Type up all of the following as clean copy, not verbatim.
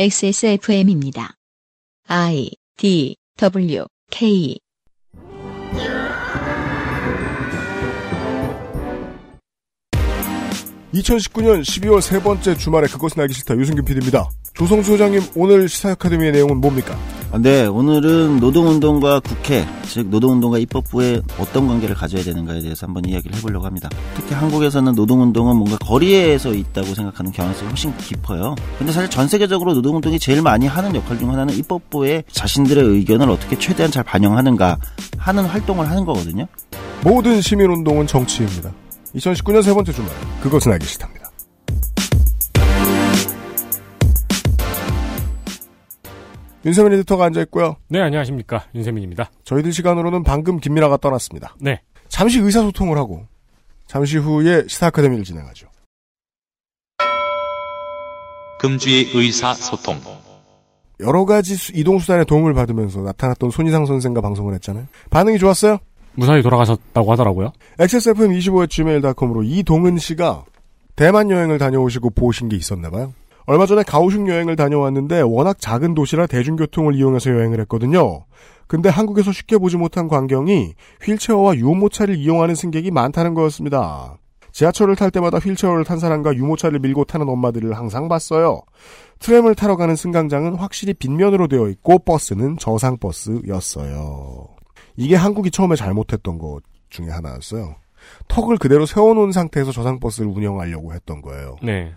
XSFM입니다. IDWK (2019년 12월) 세 번째 주말에 그것은 알기 싫다. 유승균 PD입니다. 조성주 소장님, 오늘 시사 아카데미의 내용은 뭡니까? 네, 오늘은 노동운동과 국회, 즉 노동운동과 입법부의 어떤 관계를 가져야 되는가에 대해서 한번 이야기를 해보려고 합니다. 특히 한국에서는 노동운동은 뭔가 거리에서 있다고 생각하는 경향성이 훨씬 깊어요. 근데 사실 전 세계적으로 노동운동이 제일 많이 하는 역할 중 하나는 입법부의 자신들의 의견을 어떻게 최대한 잘 반영하는가 하는 활동을 하는 거거든요. 모든 시민운동은 정치입니다. 2019년 세 번째 주말, 그것은 알기 싫답니다. 윤세민 에디터가 앉아있고요. 네, 안녕하십니까. 윤세민입니다. 저희들 시간으로는 방금 김민아가 떠났습니다. 네. 잠시 의사소통을 하고 잠시 후에 시사 아카데미를 진행하죠. 금주의 의사소통. 여러 가지 이동수단의 도움을 받으면서 나타났던 손이상 선생과 방송을 했잖아요. 반응이 좋았어요? 무사히 돌아가셨다고 하더라고요. xsfm25@gmail.com으로 이동은 씨가 대만 여행을 다녀오시고 보신 게 있었나 봐요. 얼마 전에 가오슝 여행을 다녀왔는데 워낙 작은 도시라 대중교통을 이용해서 여행을 했거든요. 근데 한국에서 쉽게 보지 못한 광경이 휠체어와 유모차를 이용하는 승객이 많다는 거였습니다. 지하철을 탈 때마다 휠체어를 탄 사람과 유모차를 밀고 타는 엄마들을 항상 봤어요. 트램을 타러 가는 승강장은 확실히 빗면으로 되어 있고 버스는 저상버스였어요. 이게 한국이 처음에 잘못했던 것 중에 하나였어요. 턱을 그대로 세워놓은 상태에서 저상버스를 운영하려고 했던 거예요. 네.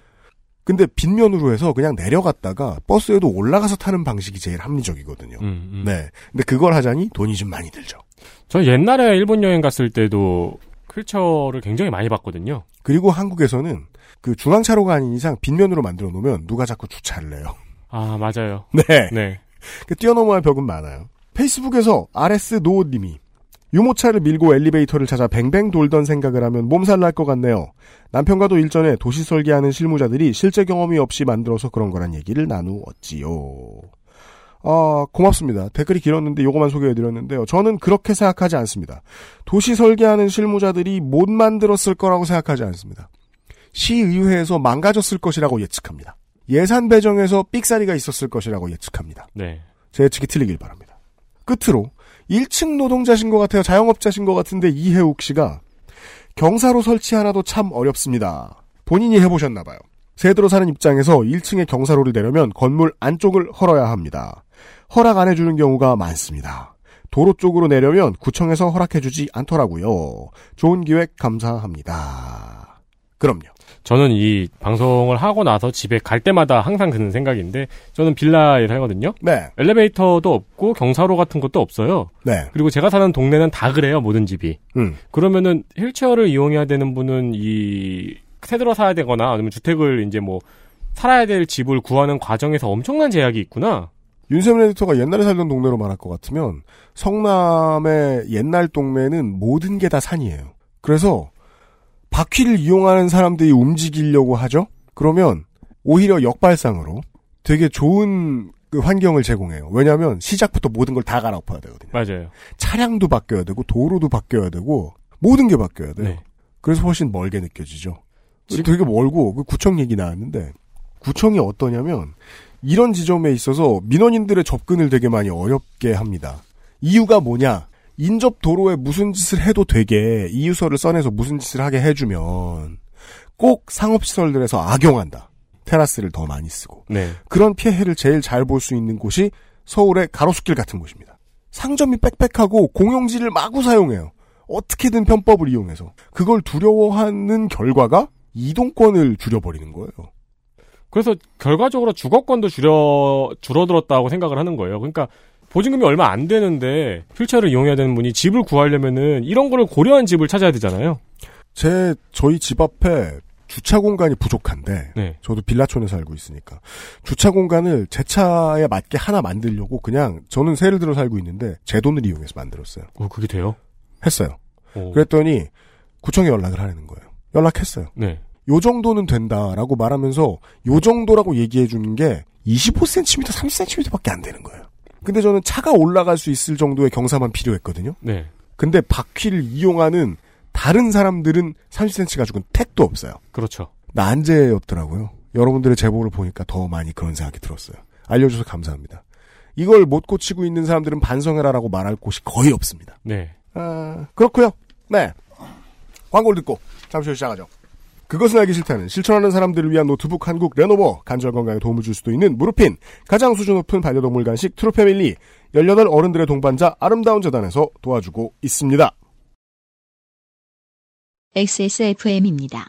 근데 빗면으로 해서 그냥 내려갔다가 버스에도 올라가서 타는 방식이 제일 합리적이거든요. 네. 근데 그걸 하자니 돈이 좀 많이 들죠. 저 옛날에 일본 여행 갔을 때도 휠체어를 굉장히 많이 봤거든요. 그리고 한국에서는 그 중앙차로가 아닌 이상 빗면으로 만들어 놓으면 누가 자꾸 주차를 해요. 아, 맞아요. 네. 네. 뛰어넘어야 벽은 많아요. 페이스북에서 RS노우님이 유모차를 밀고 엘리베이터를 찾아 뱅뱅 돌던 생각을 하면 몸살 날 것 같네요. 남편과도 일전에 도시 설계하는 실무자들이 실제 경험이 없이 만들어서 그런 거란 얘기를 나누었지요. 아, 고맙습니다. 댓글이 길었는데 요거만 소개해드렸는데요. 저는 그렇게 생각하지 않습니다. 도시 설계하는 실무자들이 못 만들었을 거라고 생각하지 않습니다. 시의회에서 망가졌을 것이라고 예측합니다. 예산 배정에서 삑사리가 있었을 것이라고 예측합니다. 네. 제 예측이 틀리길 바랍니다. 끝으로 1층 노동자신 것 같아요. 자영업자신 것 같은데 이해욱 씨가 경사로 설치 하나도 참 어렵습니다. 본인이 해보셨나 봐요. 세대로 사는 입장에서 1층에 경사로를 내려면 건물 안쪽을 헐어야 합니다. 허락 안 해주는 경우가 많습니다. 도로 쪽으로 내려면 구청에서 허락해주지 않더라고요. 좋은 기획 감사합니다. 그럼요. 저는 이 방송을 하고 나서 집에 갈 때마다 항상 드는 생각인데, 저는 빌라 일을 하거든요. 네. 엘리베이터도 없고 경사로 같은 것도 없어요. 네. 그리고 제가 사는 동네는 다 그래요, 모든 집이. 그러면은 휠체어를 이용해야 되는 분은 이 새 들어 사야 되거나 아니면 주택을 이제 뭐 살아야 될 집을 구하는 과정에서 엄청난 제약이 있구나. 윤세민 에디터가 옛날에 살던 동네로 말할 것 같으면 성남의 옛날 동네는 모든 게 다 산이에요. 그래서 바퀴를 이용하는 사람들이 움직이려고 하죠? 그러면 오히려 역발상으로 되게 좋은 그 환경을 제공해요. 왜냐하면 시작부터 모든 걸 다 갈아엎어야 되거든요. 맞아요. 차량도 바뀌어야 되고 도로도 바뀌어야 되고 모든 게 바뀌어야 돼요. 네. 그래서 훨씬 멀게 느껴지죠. 되게 멀고, 그 구청 얘기 나왔는데 구청이 어떠냐면 이런 지점에 있어서 민원인들의 접근을 되게 많이 어렵게 합니다. 이유가 뭐냐? 인접 도로에 무슨 짓을 해도 되게 이유서를 써내서 무슨 짓을 하게 해주면 꼭 상업시설들에서 악용한다. 테라스를 더 많이 쓰고. 네. 그런 피해를 제일 잘 볼 수 있는 곳이 서울의 가로수길 같은 곳입니다. 상점이 빽빽하고 공용지를 마구 사용해요. 어떻게든 편법을 이용해서. 그걸 두려워하는 결과가 이동권을 줄여버리는 거예요. 그래서 결과적으로 주거권도 줄어들었다고 생각을 하는 거예요. 그러니까 보증금이 얼마 안 되는데 휠체어를 이용해야 되는 분이 집을 구하려면은 이런 거를 고려한 집을 찾아야 되잖아요. 저희 집 앞에 주차 공간이 부족한데, 네. 저도 빌라촌에 살고 있으니까 주차 공간을 제 차에 맞게 하나 만들려고 그냥 저는 세를 들어 살고 있는데 제 돈을 이용해서 만들었어요. 그게 돼요? 했어요. 그랬더니 구청에 연락을 하라는 거예요. 연락했어요. 네. 요 정도는 된다라고 말하면서 요 정도라고 얘기해 주는 게 25cm, 30cm밖에 안 되는 거예요. 근데 저는 차가 올라갈 수 있을 정도의 경사만 필요했거든요. 네. 근데 바퀴를 이용하는 다른 사람들은 30cm 가지고는 택도 없어요. 그렇죠. 난제였더라고요. 여러분들의 제보를 보니까 더 많이 그런 생각이 들었어요. 알려줘서 감사합니다. 이걸 못 고치고 있는 사람들은 반성해라라고 말할 곳이 거의 없습니다. 네. 아, 그렇고요. 네. 광고를 듣고 잠시 후에 시작하죠. 그것은 알기 싫다는 실천하는 사람들을 위한 노트북 한국 레노버, 관절 건강에 도움을 줄 수도 있는 무릎핀, 가장 수준 높은 반려동물 간식 트루패밀리, 18 어른들의 동반자 아름다운 재단에서 도와주고 있습니다. XSFM입니다.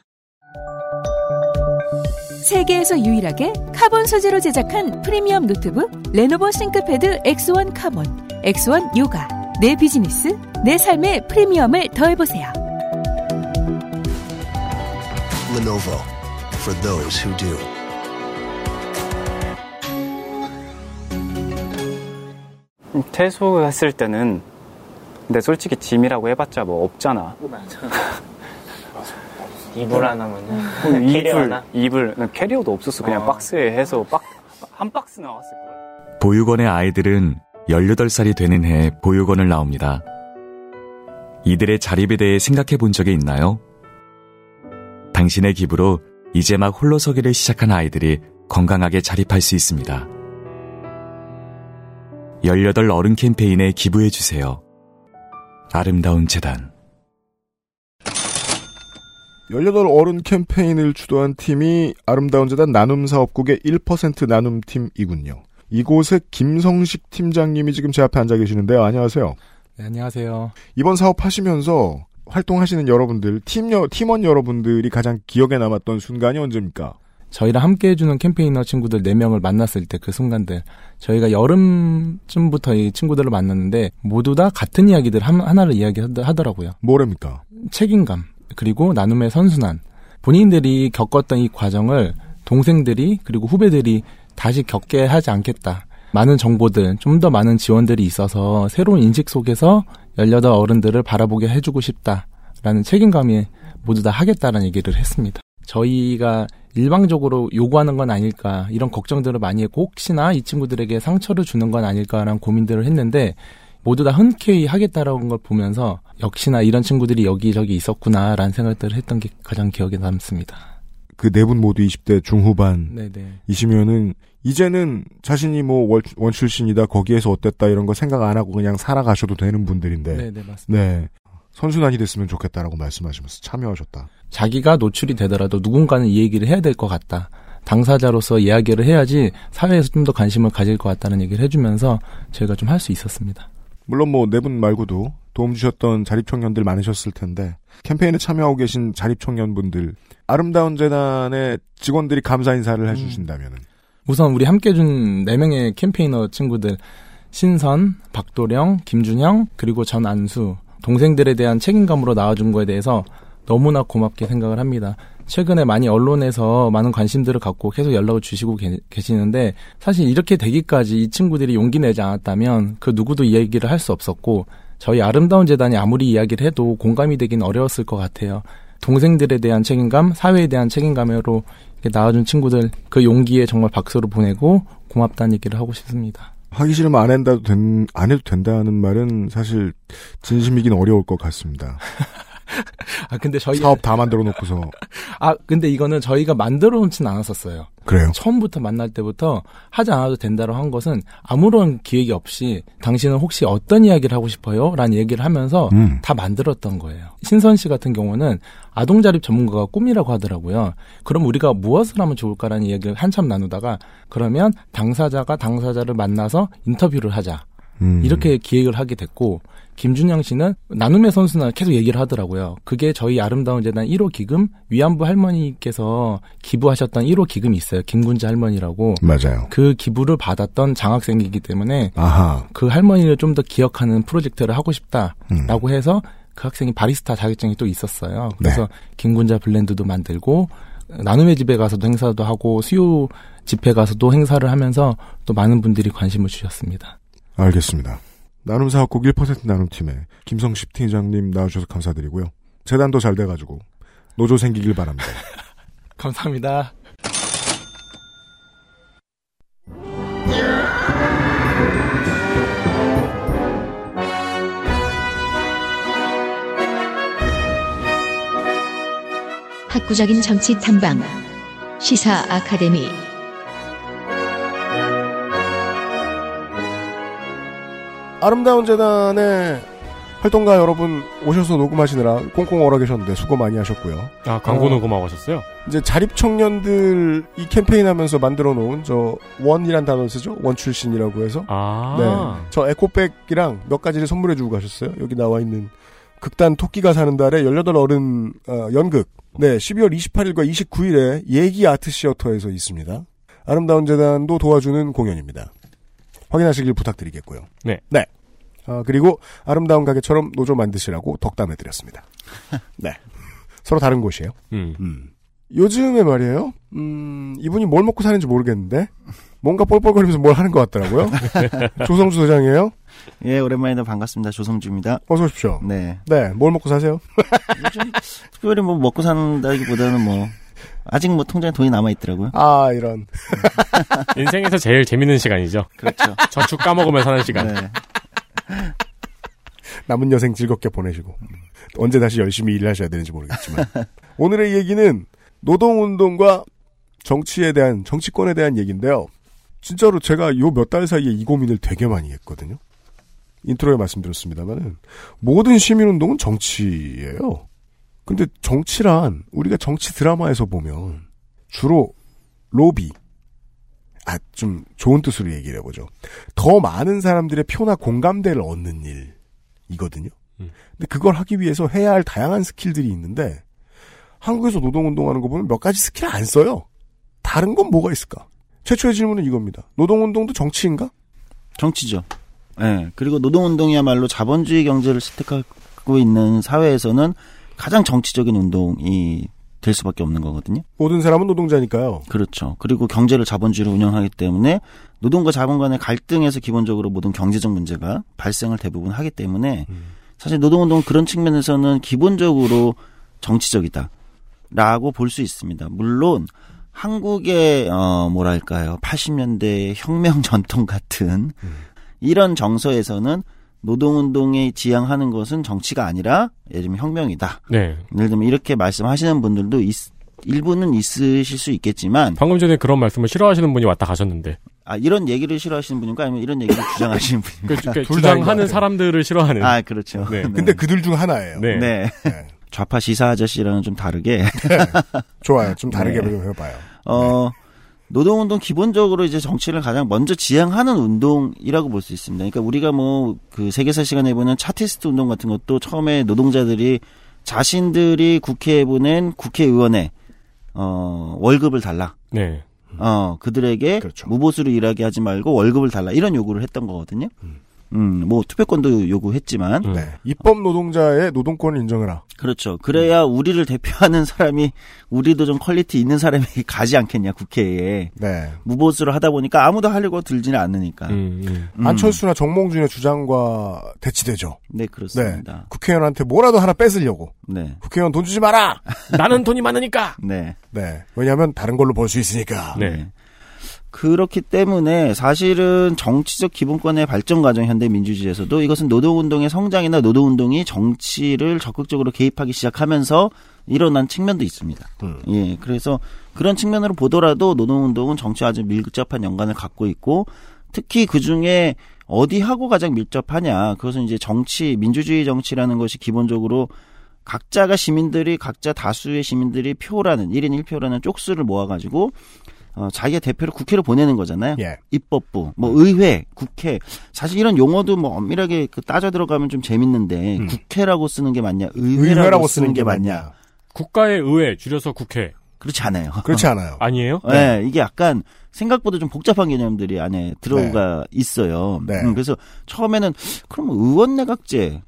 세계에서 유일하게 카본 소재로 제작한 프리미엄 노트북 레노버 싱크패드 X1 카본, X1 요가. 내 비즈니스, 내 삶의 프리미엄을 더해보세요. Lenovo for those who do. 퇴소했을 때는 근데 솔직히 짐이라고 해봤자 뭐 없잖아. 맞아. 이불 하나면요. 이불 캐리어도 없었어. 그냥 박스에 해서 한 박스 나왔을 거야. 보육원의 아이들은 18살이 되는 해에 보육원을 나옵니다. 이들의 자립에 대해 생각해 본 적이 있나요? 당신의 기부로 이제 막 홀로서기를 시작한 아이들이 건강하게 자립할 수 있습니다. 18 어른 캠페인에 기부해주세요. 아름다운 재단. 18 어른 캠페인을 주도한 팀이 아름다운 재단 나눔사업국의 1% 나눔팀이군요. 이곳에 김성식 팀장님이 지금 제 앞에 앉아 계시는데요. 안녕하세요. 네, 안녕하세요. 이번 사업하시면서 활동하시는 여러분들, 팀원 여러분들이 가장 기억에 남았던 순간이 언제입니까? 저희랑 함께해주는 캠페이너 친구들 4명을 만났을 때 그 순간들, 저희가 여름쯤부터 이 친구들을 만났는데 모두 다 같은 이야기들 하나를 이야기하더라고요. 뭐랍니까? 책임감, 그리고 나눔의 선순환, 본인들이 겪었던 이 과정을 동생들이 그리고 후배들이 다시 겪게 하지 않겠다. 많은 정보들, 좀 더 많은 지원들이 있어서 새로운 인식 속에서 18 어른들을 바라보게 해주고 싶다라는 책임감이 모두 다 하겠다라는 얘기를 했습니다. 저희가 일방적으로 요구하는 건 아닐까, 이런 걱정들을 많이 했고 혹시나 이 친구들에게 상처를 주는 건 아닐까라는 고민들을 했는데 모두 다 흔쾌히 하겠다라는 걸 보면서 역시나 이런 친구들이 여기저기 있었구나라는 생각들을 했던 게 가장 기억에 남습니다. 그 네 분 모두 20대 중후반이시면은 이제는 자신이 뭐 원 출신이다, 거기에서 어땠다 이런 거 생각 안 하고 그냥 살아가셔도 되는 분들인데, 네네, 맞습니다. 네, 선순환이 됐으면 좋겠다라고 말씀하시면서 참여하셨다. 자기가 노출이 되더라도 누군가는 이 얘기를 해야 될 것 같다. 당사자로서 이야기를 해야지 사회에서 좀 더 관심을 가질 것 같다는 얘기를 해주면서 저희가 좀 할 수 있었습니다. 물론 뭐 네 분 말고도 도움 주셨던 자립청년들 많으셨을 텐데 캠페인에 참여하고 계신 자립청년분들, 아름다운 재단의 직원들이 감사 인사를 해주신다면은, 우선 우리 함께 해준 4명의 캠페이너 친구들, 신선, 박도령, 김준형, 그리고 전안수, 동생들에 대한 책임감으로 나와준 거에 대해서 너무나 고맙게 생각을 합니다. 최근에 많이 언론에서 많은 관심들을 갖고 계속 연락을 주시고 계시는데 사실 이렇게 되기까지 이 친구들이 용기 내지 않았다면 그 누구도 이 얘기를 할 수 없었고 저희 아름다운 재단이 아무리 이야기를 해도 공감이 되긴 어려웠을 것 같아요. 동생들에 대한 책임감, 사회에 대한 책임감으로 나와준 친구들, 그 용기에 정말 박수를 보내고 고맙다는 얘기를 하고 싶습니다. 하기 싫으면 안 해도 된다는 말은 사실 진심이긴 어려울 것 같습니다. 아, 근데 저희 사업 다 만들어 놓고서. 아, 근데 이거는 저희가 만들어 놓진 않았었어요. 그래요? 처음부터 만날 때부터 하지 않아도 된다고 한 것은 아무런 기획이 없이 당신은 혹시 어떤 이야기를 하고 싶어요? 라는 얘기를 하면서 다 만들었던 거예요. 신선 씨 같은 경우는 아동자립 전문가가 꿈이라고 하더라고요. 그럼 우리가 무엇을 하면 좋을까라는 이야기를 한참 나누다가 그러면 당사자가 당사자를 만나서 인터뷰를 하자. 이렇게 기획을 하게 됐고, 김준영 씨는 나눔의 선순환을 계속 얘기를 하더라고요. 그게 저희 아름다운 재단 1호 기금, 위안부 할머니께서 기부하셨던 1호 기금이 있어요. 김군자 할머니라고. 맞아요. 그 기부를 받았던 장학생이기 때문에, 아하, 그 할머니를 좀 더 기억하는 프로젝트를 하고 싶다라고 해서 그 학생이 바리스타 자격증이 또 있었어요. 그래서 네, 김군자 블렌드도 만들고 나눔의 집에 가서도 행사도 하고 수요 집회 가서도 행사를 하면서 또 많은 분들이 관심을 주셨습니다. 알겠습니다. 나눔사업국 1% 나눔팀에 김성식 팀장님 나와주셔서 감사드리고요. 재단도 잘 돼가지고 노조 생기길 바랍니다. 감사합니다. 학구적인 정치 탐방, 시사 아카데미. 아름다운 재단의 활동가 여러분 오셔서 녹음하시느라 꽁꽁 얼어 계셨는데 수고 많이 하셨고요. 아, 광고 녹음하고 하셨어요? 이제 자립 청년들 이 캠페인 하면서 만들어 놓은 저 원이란 단어 쓰죠? 원 출신이라고 해서. 아. 네. 저 에코백이랑 몇 가지를 선물해 주고 가셨어요. 여기 나와 있는 극단 토끼가 사는 달에 18 어른 연극. 네, 12월 28일과 29일에 예기 아트 시어터에서 있습니다. 아름다운 재단도 도와주는 공연입니다. 확인하시길 부탁드리겠고요. 네. 네. 그리고 아름다운 가게처럼 노조 만드시라고 덕담해드렸습니다. 네. 서로 다른 곳이에요. 요즘에 말이에요. 이분이 뭘 먹고 사는지 모르겠는데 뭔가 뻘뻘거리면서 뭘 하는 것 같더라고요. 조성주 소장이에요. 예, 오랜만이다. 반갑습니다. 조성주입니다. 어서 오십시오. 네. 네. 뭘 먹고 사세요? 요즘 특별히 뭐 먹고 산다기보다는 뭐 아직 뭐 통장에 돈이 남아있더라고요. 아, 이런. 인생에서 제일 재밌는 시간이죠. 그렇죠. 저축 까먹으면서 사는 시간. 네. 남은 여생 즐겁게 보내시고 언제 다시 열심히 일을 하셔야 되는지 모르겠지만 오늘의 얘기는 노동운동과 정치에 대한, 정치권에 대한 얘기인데요. 진짜로 제가 요 몇 달 사이에 이 고민을 되게 많이 했거든요. 인트로에 말씀드렸습니다만은 모든 시민운동은 정치예요. 근데 정치란 우리가 정치 드라마에서 보면 주로 로비, 좀 좋은 뜻으로 얘기를 해보죠. 더 많은 사람들의 표나 공감대를 얻는 일이거든요. 근데 그걸 하기 위해서 해야 할 다양한 스킬들이 있는데 한국에서 노동운동하는 거 보면 몇 가지 스킬 안 써요. 다른 건 뭐가 있을까? 최초의 질문은 이겁니다. 노동운동도 정치인가? 정치죠. 네. 그리고 노동운동이야말로 자본주의 경제를 습득하고 있는 사회에서는 가장 정치적인 운동이 될 수밖에 없는 거거든요. 모든 사람은 노동자니까요. 그렇죠. 그리고 경제를 자본주의로 운영하기 때문에 노동과 자본 간의 갈등에서 기본적으로 모든 경제적 문제가 발생을 대부분 하기 때문에 사실 노동운동은 그런 측면에서는 기본적으로 정치적이다라고 볼 수 있습니다. 물론 한국의 뭐랄까요, 80년대 혁명 전통 같은 이런 정서에서는 노동운동에 지향하는 것은 정치가 아니라 예를 들면 혁명이다. 네. 예를 들면 이렇게 말씀하시는 분들도 일부는 있으실 수 있겠지만 방금 전에 그런 말씀을 싫어하시는 분이 왔다 가셨는데 아 이런 얘기를 싫어하시는 분인가 아니면 이런 얘기를 주장하시는 분인가 주장하는 사람들을 싫어하는 아 그렇죠. 네. 네. 근데 그들 중 하나예요. 네. 네. 네. 좌파 시사 아저씨랑은 좀 다르게 네. 좋아요. 좀 다르게 네. 해봐요. 네. 노동운동 기본적으로 이제 정치를 가장 먼저 지향하는 운동이라고 볼 수 있습니다. 그러니까 우리가 뭐 그 세계사 시간에 보는 차티스트 운동 같은 것도 처음에 노동자들이 자신들이 국회에 보낸 국회의원의 월급을 달라. 네. 그들에게 그렇죠. 무보수로 일하게 하지 말고 월급을 달라 이런 요구를 했던 거거든요. 뭐 투표권도 요구했지만 네. 입법 노동자의 노동권을 인정해라. 그렇죠. 그래야 우리를 대표하는 사람이 우리도 좀 퀄리티 있는 사람에게 가지 않겠냐 국회에. 네. 무보수를 하다 보니까 아무도 하려고 들지는 않으니까. 안철수나 정몽준의 주장과 대치되죠. 네, 그렇습니다. 네. 국회의원한테 뭐라도 하나 뺏으려고. 네. 국회의원 돈 주지 마라. 나는 돈이 많으니까. 네. 네. 왜냐하면 다른 걸로 벌 수 있으니까. 네. 그렇기 때문에 사실은 정치적 기본권의 발전 과정 현대민주주의에서도 이것은 노동운동의 성장이나 노동운동이 정치를 적극적으로 개입하기 시작하면서 일어난 측면도 있습니다. 예, 그래서 그런 측면으로 보더라도 노동운동은 정치와 아주 밀접한 연관을 갖고 있고 특히 그중에 어디하고 가장 밀접하냐 그것은 이제 정치, 민주주의 정치라는 것이 기본적으로 각자가 시민들이 각자 다수의 시민들이 표라는 1인 1표라는 쪽수를 모아가지고 자기가 대표를 국회로 보내는 거잖아요. 예. 입법부, 뭐 의회, 국회. 사실 이런 용어도 뭐 엄밀하게 따져 들어가면 좀 재밌는데 국회라고 쓰는 게 맞냐, 의회라고 쓰는 게 맞냐. 국가의 의회 줄여서 국회. 그렇지 않아요. 그렇지 않아요. 아니에요? 네. 네, 이게 약간 생각보다 좀 복잡한 개념들이 안에 들어가 네. 있어요. 네. 그래서 처음에는 그럼 의원 내각제,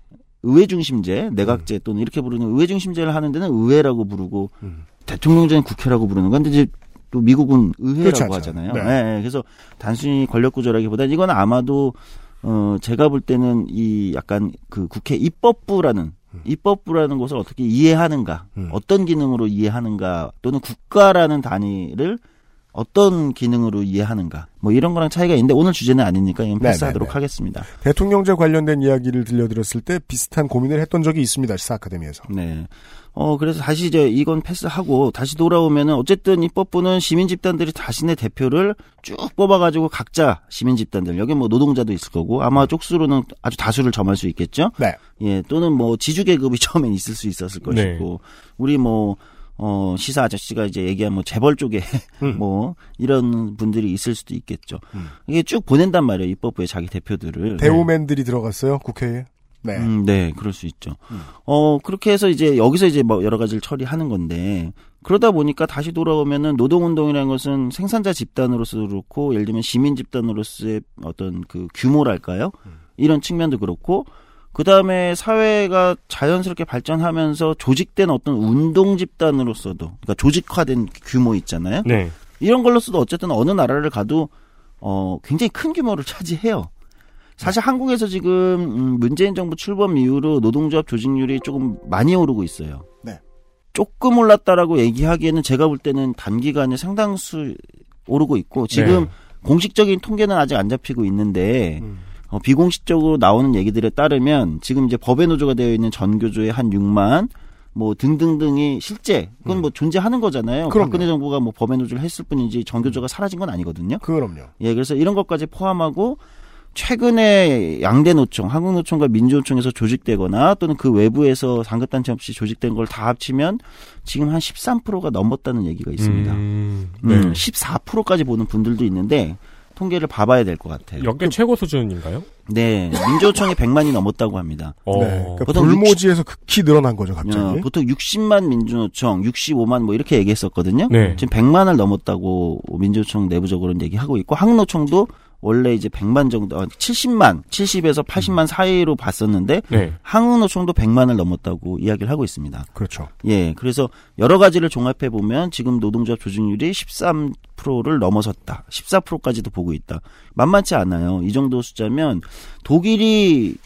의회 중심제, 내각제 또는 이렇게 부르는 의회 중심제를 하는 데는 의회라고 부르고 대통령제는 국회라고 부르는 건데 이제. 또 미국은 의회라고 하잖아요. 네. 네, 그래서 단순히 권력구조라기보다는 이건 아마도 제가 볼 때는 이 약간 그 국회 입법부라는 것을 어떻게 이해하는가, 어떤 기능으로 이해하는가 또는 국가라는 단위를 어떤 기능으로 이해하는가 뭐 이런 거랑 차이가 있는데 오늘 주제는 아니니까 이건 패스하도록 하겠습니다. 대통령제 관련된 이야기를 들려드렸을 때 비슷한 고민을 했던 적이 있습니다. 시사 아카데미에서. 네. 그래서 다시 이제 이건 패스하고 다시 돌아오면은 어쨌든 입법부는 시민 집단들이 자신의 대표를 쭉 뽑아가지고 각자 시민 집단들, 여기 뭐 노동자도 있을 거고 아마 쪽수로는 아주 다수를 점할 수 있겠죠? 네. 예, 또는 뭐 지주계급이 처음엔 있을 수 있었을 것이고, 네. 우리 뭐, 시사 아저씨가 이제 얘기한 뭐 재벌 쪽에 뭐 이런 분들이 있을 수도 있겠죠. 이게 쭉 보낸단 말이에요. 입법부에 자기 대표들을. 대우맨들이 네. 들어갔어요? 국회에? 네. 네, 그럴 수 있죠. 그렇게 해서 이제 여기서 이제 뭐 여러 가지를 처리하는 건데, 그러다 보니까 다시 돌아오면은 노동운동이라는 것은 생산자 집단으로서도 그렇고, 예를 들면 시민 집단으로서의 어떤 그 규모랄까요? 이런 측면도 그렇고, 그 다음에 사회가 자연스럽게 발전하면서 조직된 어떤 운동 집단으로서도, 그러니까 조직화된 규모 있잖아요? 네. 이런 걸로서도 어쨌든 어느 나라를 가도, 굉장히 큰 규모를 차지해요. 사실 한국에서 지금 문재인 정부 출범 이후로 노동조합 조직률이 조금 많이 오르고 있어요. 네. 조금 올랐다라고 얘기하기에는 제가 볼 때는 단기간에 상당수 오르고 있고 지금 네. 공식적인 통계는 아직 안 잡히고 있는데 비공식적으로 나오는 얘기들에 따르면 지금 이제 법의 노조가 되어 있는 전교조의 한 6만 뭐 등등등이 실제 그건 뭐 존재하는 거잖아요. 그럼요. 박근혜 정부가 뭐 법의 노조를 했을 뿐이지 전교조가 사라진 건 아니거든요. 그럼요. 예, 그래서 이런 것까지 포함하고 최근에 양대 노총, 한국노총과 민주노총에서 조직되거나 또는 그 외부에서 상급단체 없이 조직된 걸 다 합치면 지금 한 13%가 넘었다는 얘기가 있습니다. 네. 14%까지 보는 분들도 있는데 통계를 봐봐야 될 것 같아요. 역대 최고 수준인가요? 네. 민주노총이 100만이 넘었다고 합니다. 네, 그러니까 보통 불모지에서 극히 늘어난 거죠, 갑자기. 보통 60만 민주노총, 65만 뭐 이렇게 얘기했었거든요. 네. 지금 100만을 넘었다고 민주노총 내부적으로는 얘기하고 있고 한국노총도 원래 이제 100만 정도, 70에서 80만 사이로 봤었는데, 네. 한국노총도 100만을 넘었다고 이야기를 하고 있습니다. 그렇죠. 예, 그래서 여러 가지를 종합해보면 지금 노동조합 조직률이 13%를 넘어섰다. 14%까지도 보고 있다. 만만치 않아요. 이 정도 숫자면 독일이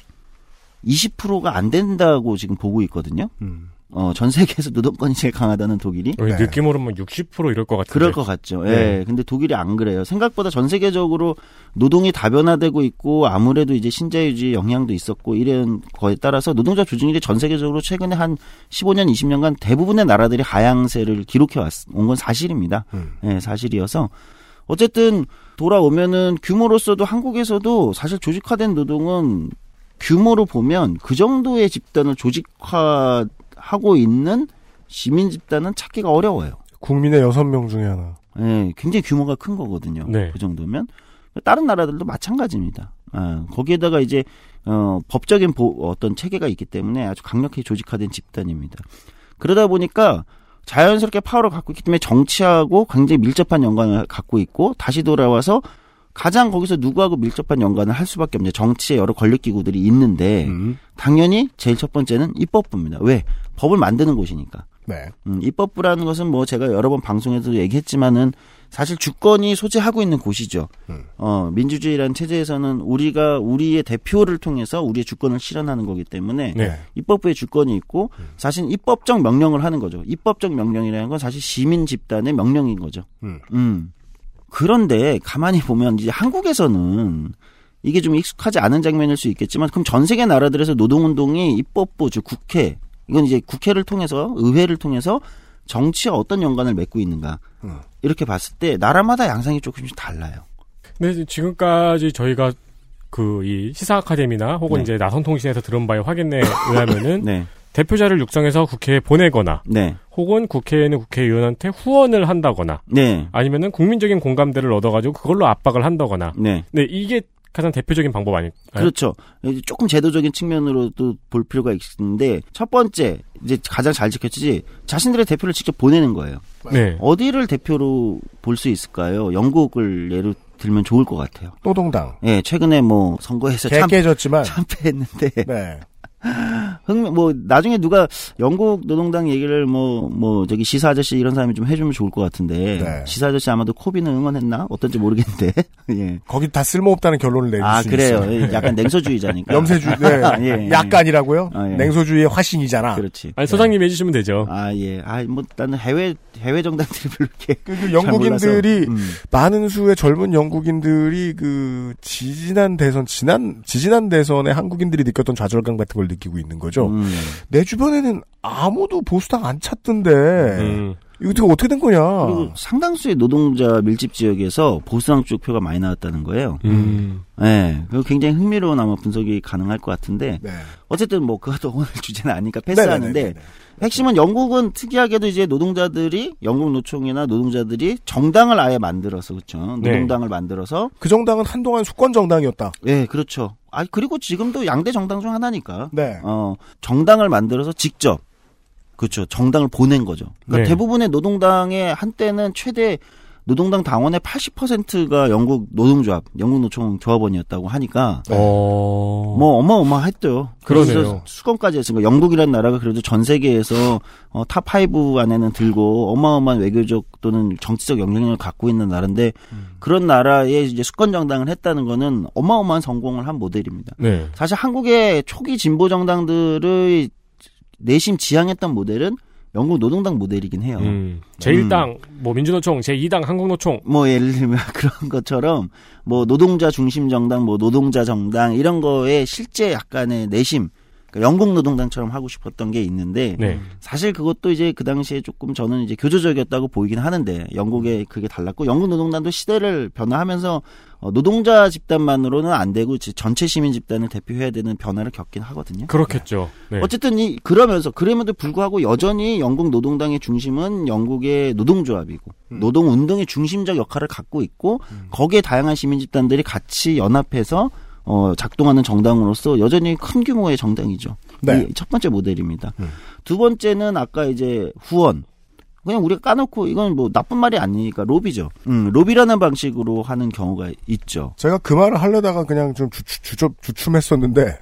20%가 안 된다고 지금 보고 있거든요. 전 세계에서 노동권이 제일 강하다는 독일이. 네. 느낌으로는 뭐 60% 이럴 것 같은데. 그럴 것 같죠. 예. 네. 근데 독일이 안 그래요. 생각보다 전 세계적으로 노동이 다변화되고 있고 아무래도 이제 신자유주의 영향도 있었고 이런 거에 따라서 노동자 조직률이 전 세계적으로 최근에 한 15년, 20년간 대부분의 나라들이 하향세를 기록해 온 건 사실입니다. 예, 사실이어서. 어쨌든 돌아오면은 규모로서도 한국에서도 사실 조직화된 노동은 규모로 보면 그 정도의 집단을 조직화 하고 있는 시민 집단은 찾기가 어려워요. 국민의 6명 중에 하나. 네, 굉장히 규모가 큰 거거든요. 네. 그 정도면. 다른 나라들도 마찬가지입니다. 거기에다가 이제 법적인 어떤 체계가 있기 때문에 아주 강력히 조직화된 집단입니다. 그러다 보니까 자연스럽게 파워를 갖고 있기 때문에 정치하고 굉장히 밀접한 연관을 갖고 있고 다시 돌아와서 가장 거기서 누구하고 밀접한 연관을 할 수밖에 없냐. 정치의 여러 권력기구들이 있는데 당연히 제일 첫 번째는 입법부입니다. 왜? 법을 만드는 곳이니까. 네. 입법부라는 것은 뭐 제가 여러 번 방송에서도 얘기했지만은 사실 주권이 소재하고 있는 곳이죠. 민주주의라는 체제에서는 우리가 우리의 대표를 통해서 우리의 주권을 실현하는 거기 때문에 네. 입법부의 주권이 있고 사실 입법적 명령을 하는 거죠. 입법적 명령이라는 건 사실 시민 집단의 명령인 거죠. 그런데 가만히 보면 이제 한국에서는 이게 좀 익숙하지 않은 장면일 수 있겠지만 그럼 전 세계 나라들에서 노동운동이 입법부, 즉 국회, 이건 이제 국회를 통해서 의회를 통해서 정치와 어떤 연관을 맺고 있는가 이렇게 봤을 때 나라마다 양상이 조금씩 달라요. 네, 지금까지 저희가 이 시사 아카데미나 혹은 네. 이제 나성통신에서 들은 바에 확인에 의하면은 네. 대표자를 육성해서 국회에 보내거나 네. 혹은 국회에는 국회의원한테 후원을 한다거나 네. 아니면은 국민적인 공감대를 얻어가지고 그걸로 압박을 한다거나 네. 네, 이게 가장 대표적인 방법 아닐까요? 그렇죠. 조금 제도적인 측면으로도 볼 필요가 있는데 첫 번째 이제 가장 잘 지켰지 자신들의 대표를 직접 보내는 거예요. 네. 어디를 대표로 볼 수 있을까요? 영국을 예로 들면 좋을 것 같아요. 노동당. 네, 최근에 뭐 선거에서 참패했는데. 네. 뭐 나중에 누가 영국 노동당 얘기를 뭐 저기 시사 아저씨 이런 사람이 좀 해주면 좋을 것 같은데 네. 시사 아저씨 아마도 코비는 응원했나 어떤지 모르겠는데 예. 거기 다 쓸모없다는 결론을 내릴 수 있어요. 아 그래요. 약간 냉소주의자니까. 염세주의. 네. 예, 예. 약간이라고요? 아, 예. 냉소주의의 화신이잖아. 그렇지. 아니 소장님 예. 해주시면 되죠. 아 예. 아 뭐 나는 해외 정당들이 별로 이렇게 그 영국인들이 많은 수의 젊은 영국인들이 그 지지난 대선에 한국인들이 느꼈던 좌절감 같은 걸 느끼고 있는 거죠. 내 주변에는 아무도 보수당 안 찾던데 이거 어떻게 된 거냐. 그리고 상당수의 노동자 밀집 지역에서 보수당 쪽 표가 많이 나왔다는 거예요. 네, 굉장히 흥미로운 아마 분석이 가능할 것 같은데 네. 어쨌든 뭐 그것도 오늘 주제는 아니니까 패스하는데 네네네네. 핵심은 영국은 특이하게도 이제 노동자들이 영국 노총이나 노동자들이 정당을 아예 만들어서 그렇죠. 노동당을 네. 만들어서 그 정당은 한동안 수권 정당이었다. 네, 그렇죠. 아 그리고 지금도 양대 정당 중 하나니까. 네. 정당을 만들어서 직접 그렇죠. 정당을 보낸 거죠. 그러니까 네. 대부분의 노동당의 한때는 최대 노동당 당원의 80%가 영국 노동조합, 영국 노총 조합원이었다고 하니까 뭐 어마어마했대요. 그래서 수건까지 했으니까 영국이라는 나라가 그래도 전 세계에서 탑 5 안에는 들고 어마어마한 외교적 또는 정치적 영향력을 갖고 있는 나라인데 그런 나라에 이제 수권 정당을 했다는 거는 어마어마한 성공을 한 모델입니다. 네. 사실 한국의 초기 진보 정당들의 내심 지향했던 모델은 영국 노동당 모델이긴 해요. 제1당, 뭐 민주노총, 제2당, 한국노총. 뭐 예를 들면 그런 것처럼 뭐 노동자 중심 정당, 뭐 노동자 정당 이런 거에 실제 약간의 내심, 그러니까 영국 노동당처럼 하고 싶었던 게 있는데 네. 사실 그것도 이제 그 당시에 조금 저는 이제 교조적이었다고 보이긴 하는데 영국에 그게 달랐고 영국 노동당도 시대를 변화하면서 노동자 집단만으로는 안 되고 전체 시민 집단을 대표해야 되는 변화를 겪긴 하거든요. 그렇겠죠. 네. 어쨌든 그럼에도 불구하고 여전히 영국 노동당의 중심은 영국의 노동조합이고 노동운동의 중심적 역할을 갖고 있고 거기에 다양한 시민 집단들이 같이 연합해서 작동하는 정당으로서 여전히 큰 규모의 정당이죠. 네. 이 첫 번째 모델입니다. 두 번째는 아까 이제 후원. 그냥 우리가 까놓고 이건 뭐 나쁜 말이 아니니까 로비죠. 로비라는 방식으로 하는 경우가 있죠. 제가 그 말을 하려다가 그냥 좀 주춤했었는데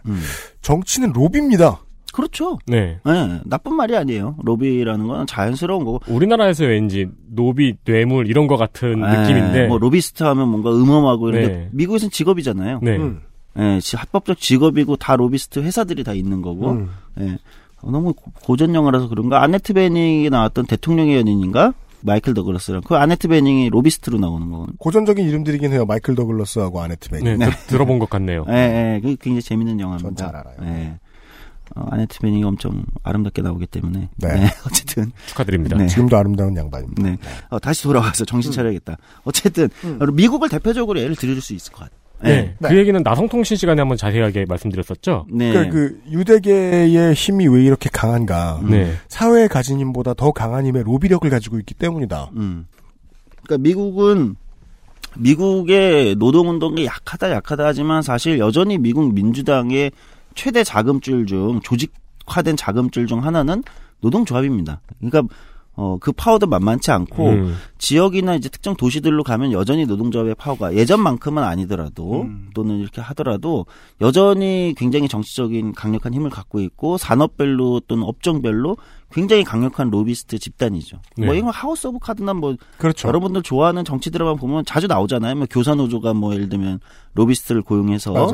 정치는 로비입니다. 그렇죠. 네. 네, 나쁜 말이 아니에요. 로비라는 건 자연스러운 거고. 우리나라에서 왠지 로비, 뇌물 이런 거 같은 느낌인데. 뭐 로비스트 하면 뭔가 음험하고 이런데 네. 미국에서는 직업이잖아요. 네. 네, 합법적 직업이고 다 로비스트 회사들이 다 있는 거고. 네. 너무 고전 영화라서 그런가? 아네트 베닝이 나왔던 대통령의 연인인가? 마이클 더글러스랑 그 아네트 베닝이 로비스트로 나오는 거. 고전적인 이름들이긴 해요. 마이클 더글러스하고 아네트 베닝. 네, 들어본 것 같네요. 네, 그 굉장히 재밌는 영화입니다. 전 잘 알아요. 네. 아네트 베닝이 엄청 아름답게 나오기 때문에. 네. 네 어쨌든. 축하드립니다. 네. 지금도 아름다운 양반입니다. 네. 다시 돌아와서 정신 차려야겠다. 어쨌든, 미국을 대표적으로 예를 들을 수 있을 것 같아요. 네. 네. 그 얘기는 나성통신 시간에 한번 자세하게 말씀드렸었죠? 네. 그러니까 그 유대계의 힘이 왜 이렇게 강한가? 네. 사회에 가진 힘보다 더 강한 힘의 로비력을 가지고 있기 때문이다. 그러니까 미국의 노동운동이 약하다 하지만 사실 여전히 미국 민주당의 최대 자금줄 중 조직화된 자금줄 중 하나는 노동조합입니다. 그러니까 그 파워도 만만치 않고 지역이나 이제 특정 도시들로 가면 여전히 노동조합의 파워가 예전만큼은 아니더라도 또는 이렇게 하더라도 여전히 굉장히 정치적인 강력한 힘을 갖고 있고 산업별로 또는 업종별로 굉장히 강력한 로비스트 집단이죠. 네. 뭐 이런 하우스 오브 카드나 뭐 그렇죠. 여러분들 좋아하는 정치 드라마 보면 자주 나오잖아요. 뭐 교사노조가 뭐 예를 들면 로비스트를 고용해서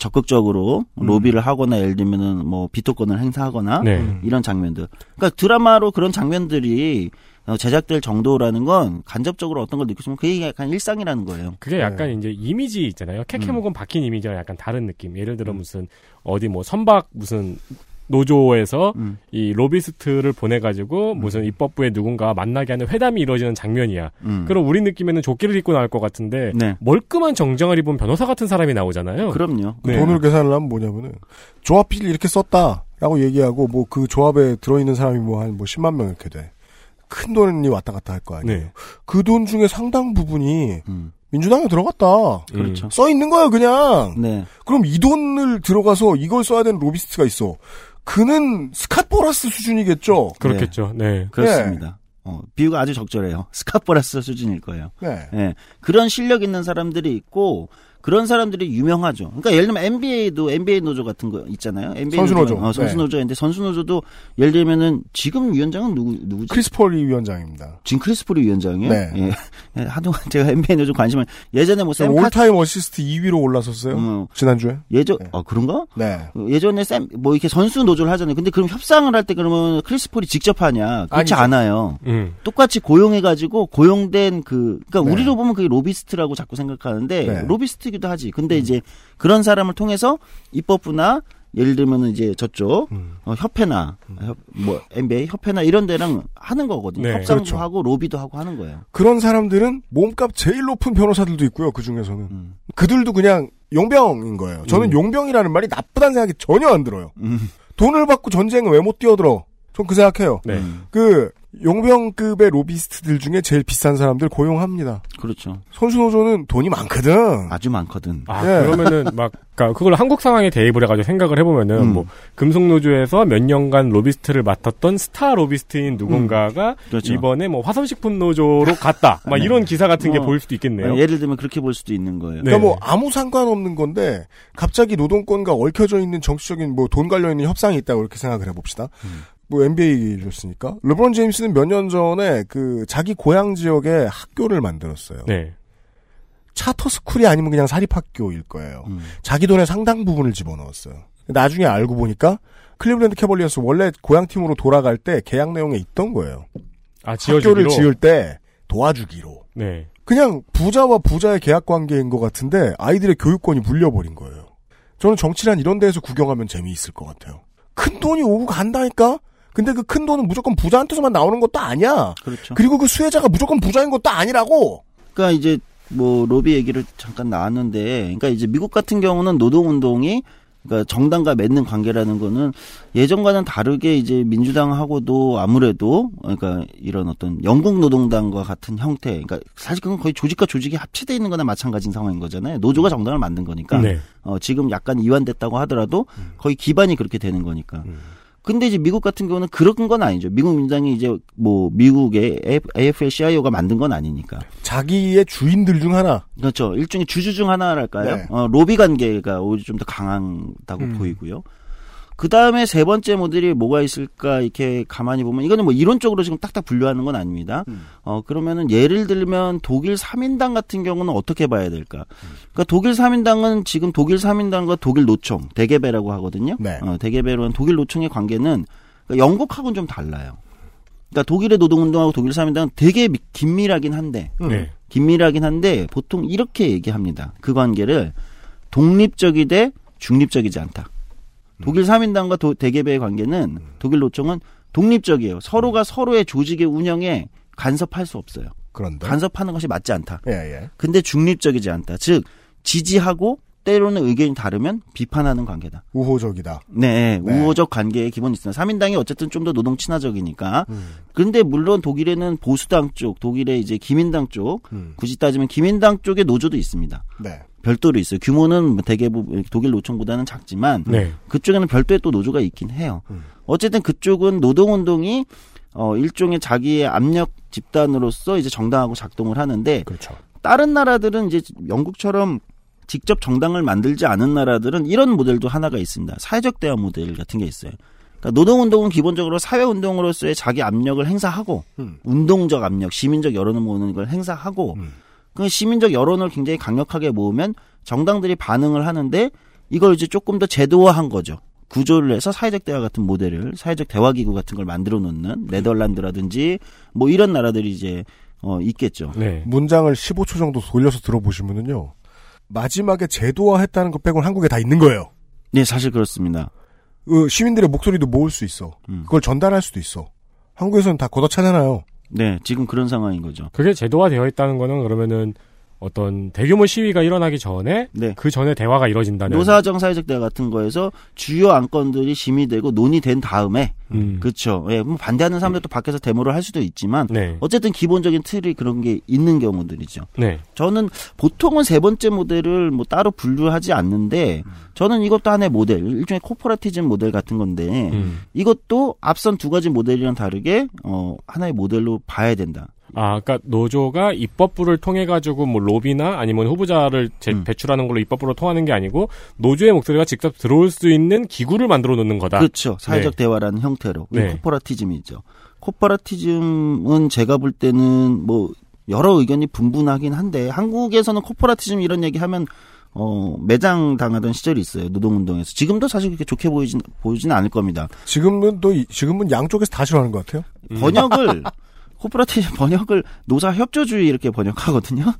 적극적으로 로비를 하거나 예를 들면은 뭐 비토권을 행사하거나 네. 이런 장면들. 그러니까 드라마로 그런 장면들이 제작될 정도라는 건 간접적으로 어떤 걸 느끼시면 그게 약간 일상이라는 거예요. 그게 약간 이제 이미지 있잖아요. 캐캐묵은 박힌 이미지와 약간 다른 느낌. 예를 들어 무슨 어디 뭐 선박 무슨 노조에서 이 로비스트를 보내가지고 무슨 입법부에 누군가 만나게 하는 회담이 이루어지는 장면이야. 그럼 우리 느낌에는 조끼를 입고 나올 것 같은데 네. 멀끔한 정장을 입은 변호사 같은 사람이 나오잖아요. 그럼요. 네. 돈을 계산을 하면 뭐냐면은 조합비를 이렇게 썼다라고 얘기하고 뭐 그 조합에 들어있는 사람이 뭐 한 뭐 10만 명 이렇게 돼. 큰 돈이 왔다 갔다 할 거 아니에요. 네. 그 돈 중에 상당 부분이 민주당에 들어갔다. 그렇죠. 써 있는 거야 그냥. 네. 그럼 이 돈을 들어가서 이걸 써야 되는 로비스트가 있어. 그는 스캇 보라스 수준이겠죠. 그렇겠죠. 네, 네. 그렇습니다. 네. 비유가 아주 적절해요. 스캇 보라스 수준일 거예요. 네. 네. 그런 실력 있는 사람들이 있고 그런 사람들이 유명하죠. 그러니까 예를 들면 NBA도 NBA 노조 같은 거 있잖아요. NBA 선수 노조. 선수 노조인데 선수 노조도 예를 들면은 지금 위원장은 누구지? 크리스퍼리 위원장입니다. 지금 크리스퍼리 위원장이요? 네. 예. 하동안 제가 NBA 노조 관심을 예전에 뭐 샘 올타임 어시스트 2위로 올라섰어요. 지난주에. 예전 네. 아 그런가? 네. 예전에 샘 뭐 이렇게 선수 노조를 하잖아요. 근데 그럼 협상을 할 때 그러면 크리스퍼리 직접 하냐? 그렇지 아니죠. 않아요. 똑같이 고용해 가지고 고용된 그러니까 네. 우리로 보면 그게 로비스트라고 자꾸 생각하는데 네. 로비스트 기도 하지. 근데 이제 그런 사람을 통해서 입법부나 예를 들면 이제 저쪽 협회나 뭐 NBA 협회나 이런 데랑 하는 거거든요. 네. 협상도 그렇죠. 하고 로비도 하고 하는 거예요. 그런 사람들은 몸값 제일 높은 변호사들도 있고요. 그 중에서는 그들도 그냥 용병인 거예요. 저는 용병이라는 말이 나쁘다는 생각이 전혀 안 들어요. 돈을 받고 전쟁에 왜 못 뛰어들어? 전 그 생각해요. 네. 그 용병급의 로비스트들 중에 제일 비싼 사람들 고용합니다. 그렇죠. 선수노조는 돈이 많거든. 아주 많거든. 아, 예. 그러면은 막, 그러니까 그걸 한국 상황에 대입을 해가지고 생각을 해보면은 뭐, 금속노조에서 몇 년간 로비스트를 맡았던 스타 로비스트인 누군가가 그렇죠. 이번에 뭐 화선식품노조로 갔다. 막 네. 이런 기사 같은 게 보일 수도 있겠네요. 예를 들면 그렇게 볼 수도 있는 거예요. 네. 그러니까 뭐 아무 상관없는 건데 갑자기 노동권과 얽혀져 있는 정치적인 뭐 돈 관련있는 협상이 있다고 이렇게 생각을 해봅시다. 뭐 NBA였으니까 르브론 제임스는 몇 년 전에 그 자기 고향 지역에 학교를 만들었어요. 네. 차터스쿨이 아니면 그냥 사립학교일 거예요. 자기 돈의 상당 부분을 집어넣었어요. 나중에 알고 보니까 클리블랜드 캐벌리어스 원래 고향 팀으로 돌아갈 때 계약 내용에 있던 거예요. 아, 지어주기로? 학교를 지을 때 도와주기로. 네. 그냥 부자와 부자의 계약 관계인 것 같은데 아이들의 교육권이 물려버린 거예요. 저는 정치란 이런 데에서 구경하면 재미있을 것 같아요. 큰 돈이 오고 간다니까? 근데 그 큰 돈은 무조건 부자한테서만 나오는 것도 아니야. 그렇죠. 그리고 그 수혜자가 무조건 부자인 것도 아니라고. 그러니까 이제 뭐 로비 얘기를 잠깐 나왔는데, 그러니까 이제 미국 같은 경우는 노동운동이 그러니까 정당과 맺는 관계라는 거는 예전과는 다르게 이제 민주당하고도 아무래도 그러니까 이런 어떤 영국 노동당과 같은 형태, 그러니까 사실 그건 거의 조직과 조직이 합치되어 있는 거나 마찬가지인 상황인 거잖아요. 노조가 정당을 만든 거니까 네. 지금 약간 이완됐다고 하더라도 거의 기반이 그렇게 되는 거니까. 근데 이제 미국 같은 경우는 그런 건 아니죠. 미국 민주당이 이제 뭐 미국의 AFL-CIO가 만든 건 아니니까. 자기의 주인들 중 하나. 그렇죠. 일종의 주주 중 하나랄까요? 네. 로비 관계가 오히려 좀 더 강하다고 보이고요. 그 다음에 세 번째 모델이 뭐가 있을까 이렇게 가만히 보면 이거는 뭐 이론적으로 지금 딱딱 분류하는 건 아닙니다. 그러면은 예를 들면 독일사민당 같은 경우는 어떻게 봐야 될까? 그러니까 독일사민당은 지금 독일사민당과 독일노총 대개배라고 하거든요. 네. 대개배로는 독일노총의 관계는 그러니까 영국하고는 좀 달라요. 그러니까 독일의 노동운동하고 독일사민당은 되게 긴밀하긴 한데 긴밀하긴 한데 보통 이렇게 얘기합니다. 그 관계를 독립적이되 중립적이지 않다. 독일 3인당과 대개배의 관계는 독일 노총은 독립적이에요. 서로가 서로의 조직의 운영에 간섭할 수 없어요. 그런데 간섭하는 것이 맞지 않다. 예. 근데 중립적이지 않다. 즉 지지하고 때로는 의견이 다르면 비판하는 관계다. 우호적이다. 네. 우호적 관계의 기본이 있습니다. 3인당이 어쨌든 좀 더 노동 친화적이니까. 근데 물론 독일에는 보수당 쪽, 독일의 이제 기민당 쪽, 굳이 따지면 기민당 쪽의 노조도 있습니다. 네. 별도로 있어요. 규모는 대개 독일 노총보다는 작지만 그쪽에는 별도의 또 노조가 있긴 해요. 어쨌든 그쪽은 노동운동이 일종의 자기의 압력 집단으로서 이제 정당하고 작동을 하는데 그렇죠. 다른 나라들은 이제 영국처럼 직접 정당을 만들지 않은 나라들은 이런 모델도 하나가 있습니다. 사회적 대화 모델 같은 게 있어요. 그러니까 노동운동은 기본적으로 사회운동으로서의 자기 압력을 행사하고 운동적 압력, 시민적 여론을 모으는 걸 행사하고 그 시민적 여론을 굉장히 강력하게 모으면 정당들이 반응을 하는데 이걸 이제 조금 더 제도화한 거죠. 구조를 해서 사회적 대화 같은 모델을 사회적 대화 기구 같은 걸 만들어 놓는 네덜란드라든지 뭐 이런 나라들이 이제 있겠죠. 네. 문장을 15초 정도 돌려서 들어보시면은요. 마지막에 제도화했다는 것 빼고는 한국에 다 있는 거예요. 네, 사실 그렇습니다. 시민들의 목소리도 모을 수 있어. 그걸 전달할 수도 있어. 한국에서는 다 걷어차잖아요. 네, 지금 그런 상황인 거죠. 그게 제도화되어 있다는 거는 그러면은 어떤 대규모 시위가 일어나기 전에 그 전에 대화가 이루어진다는 노사정 사회적 대화 같은 거에서 주요 안건들이 심의되고 논의된 다음에 그렇죠. 예, 뭐 반대하는 사람들도 밖에서 데모를 할 수도 있지만 어쨌든 기본적인 틀이 그런 게 있는 경우들이죠. 네. 저는 보통은 세 번째 모델을 뭐 따로 분류하지 않는데 저는 이것도 하나의 모델, 일종의 코퍼레티즘 모델 같은 건데 이것도 앞선 두 가지 모델이랑 다르게 하나의 모델로 봐야 된다. 아, 그러니까 노조가 입법부를 통해 가지고 뭐 로비나 아니면 후보자를 배출하는 걸로 입법부로 통하는 게 아니고 노조의 목소리가 직접 들어올 수 있는 기구를 만들어 놓는 거다. 그렇죠. 사회적 네. 대화라는 형태로. 네. 코퍼레티즘이죠. 코퍼레티즘은 제가 볼 때는 뭐 여러 의견이 분분하긴 한데 한국에서는 코퍼레티즘 이런 얘기하면 매장 당하던 시절이 있어요. 노동운동에서. 지금도 사실 그렇게 좋게 보이진 않을 겁니다. 지금은 양쪽에서 다 싫어하는 것 같아요. 번역을 코퍼레티즘 번역을 노사 협조주의 이렇게 번역하거든요.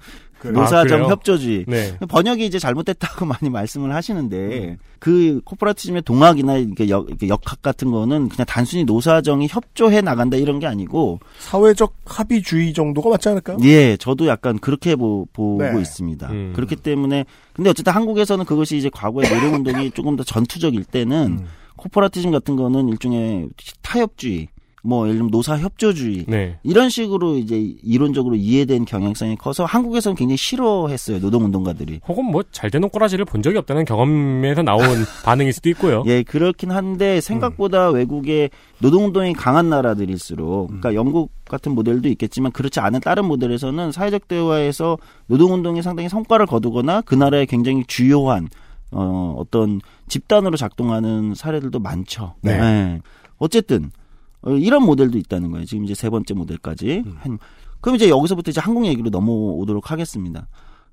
노사정 협조주의. 네. 번역이 이제 잘못됐다고 많이 말씀을 하시는데 그 코퍼레티즘의 동학이나 이렇게 역학 같은 거는 그냥 단순히 노사정이 협조해 나간다 이런 게 아니고 사회적 합의주의 정도가 맞지 않을까요? 예, 저도 약간 그렇게 보고 네. 있습니다. 그렇기 때문에 근데 어쨌든 한국에서는 그것이 이제 과거의 노동운동이 조금 더 전투적일 때는 코퍼레티즘 같은 거는 일종의 타협주의. 뭐, 예를 들면, 노사협조주의. 네. 이런 식으로 이제 이론적으로 이해된 경향성이 커서 한국에서는 굉장히 싫어했어요, 노동운동가들이. 혹은 뭐, 잘되는 꼬라지를 본 적이 없다는 경험에서 나온 반응일 수도 있고요. 예, 그렇긴 한데, 생각보다 외국의 노동운동이 강한 나라들일수록, 그러니까 영국 같은 모델도 있겠지만, 그렇지 않은 다른 모델에서는 사회적 대화에서 노동운동이 상당히 성과를 거두거나, 그 나라의 굉장히 주요한, 어떤 집단으로 작동하는 사례들도 많죠. 네. 예. 어쨌든, 이런 모델도 있다는 거예요. 지금 이제 세 번째 모델까지. 그럼 이제 여기서부터 이제 한국 얘기로 넘어오도록 하겠습니다.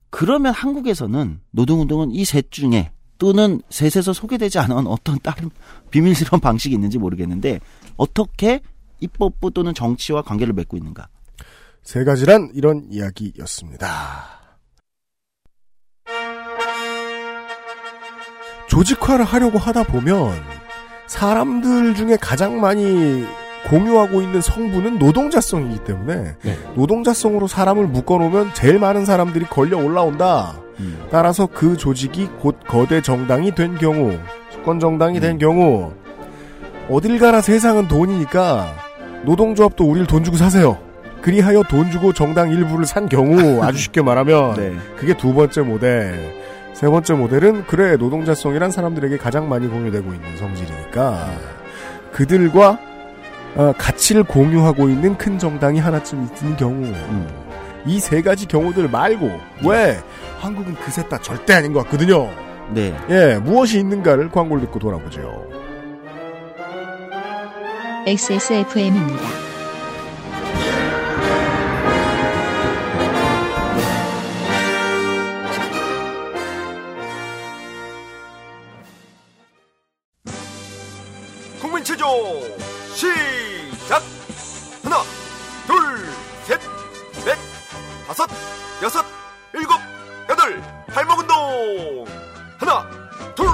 그러면 한국에서는 노동운동은 이 셋 중에 또는 셋에서 소개되지 않은 어떤 다른 비밀스러운 방식이 있는지 모르겠는데 어떻게 입법부 또는 정치와 관계를 맺고 있는가. 세 가지란 이런 이야기였습니다. 조직화를 하려고 하다 보면 사람들 중에 가장 많이 공유하고 있는 성분은 노동자성이기 때문에 네. 노동자성으로 사람을 묶어놓으면 제일 많은 사람들이 걸려 올라온다. 따라서 그 조직이 곧 거대 정당이 된 경우, 수권 정당이 된 경우 어딜 가나 세상은 돈이니까 노동조합도 우리를 돈 주고 사세요. 그리하여 돈 주고 정당 일부를 산 경우 아주 쉽게 말하면 네. 그게 두 번째 모델. 세 번째 모델은 그래 노동자성이란 사람들에게 가장 많이 공유되고 있는 성질이니까 그들과 가치를 공유하고 있는 큰 정당이 하나쯤 있는 경우 이 세 가지 경우들 말고 왜 한국은 그 셋 다 절대 아닌 것 같거든요. 네. 예, 무엇이 있는가를 광고를 듣고 돌아보죠. XSFM입니다. 시작! 하나, 둘, 셋, 넷, 다섯, 여섯, 일곱, 여덟, 발목운동! 하나, 둘!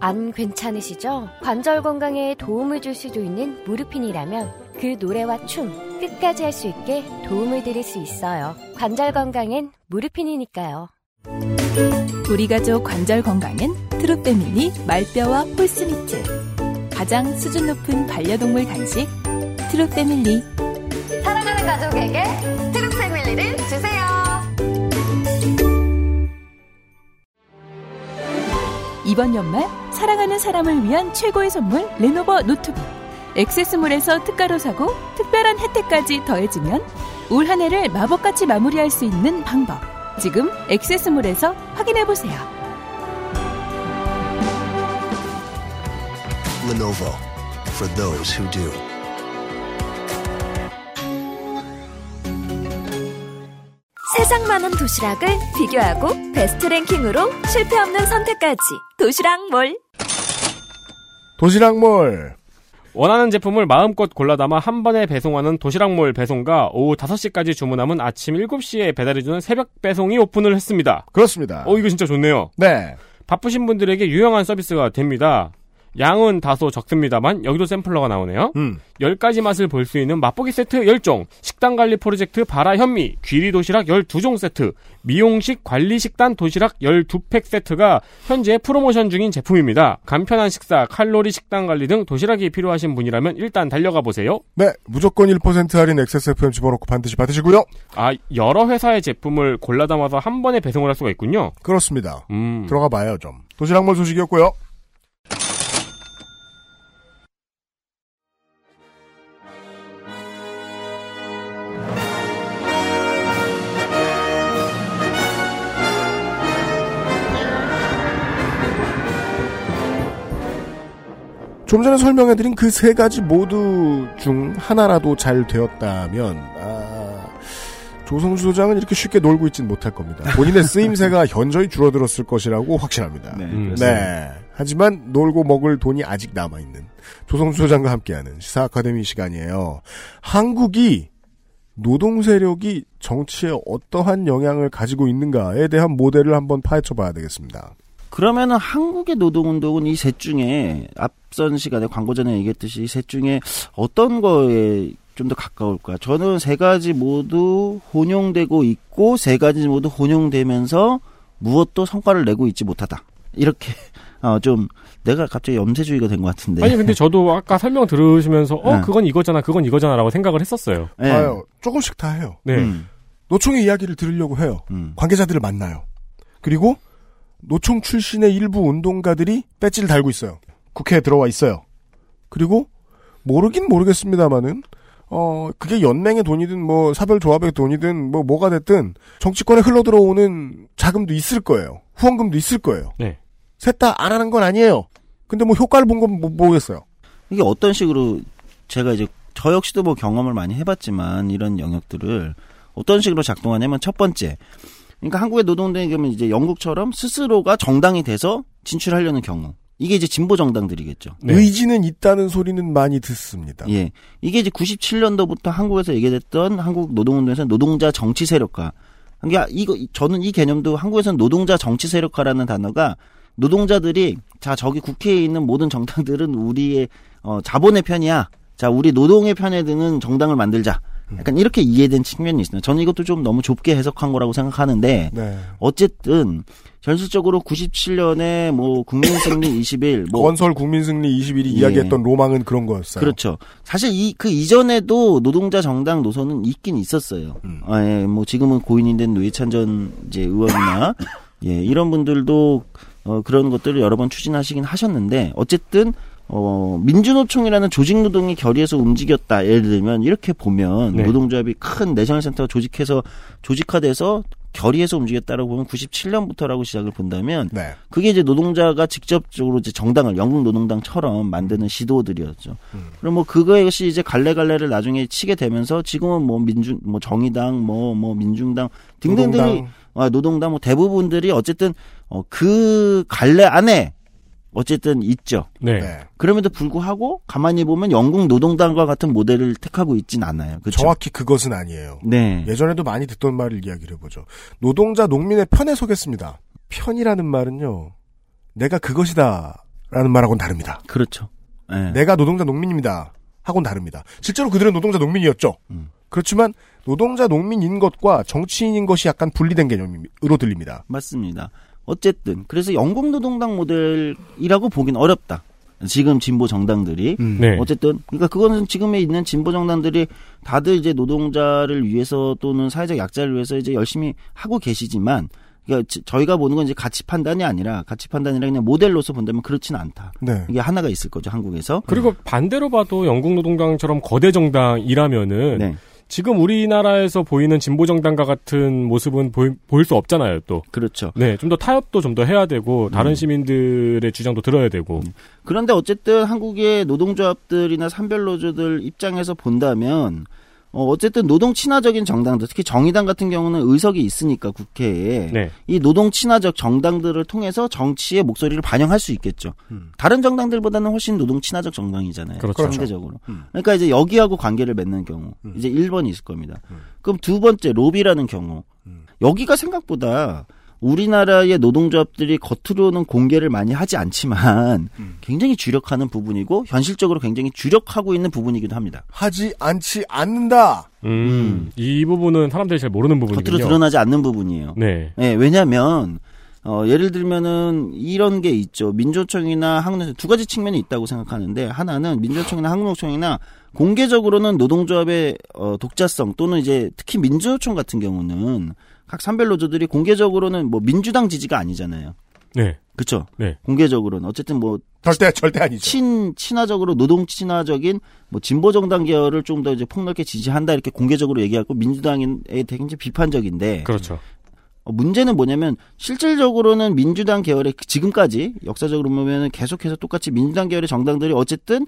안 괜찮으시죠? 관절 건강에 도움을 줄 수도 있는 무릎핀이라면 그 노래와 춤 끝까지 할 수 있게 도움을 드릴 수 있어요. 관절 건강엔 무릎핀이니까요. 우리 가족 관절 건강엔 트루패밀리 말뼈와 폴스미트 가장 수준 높은 반려동물 간식 트루패밀리 사랑하는 가족에게 트루패밀리를 주세요. 이번 연말 사랑하는 사람을 위한 최고의 선물 레노버 노트북 액세스몰에서 특가로 사고 특별한 혜택까지 더해지면 올 한 해를 마법같이 마무리할 수 있는 방법 지금 액세스몰에서 확인해보세요. Lenovo for those who do. 세상 많은 도시락을 비교하고 베스트 랭킹으로 실패 없는 선택까지 도시락몰. 도시락몰. 원하는 제품을 마음껏 골라 담아 한 번에 배송하는 도시락몰 배송과 오후 5시까지 주문하면 아침 7시에 배달해주는 새벽 배송이 오픈을 했습니다. 그렇습니다. 이거 진짜 좋네요. 네. 바쁘신 분들에게 유용한 서비스가 됩니다. 양은 다소 적습니다만 여기도 샘플러가 나오네요. 10가지 맛을 볼 수 있는 맛보기 세트 10종, 식단관리 프로젝트 바라현미, 귀리도시락 12종 세트, 미용식 관리식단 도시락 12팩 세트가 현재 프로모션 중인 제품입니다. 간편한 식사, 칼로리 식단관리 등 도시락이 필요하신 분이라면 일단 달려가 보세요. 네, 무조건 1% 할인 XSFM 집어넣고 반드시 받으시고요. 아, 여러 회사의 제품을 골라 담아서 한 번에 배송을 할 수가 있군요. 그렇습니다. 들어가 봐요 좀. 도시락몰 소식이었고요. 좀 전에 설명해드린 그 세 가지 모두 중 하나라도 잘 되었다면 조성주 소장은 이렇게 쉽게 놀고 있진 못할 겁니다. 본인의 쓰임새가 현저히 줄어들었을 것이라고 확신합니다. 네, 네. 하지만 놀고 먹을 돈이 아직 남아있는 조성주 소장과 함께하는 시사 아카데미 시간이에요. 한국이 노동세력이 정치에 어떠한 영향을 가지고 있는가에 대한 모델을 한번 파헤쳐봐야 되겠습니다. 그러면은 한국의 노동운동은 이 셋 중에 앞선 시간에 광고 전에 얘기했듯이 이 셋 중에 어떤 거에 좀 더 가까울까? 저는 세 가지 모두 혼용되고 있고 세 가지 모두 혼용되면서 무엇도 성과를 내고 있지 못하다. 이렇게 좀 내가 갑자기 염세주의가 된 것 같은데. 아니 근데 저도 아까 설명 들으시면서 그건 이거잖아, 그건 이거잖아라고 생각을 했었어요. 네. 아유, 조금씩 다 해요. 네. 노총의 이야기를 들으려고 해요. 관계자들을 만나요. 그리고 노총 출신의 일부 운동가들이 배지를 달고 있어요. 국회에 들어와 있어요. 그리고 모르긴 모르겠습니다만은 그게 연맹의 돈이든 뭐 사별조합의 돈이든 뭐가 됐든 정치권에 흘러들어오는 자금도 있을 거예요. 후원금도 있을 거예요. 네. 셋 다 안 하는 건 아니에요. 근데 뭐 효과를 본 건 모르겠어요. 이게 어떤 식으로 제가 이제 저 역시도 뭐 경험을 많이 해봤지만 이런 영역들을 어떤 식으로 작동하냐면 첫 번째. 그러니까 한국의 노동운동의 경우는 이제 영국처럼 스스로가 정당이 돼서 진출하려는 경우. 이게 이제 진보 정당들이겠죠. 네. 의지는 있다는 소리는 많이 듣습니다. 예. 이게 이제 97년도부터 한국에서 얘기됐던 한국 노동운동에서 노동자 정치 세력화. 그러니까 저는 이 개념도 한국에서는 노동자 정치 세력화라는 단어가 노동자들이 자, 저기 국회에 있는 모든 정당들은 우리의 자본의 편이야. 자, 우리 노동의 편에 드는 정당을 만들자. 약간 이렇게 이해된 측면이 있어요. 저는 이것도 좀 너무 좁게 해석한 거라고 생각하는데 네. 어쨌든 현실적으로 97년에 뭐 국민승리 21일 뭐 건설 국민승리 21이 예. 이야기했던 로망은 그런 거였어요. 그렇죠. 사실 그 이전에도 노동자 정당 노선은 있긴 있었어요. 예, 뭐 지금은 고인이 된 노희찬 전 이제 의원이나 예, 이런 분들도 그런 것들을 여러 번 추진하시긴 하셨는데 어쨌든 민주노총이라는 조직노동이 결의해서 움직였다. 예를 들면 이렇게 보면 네. 노동조합이 큰 내셔널센터 조직해서 조직화돼서 결의해서 움직였다라고 보면 97년부터라고 시작을 본다면 네. 그게 이제 노동자가 직접적으로 이제 정당을 영국노동당처럼 만드는 시도들이었죠. 그럼 뭐 그것이 이제 갈래갈래를 나중에 치게 되면서 지금은 뭐 정의당, 민중당 등등들이 노동당 뭐 대부분들이 어쨌든 그 갈래 안에 어쨌든 있죠. 네. 그럼에도 불구하고 가만히 보면 영국 노동당과 같은 모델을 택하고 있진 않아요. 그렇죠? 정확히 그것은 아니에요. 네. 예전에도 많이 듣던 말을 이야기를 해보죠. 노동자 농민의 편에 서겠습니다. 편이라는 말은요. 내가 그것이다 라는 말하고는 다릅니다. 그렇죠. 네. 내가 노동자 농민입니다. 하고는 다릅니다. 실제로 그들은 노동자 농민이었죠. 그렇지만 노동자 농민인 것과 정치인인 것이 약간 분리된 개념으로 들립니다. 맞습니다. 어쨌든 그래서 영국노동당 모델이라고 보긴 어렵다. 지금 진보 정당들이 네. 어쨌든 그러니까 그거는 지금에 있는 진보 정당들이 다들 이제 노동자를 위해서 또는 사회적 약자를 위해서 이제 열심히 하고 계시지만 그러니까 저희가 보는 건 이제 가치 판단이 아니라 그냥 모델로서 본다면 그렇지는 않다. 네. 이게 하나가 있을 거죠 한국에서. 그리고 반대로 봐도 영국노동당처럼 거대 정당이라면은. 네. 지금 우리나라에서 보이는 진보 정당과 같은 모습은 보일 수 없잖아요, 또. 그렇죠. 네, 좀 더 타협도 좀 더 해야 되고 다른 시민들의 주장도 들어야 되고. 그런데 어쨌든 한국의 노동조합들이나 산별노조들 입장에서 본다면 어쨌든 노동 친화적인 정당들, 특히 정의당 같은 경우는 의석이 있으니까 국회에 네. 이 노동 친화적 정당들을 통해서 정치의 목소리를 반영할 수 있겠죠. 다른 정당들보다는 훨씬 노동 친화적 정당이잖아요. 그렇죠. 상대적으로. 그러니까 이제 여기하고 관계를 맺는 경우 이제 1번이 있을 겁니다. 그럼 두 번째 로비라는 경우 여기가 생각보다 우리나라의 노동조합들이 겉으로는 공개를 많이 하지 않지만 굉장히 주력하는 부분이고 현실적으로 굉장히 주력하고 있는 부분이기도 합니다. 하지 않지 않는다. 이 부분은 사람들이 잘 모르는 부분이군요. 겉으로 드러나지 않는 부분이에요. 네. 네, 왜냐하면 예를 들면은 이런 게 있죠. 민주노총이나 한국노총 두 가지 측면이 있다고 생각하는데 하나는 민주노총이나 한국노총이나 공개적으로는 노동조합의 독자성 또는 이제 특히 민주노총 같은 경우는 각 산별노조들이 공개적으로는 뭐 민주당 지지가 아니잖아요. 네. 그렇죠. 네. 공개적으로는 어쨌든 뭐 절대 아니죠. 친화적으로 노동 친화적인 뭐 진보 정당 계열을 좀 더 이제 폭넓게 지지한다 이렇게 공개적으로 얘기하고 민주당에 굉장히 비판적인데. 그렇죠. 문제는 뭐냐면 실질적으로는 민주당 계열의 지금까지 역사적으로 보면 계속해서 똑같이 민주당 계열의 정당들이 어쨌든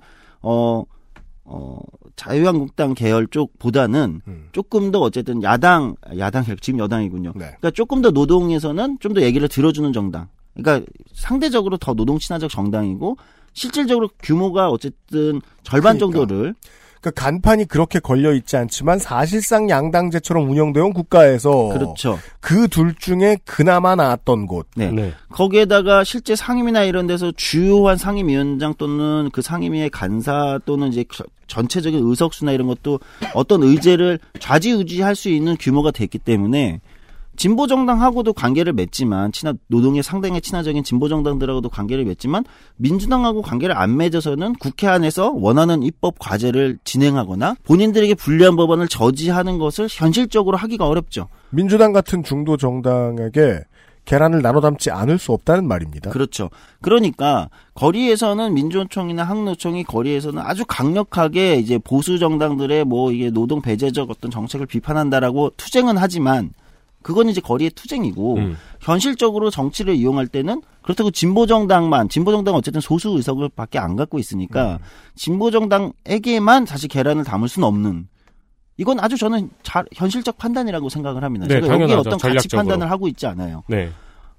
자유한국당 계열 쪽보다는 조금 더 어쨌든 야당 계열, 지금 여당이군요. 네. 그러니까 조금 더 노동에서는 좀 더 얘기를 들어주는 정당. 그러니까 상대적으로 더 노동 친화적 정당이고 실질적으로 규모가 어쨌든 절반 그러니까. 정도를. 그 간판이 그렇게 걸려 있지 않지만 사실상 양당제처럼 운영되온 국가에서 그렇죠. 그 둘 중에 그나마 나았던 곳. 네. 네. 거기에다가 실제 상임위나 이런 데서 주요한 상임위원장 또는 그 상임위의 간사 또는 이제 전체적인 의석수나 이런 것도 어떤 의제를 좌지우지할 수 있는 규모가 됐기 때문에 진보 정당하고도 관계를 맺지만 노동에 상당히 친화적인 진보 정당들하고도 관계를 맺지만 민주당하고 관계를 안 맺어서는 국회 안에서 원하는 입법 과제를 진행하거나 본인들에게 불리한 법안을 저지하는 것을 현실적으로 하기가 어렵죠. 민주당 같은 중도 정당에게 계란을 나눠 담지 않을 수 없다는 말입니다. 그렇죠. 그러니까 거리에서는 민주노총이나 한국노총이 거리에서는 아주 강력하게 이제 보수 정당들의 뭐 이게 노동 배제적 어떤 정책을 비판한다라고 투쟁은 하지만 그건 이제 거리의 투쟁이고 현실적으로 정치를 이용할 때는 그렇다고 진보 정당은 어쨌든 소수 의석을 밖에 안 갖고 있으니까 진보 정당에게만 사실 계란을 담을 수는 없는 이건 아주 저는 현실적 판단이라고 생각을 합니다. 네, 제가 여기에 어떤 전략적으로. 가치 판단을 하고 있지 않아요. 네.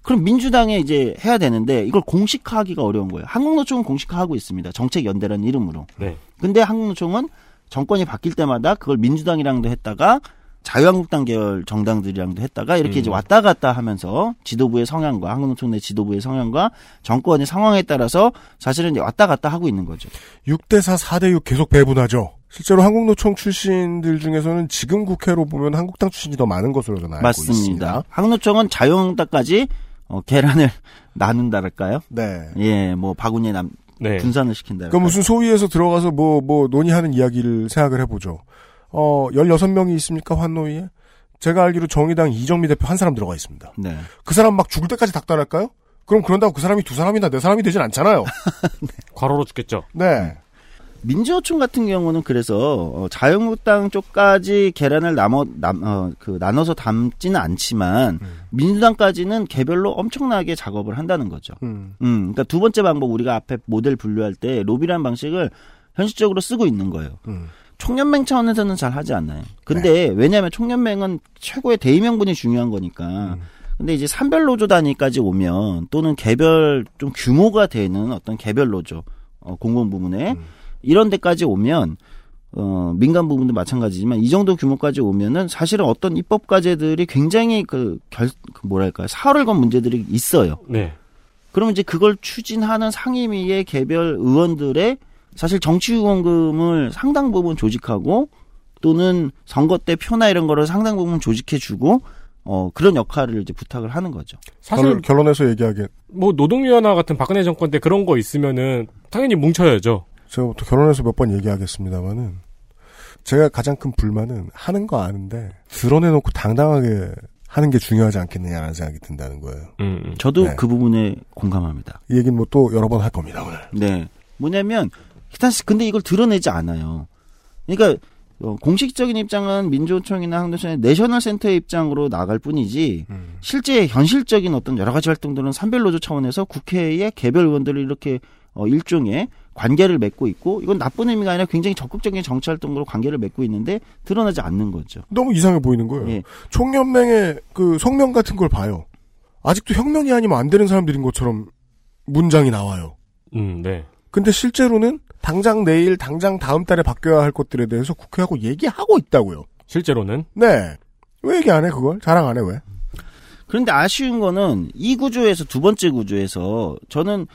그럼 민주당에 이제 해야 되는데 이걸 공식화하기가 어려운 거예요. 한국노총은 공식화하고 있습니다. 정책연대라는 이름으로. 네. 근데 한국노총은 정권이 바뀔 때마다 그걸 민주당이랑도 했다가 자유한국당 계열 정당들이랑도 했다가 이렇게 이제 왔다 갔다 하면서 지도부의 성향과 한국노총 내 지도부의 성향과 정권의 상황에 따라서 사실은 이제 왔다 갔다 하고 있는 거죠. 6대4, 4대6 계속 배분하죠. 실제로 한국노총 출신들 중에서는 지금 국회로 보면 한국당 출신이 더 많은 것으로 저는 알고 맞습니다. 있습니다. 맞습니다. 한국노총은 자유한국당까지 계란을 나눈다랄까요? 네. 예, 뭐 바구니에 분산을 시킨다. 그러니까 무슨 소위에서 들어가서 뭐 논의하는 이야기를 생각을 해보죠. 16명이 있습니까, 환노위에? 제가 알기로 정의당 이정미 대표 한 사람 들어가 있습니다. 네. 그 사람 막 죽을 때까지 닥달할까요? 그럼 그런다고 그 사람이 두 사람이나 네 사람이 되진 않잖아요. 네. 과로로 죽겠죠. 네. 민주노총 같은 경우는 그래서 자유한국당 쪽까지 계란을 나눠서 담지는 않지만 민주당까지는 개별로 엄청나게 작업을 한다는 거죠. 그러니까 두 번째 방법 우리가 앞에 모델 분류할 때 로비라는 방식을 현실적으로 쓰고 있는 거예요. 총연맹 차원에서는 잘 하지 않나요? 근데 네. 왜냐하면 총연맹은 최고의 대의명분이 중요한 거니까. 근데 이제 산별노조 단위까지 오면 또는 개별 좀 규모가 되는 어떤 개별노조 공공 부문에 이런 데까지 오면 민간 부분도 마찬가지지만 이 정도 규모까지 오면은 사실은 어떤 입법 과제들이 굉장히 사활을 건 문제들이 있어요. 네. 그러면 이제 그걸 추진하는 상임위의 개별 의원들의 사실 정치 후원금을 상당 부분 조직하고 또는 선거 때 표나 이런 거를 상당 부분 조직해주고 그런 역할을 이제 부탁을 하는 거죠. 사실 결론에서 얘기하게 뭐 노동위원회 같은 박근혜 정권 때 그런 거 있으면은 당연히 뭉쳐야죠. 제가 또 결혼해서 몇 번 얘기하겠습니다만은 제가 가장 큰 불만은 하는 거 아는데 드러내놓고 당당하게 하는 게 중요하지 않겠느냐라는 생각이 든다는 거예요. 저도 네. 그 부분에 공감합니다. 이 얘기는 뭐 또 여러 번 할 겁니다 오늘. 네. 뭐냐면 사실 근데 이걸 드러내지 않아요. 그러니까 공식적인 입장은 민주노총이나 한국노총의 내셔널센터의 입장으로 나갈 뿐이지 실제 현실적인 어떤 여러 가지 활동들은 산별노조 차원에서 국회의 개별 의원들을 이렇게 일종의 관계를 맺고 있고 이건 나쁜 의미가 아니라 굉장히 적극적인 정치활동으로 관계를 맺고 있는데 드러나지 않는 거죠. 너무 이상해 보이는 거예요. 예. 총연맹의 그 성명 같은 걸 봐요. 아직도 혁명이 아니면 안 되는 사람들인 것처럼 문장이 나와요. 네. 근데 실제로는 당장 내일, 당장 다음 달에 바뀌어야 할 것들에 대해서 국회하고 얘기하고 있다고요. 실제로는? 네. 왜 얘기 안 해 그걸? 자랑 안 해 왜? 그런데 아쉬운 거는 이 구조에서 두 번째 구조에서 저는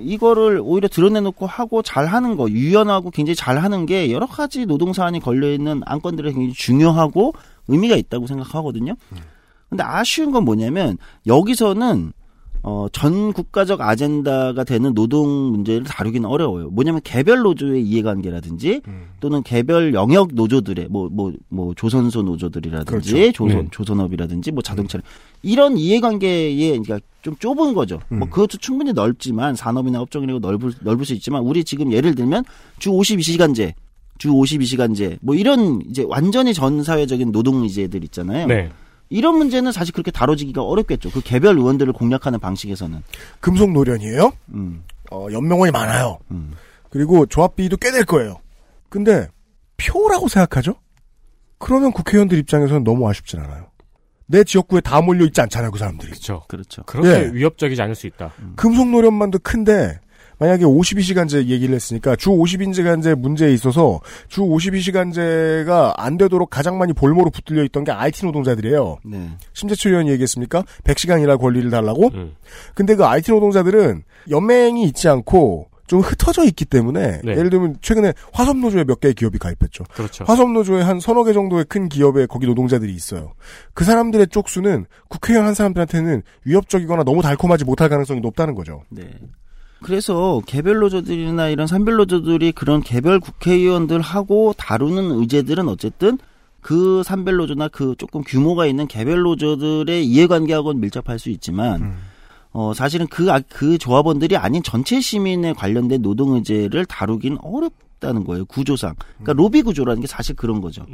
이거를 오히려 드러내놓고 하고 잘하는 거, 유연하고 굉장히 잘하는 게 여러 가지 노동사안이 걸려있는 안건들이 굉장히 중요하고 의미가 있다고 생각하거든요. 근데 아쉬운 건 뭐냐면 여기서는 전 국가적 아젠다가 되는 노동 문제를 다루기는 어려워요. 뭐냐면 개별 노조의 이해관계라든지 또는 개별 영역 노조들의 뭐 조선소 노조들이라든지 그렇죠. 조선업이라든지 뭐 자동차 이런 이해관계에 그러니까 좀 좁은 거죠. 뭐 그것도 충분히 넓지만 산업이나 업종이라고 넓을 수 있지만 우리 지금 예를 들면 주 52시간제 뭐 이런 이제 완전히 전 사회적인 노동 의제들 있잖아요. 네. 이런 문제는 사실 그렇게 다뤄지기가 어렵겠죠. 그 개별 의원들을 공략하는 방식에서는. 금속 노련이에요. 연명원이 많아요. 그리고 조합비도 꽤 될 거예요. 근데 표라고 생각하죠? 그러면 국회의원들 입장에서는 너무 아쉽진 않아요. 내 지역구에 다 몰려 있지 않잖아요, 그 사람들이. 그렇죠. 그렇죠. 그렇게 예. 위협적이지 않을 수 있다. 금속 노련만도 큰데 만약에 52시간제 얘기를 했으니까 주 52시간제 문제에 있어서 주 52시간제가 안 되도록 가장 많이 볼모로 붙들려 있던 게 IT 노동자들이에요. 네. 심재철 의원이 얘기했습니까? 100시간이라 권리를 달라고? 근데 그 IT 노동자들은 연맹이 있지 않고 좀 흩어져 있기 때문에 네. 예를 들면 최근에 화성노조에 몇 개의 기업이 가입했죠. 그렇죠. 화성노조에 한 서너 개 정도의 큰 기업에 거기 노동자들이 있어요. 그 사람들의 쪽수는 국회의원 한 사람들한테는 위협적이거나 너무 달콤하지 못할 가능성이 높다는 거죠. 네. 그래서 개별 노조들이나 이런 산별 노조들이 그런 개별 국회의원들하고 다루는 의제들은 어쨌든 그 산별 노조나 그 조금 규모가 있는 개별 노조들의 이해관계하고는 밀접할 수 있지만 사실은 그 조합원들이 아닌 전체 시민에 관련된 노동 의제를 다루긴 어렵다는 거예요. 구조상. 그러니까 로비 구조라는 게 사실 그런 거죠.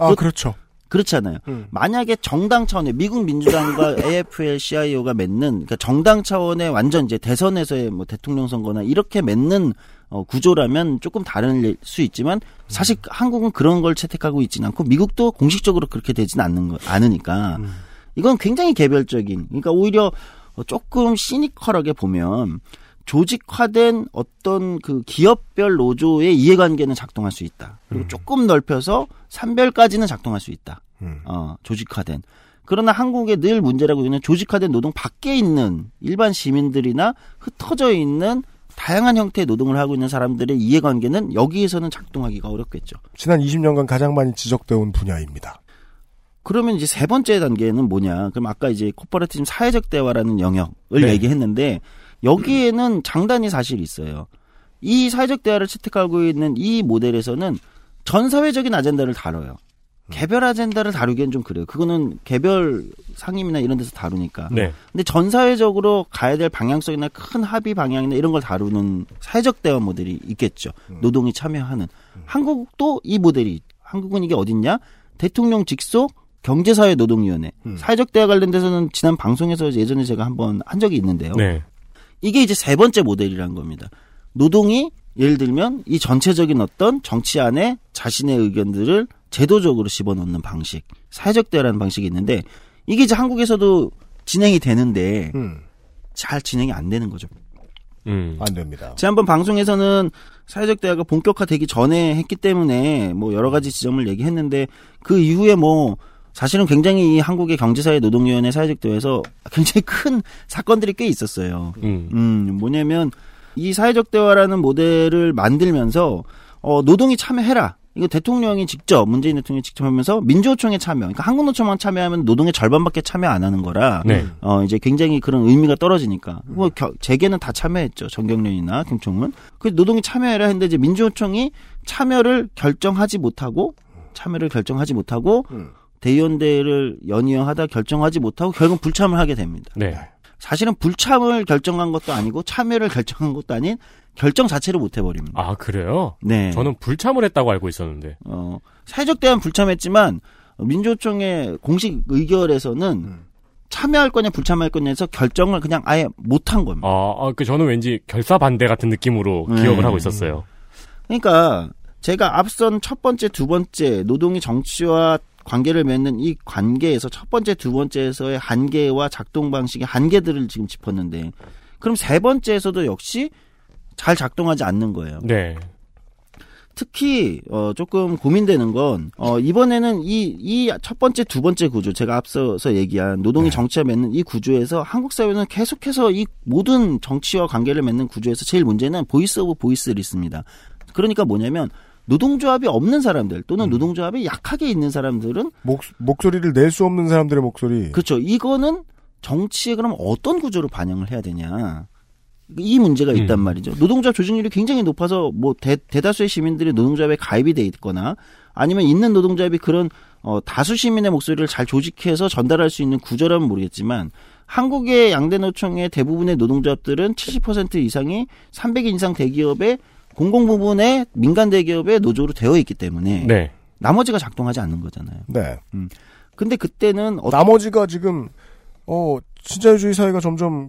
아, 그렇죠. 그렇잖아요. 만약에 정당 차원의 미국 민주당과 AFL-CIO가 맺는 그러니까 정당 차원의 완전 이제 대선에서의 뭐 대통령 선거나 이렇게 맺는 구조라면 조금 다를 수 있지만 사실 한국은 그런 걸 채택하고 있지는 않고 미국도 공식적으로 그렇게 되지는 않으니까 이건 굉장히 개별적인. 그러니까 오히려 조금 시니컬하게 보면 조직화된 어떤 그 기업별 노조의 이해관계는 작동할 수 있다. 그리고 조금 넓혀서 산별까지는 작동할 수 있다. 조직화된. 그러나 한국의 늘 문제라고 있는 조직화된 노동 밖에 있는 일반 시민들이나 흩어져 있는 다양한 형태의 노동을 하고 있는 사람들의 이해관계는 여기에서는 작동하기가 어렵겠죠. 지난 20년간 가장 많이 지적되어 온 분야입니다. 그러면 이제 세 번째 단계는 뭐냐. 그럼 아까 이제 코퍼레티즘 사회적 대화라는 영역을 네. 얘기했는데 여기에는 장단이 사실 있어요. 이 사회적 대화를 채택하고 있는 이 모델에서는 전사회적인 아젠다를 다뤄요. 개별 아젠다를 다루기엔 좀 그래요. 그거는 개별 상임이나 이런 데서 다루니까. 네. 근데 전사회적으로 가야 될 방향성이나 큰 합의 방향이나 이런 걸 다루는 사회적 대화 모델이 있겠죠. 노동이 참여하는. 한국도 이 모델이. 한국은 이게 어딨냐? 대통령 직속 경제사회노동위원회. 사회적 대화 관련돼서는 지난 방송에서 예전에 제가 한 적이 있는데요. 네. 이게 이제 세 번째 모델이라는 겁니다. 노동이 예를 들면 이 전체적인 어떤 정치 안에 자신의 의견들을 제도적으로 집어넣는 방식, 사회적 대화라는 방식이 있는데 이게 이제 한국에서도 진행이 되는데 잘 진행이 안 되는 거죠. 안 됩니다. 지난번 방송에서는 사회적 대화가 본격화되기 전에 했기 때문에 뭐 여러 가지 지점을 얘기했는데 그 이후에 뭐 사실은 굉장히 이 한국의 경제사회 노동위원회 사회적 대화에서 굉장히 큰 사건들이 꽤 있었어요. 뭐냐면 이 사회적 대화라는 모델을 만들면서 노동이 참여해라. 이거 대통령이 직접 문재인 대통령이 직접 하면서 민주노총에 참여. 그러니까 한국노총만 참여하면 노동의 절반밖에 참여 안 하는 거라. 네. 이제 굉장히 그런 의미가 떨어지니까. 뭐 재계는 다 참여했죠. 정경련이나 경총은. 그래서 노동이 참여해라 했는데 이제 민주노총이 참여를 결정하지 못하고. 대의원대회를 연이어 하다 결정하지 못하고 결국 불참을 하게 됩니다. 네. 사실은 불참을 결정한 것도 아니고 참여를 결정한 것도 아닌 결정 자체를 못 해버립니다. 아, 그래요? 네. 저는 불참을 했다고 알고 있었는데. 사회적 대화는 불참했지만 민주노총의 공식 의결에서는 참여할 거냐 불참할 거냐에서 결정을 그냥 아예 못한 겁니다. 그 저는 왠지 결사반대 같은 느낌으로 기억을 하고 있었어요. 그러니까 제가 앞선 첫 번째, 두 번째 노동이 정치와 관계를 맺는 이 관계에서 첫 번째, 두 번째에서의 한계와 작동 방식의 한계들을 지금 짚었는데 그럼 세 번째에서도 역시 잘 작동하지 않는 거예요. 네. 특히 조금 고민되는 건 이번에는 이 첫 번째, 두 번째 구조 제가 앞서서 얘기한 노동이 정치와 맺는 이 구조에서 한국 사회는 계속해서 이 모든 정치와 관계를 맺는 구조에서 제일 문제는 보이스 오브 보이스리스입니다. 그러니까 뭐냐면 노동조합이 없는 사람들 또는 노동조합이 약하게 있는 사람들은 목소리를 낼 수 없는 사람들의 목소리. 그렇죠. 이거는 정치에 그럼 어떤 구조로 반영을 해야 되냐. 이 문제가 있단 말이죠. 노동조합 조직률이 굉장히 높아서 뭐 대다수의 시민들이 노동조합에 가입이 돼 있거나 아니면 있는 노동조합이 그런 다수 시민의 목소리를 잘 조직해서 전달할 수 있는 구조라면 모르겠지만 한국의 양대 노총의 대부분의 노동조합들은 70% 이상이 300인 이상 대기업에 공공 부분의 민간 대기업의 노조로 되어 있기 때문에 네. 나머지가 작동하지 않는 거잖아요. 네. 근데 그때는 나머지가 지금 신자유주의 사회가 점점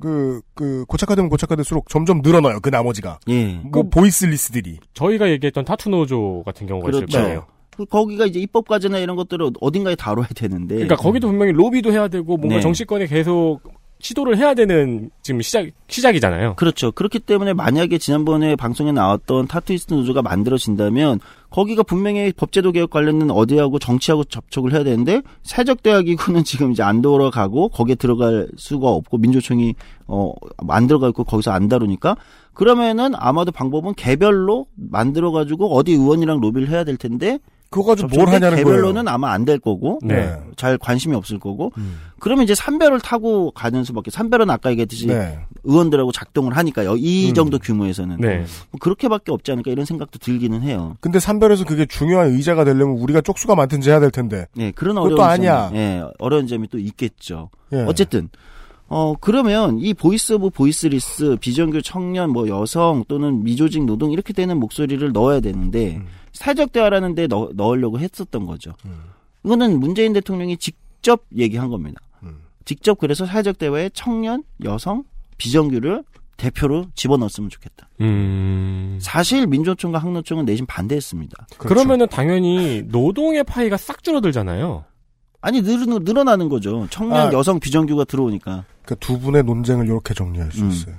고착화되면 고착화될수록 점점 늘어나요. 그 나머지가. 예. 뭐 보이스리스들이. 저희가 얘기했던 타투노조 같은 경우가 그렇죠. 있을 거예요. 거기가 이제 입법 과제나 이런 것들을 어딘가에 다뤄야 되는데. 그러니까 거기도 분명히 로비도 해야 되고 뭔가 네. 정치권에 계속 시도를 해야 되는 지금 시작이잖아요. 그렇죠. 그렇기 때문에 만약에 지난번에 방송에 나왔던 타투이스트 노조가 만들어진다면 거기가 분명히 법제도 개혁 관련된 어디하고 정치하고 접촉을 해야 되는데 사적대학이고는 지금 이제 안 돌아가고 거기에 들어갈 수가 없고 민주노총이 안 들어가 있고 거기서 안 다루니까 그러면은 아마도 방법은 개별로 만들어가지고 어디 의원이랑 로비를 해야 될 텐데 그거 가지고 뭘 하냐는 거예요. 개별로는 아마 안 될 거고 네. 잘 관심이 없을 거고 그러면 이제 산별을 타고 가는 수밖에. 산별은 아까 얘기했듯이 네. 의원들하고 작동을 하니까요. 이 정도 규모에서는 네. 뭐 그렇게밖에 없지 않을까 이런 생각도 들기는 해요. 근데 산별에서 그게 중요한 의자가 되려면 우리가 쪽수가 많든지 해야 될 텐데 네, 그런 어려운 점이, 아니야. 네, 어려운 점이 또 있겠죠. 예. 어쨌든 그러면 이 보이스 오브 보이스리스, 비정규 청년, 뭐 여성 또는 미조직 노동 이렇게 되는 목소리를 넣어야 되는데 사회적 대화라는 데 넣으려고 했었던 거죠. 이거는 문재인 대통령이 직접 얘기한 겁니다. 직접 그래서 사회적 대화에 청년, 여성, 비정규를 대표로 집어넣었으면 좋겠다. 사실 민주노총과 한국노총은 내심 반대했습니다. 그렇죠. 그러면은 당연히 노동의 파이가 싹 줄어들잖아요. 아니 늘어나는 거죠. 청년, 여성, 비정규가 들어오니까. 그러니까 두 분의 논쟁을 이렇게 정리할 수 있어요.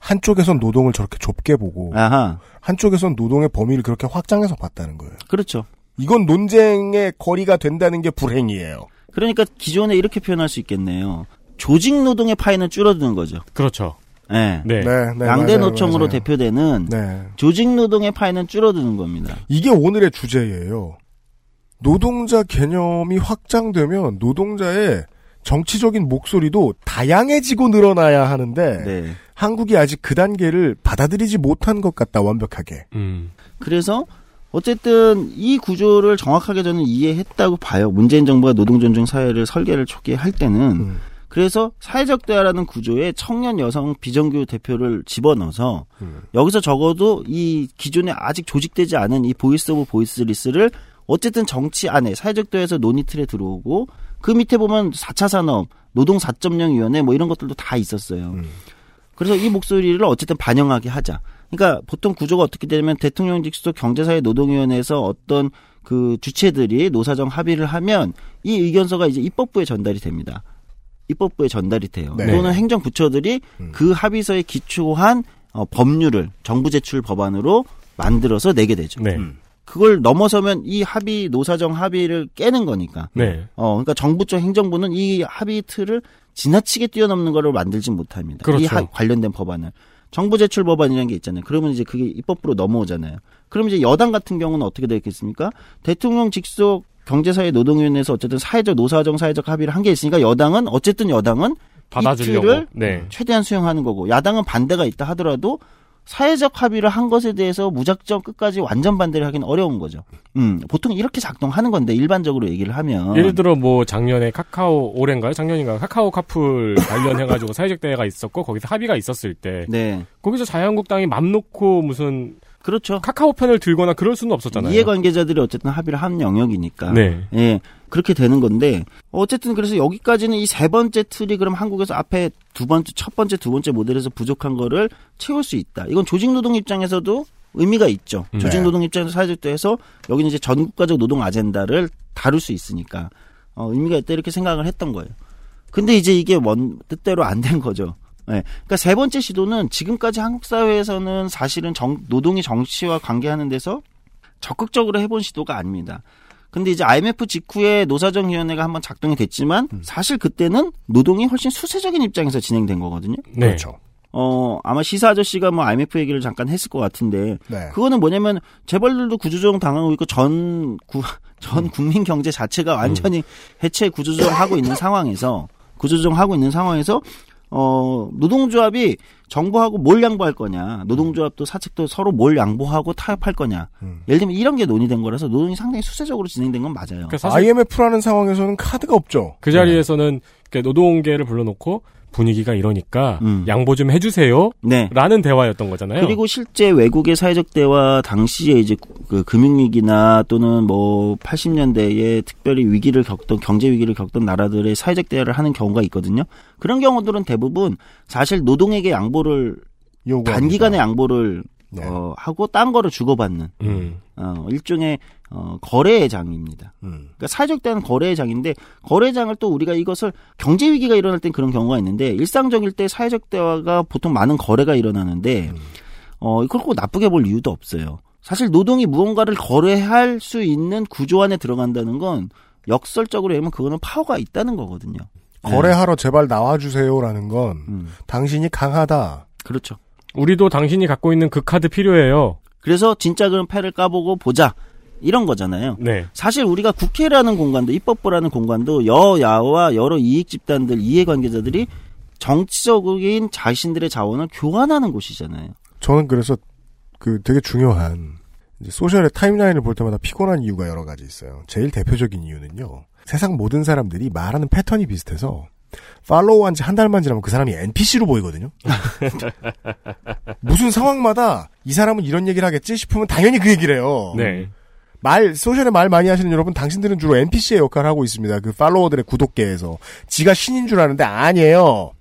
한쪽에선 노동을 저렇게 좁게 보고 아하. 한쪽에선 노동의 범위를 그렇게 확장해서 봤다는 거예요. 그렇죠. 이건 논쟁의 거리가 된다는 게 불행이에요. 그러니까 기존에 이렇게 표현할 수 있겠네요. 조직 노동의 파이는 줄어드는 거죠. 그렇죠. 네. 네. 네 양대 맞아요, 노총으로 맞아요. 대표되는 네. 조직 노동의 파이는 줄어드는 겁니다. 이게 오늘의 주제예요. 노동자 개념이 확장되면 노동자의 정치적인 목소리도 다양해지고 늘어나야 하는데 네. 한국이 아직 그 단계를 받아들이지 못한 것 같다. 완벽하게. 그래서 어쨌든 이 구조를 정확하게 저는 이해했다고 봐요. 문재인 정부가 노동존중 사회를 설계를 초기에 할 때는 그래서 사회적 대화라는 구조에 청년, 여성, 비정규 대표를 집어넣어서 여기서 적어도 이 기존에 아직 조직되지 않은 이 보이스 오브 보이스리스를 어쨌든 정치 안에 사회적 대화에서 논의 틀에 들어오고 그 밑에 보면 4차 산업, 노동 4.0 위원회 뭐 이런 것들도 다 있었어요. 그래서 이 목소리를 어쨌든 반영하게 하자. 그러니까 보통 구조가 어떻게 되냐면 대통령 직속 경제사회노동위원회에서 어떤 그 주체들이 노사정 합의를 하면 이 의견서가 이제 입법부에 전달이 됩니다. 입법부에 전달이 돼요. 네. 또는 행정부처들이 그 합의서에 기초한 법률을 정부 제출 법안으로 만들어서 내게 되죠. 네. 그걸 넘어서면 이 합의, 노사정 합의를 깨는 거니까. 네. 그러니까 정부처 행정부는 이 합의 틀을 지나치게 뛰어넘는 거를 만들지 못합니다. 그렇죠. 이 관련된 법안을. 정부 제출 법안이라는 게 있잖아요. 그러면 이제 그게 입법부로 넘어오잖아요. 그럼 이제 여당 같은 경우는 어떻게 되겠습니까? 대통령 직속 경제사회노동위원회에서 어쨌든 사회적, 노사정, 사회적 합의를 한 게 있으니까 여당은, 어쨌든 여당은 받아주려고. 이 틀을 네. 최대한 수용하는 거고, 야당은 반대가 있다 하더라도 사회적 합의를 한 것에 대해서 무작정 끝까지 완전 반대를 하긴 어려운 거죠. 보통 이렇게 작동하는 건데 일반적으로 얘기를 하면 예를 들어 뭐 작년에 작년인가 카카오 카풀 관련해가지고 사회적 대회가 있었고 거기서 합의가 있었을 때 네. 거기서 자유한국당이 맘 놓고 무슨 그렇죠. 카카오 편을 들거나 그럴 수는 없었잖아요. 이해관계자들이 어쨌든 합의를 한 영역이니까. 네. 예. 그렇게 되는 건데 어쨌든 그래서 여기까지는 이 세 번째 틀이 그럼 한국에서 앞에 첫 번째, 두 번째 모델에서 부족한 거를 채울 수 있다. 이건 조직노동 입장에서도 의미가 있죠. 네. 조직노동 입장에서 사회적 대화에서 여기는 이제 전국가적 노동 아젠다를 다룰 수 있으니까 의미가 있다 이렇게 생각을 했던 거예요. 근데 이제 이게 뜻대로 안 된 거죠. 네. 그러니까 세 번째 시도는 지금까지 한국 사회에서는 사실은 노동이 정치와 관계하는 데서 적극적으로 해본 시도가 아닙니다. 근데 이제 IMF 직후에 노사정위원회가 한번 작동이 됐지만 사실 그때는 노동이 훨씬 수세적인 입장에서 진행된 거거든요. 네. 그렇죠. 아마 시사 아저씨가 뭐 IMF 얘기를 잠깐 했을 것 같은데 네. 그거는 뭐냐면 재벌들도 구조조정 당하고 있고 전 국민 경제 자체가 완전히 해체 구조조정하고 있는 상황에서 노동조합이 정부하고 뭘 양보할 거냐, 노동조합도 사측도 서로 뭘 양보하고 타협할 거냐. 예를 들면 이런 게 논의된 거라서 노동이 상당히 수세적으로 진행된 건 맞아요. 그러니까 IMF라는 상황에서는 카드가 없죠. 그 자리에서는 노동계를 불러놓고 분위기가 이러니까 양보 좀 해주세요. 네. 라는 대화였던 거잖아요. 그리고 실제 외국의 사회적 대화 당시에 이제 그 금융위기나 또는 뭐 80년대에 특별히 위기를 겪던 경제 위기를 겪던 나라들의 사회적 대화를 하는 경우가 있거든요. 그런 경우들은 대부분 사실 노동에게 양보를 요구합니다. 단기간에 양보를 네. 하고 딴 거를 주고받는 일종의 거래의 장입니다. 그러니까 사회적 대화는 거래의 장인데 거래의 장을 또 우리가 이것을 경제 위기가 일어날 땐 그런 경우가 있는데 일상적일 때 사회적 대화가 보통 많은 거래가 일어나는데 이걸 꼭 나쁘게 볼 이유도 없어요. 사실 노동이 무언가를 거래할 수 있는 구조 안에 들어간다는 건 역설적으로 얘기하면 그거는 파워가 있다는 거거든요. 거래하러 제발 나와주세요라는 건 당신이 강하다. 그렇죠. 우리도 당신이 갖고 있는 그 카드 필요해요. 그래서 진짜 그럼 패를 까보고 보자. 이런 거잖아요. 네. 사실 우리가 국회라는 공간도 입법부라는 공간도 여야와 여러 이익집단들, 이해관계자들이 정치적인 자신들의 자원을 교환하는 곳이잖아요. 저는 그래서 그 되게 중요한 이제 소셜의 타임라인을 볼 때마다 피곤한 이유가 여러 가지 있어요. 제일 대표적인 이유는요. 세상 모든 사람들이 말하는 패턴이 비슷해서 팔로우한 지 한 달만 지나면 그 사람이 NPC로 보이거든요. 무슨 상황마다 이 사람은 이런 얘기를 하겠지 싶으면 당연히 그 얘기를 해요. 네. 소셜에 말 많이 하시는 여러분, 당신들은 주로 NPC의 역할을 하고 있습니다. 그 팔로워들의 구독계에서. 지가 신인 줄 아는데 아니에요.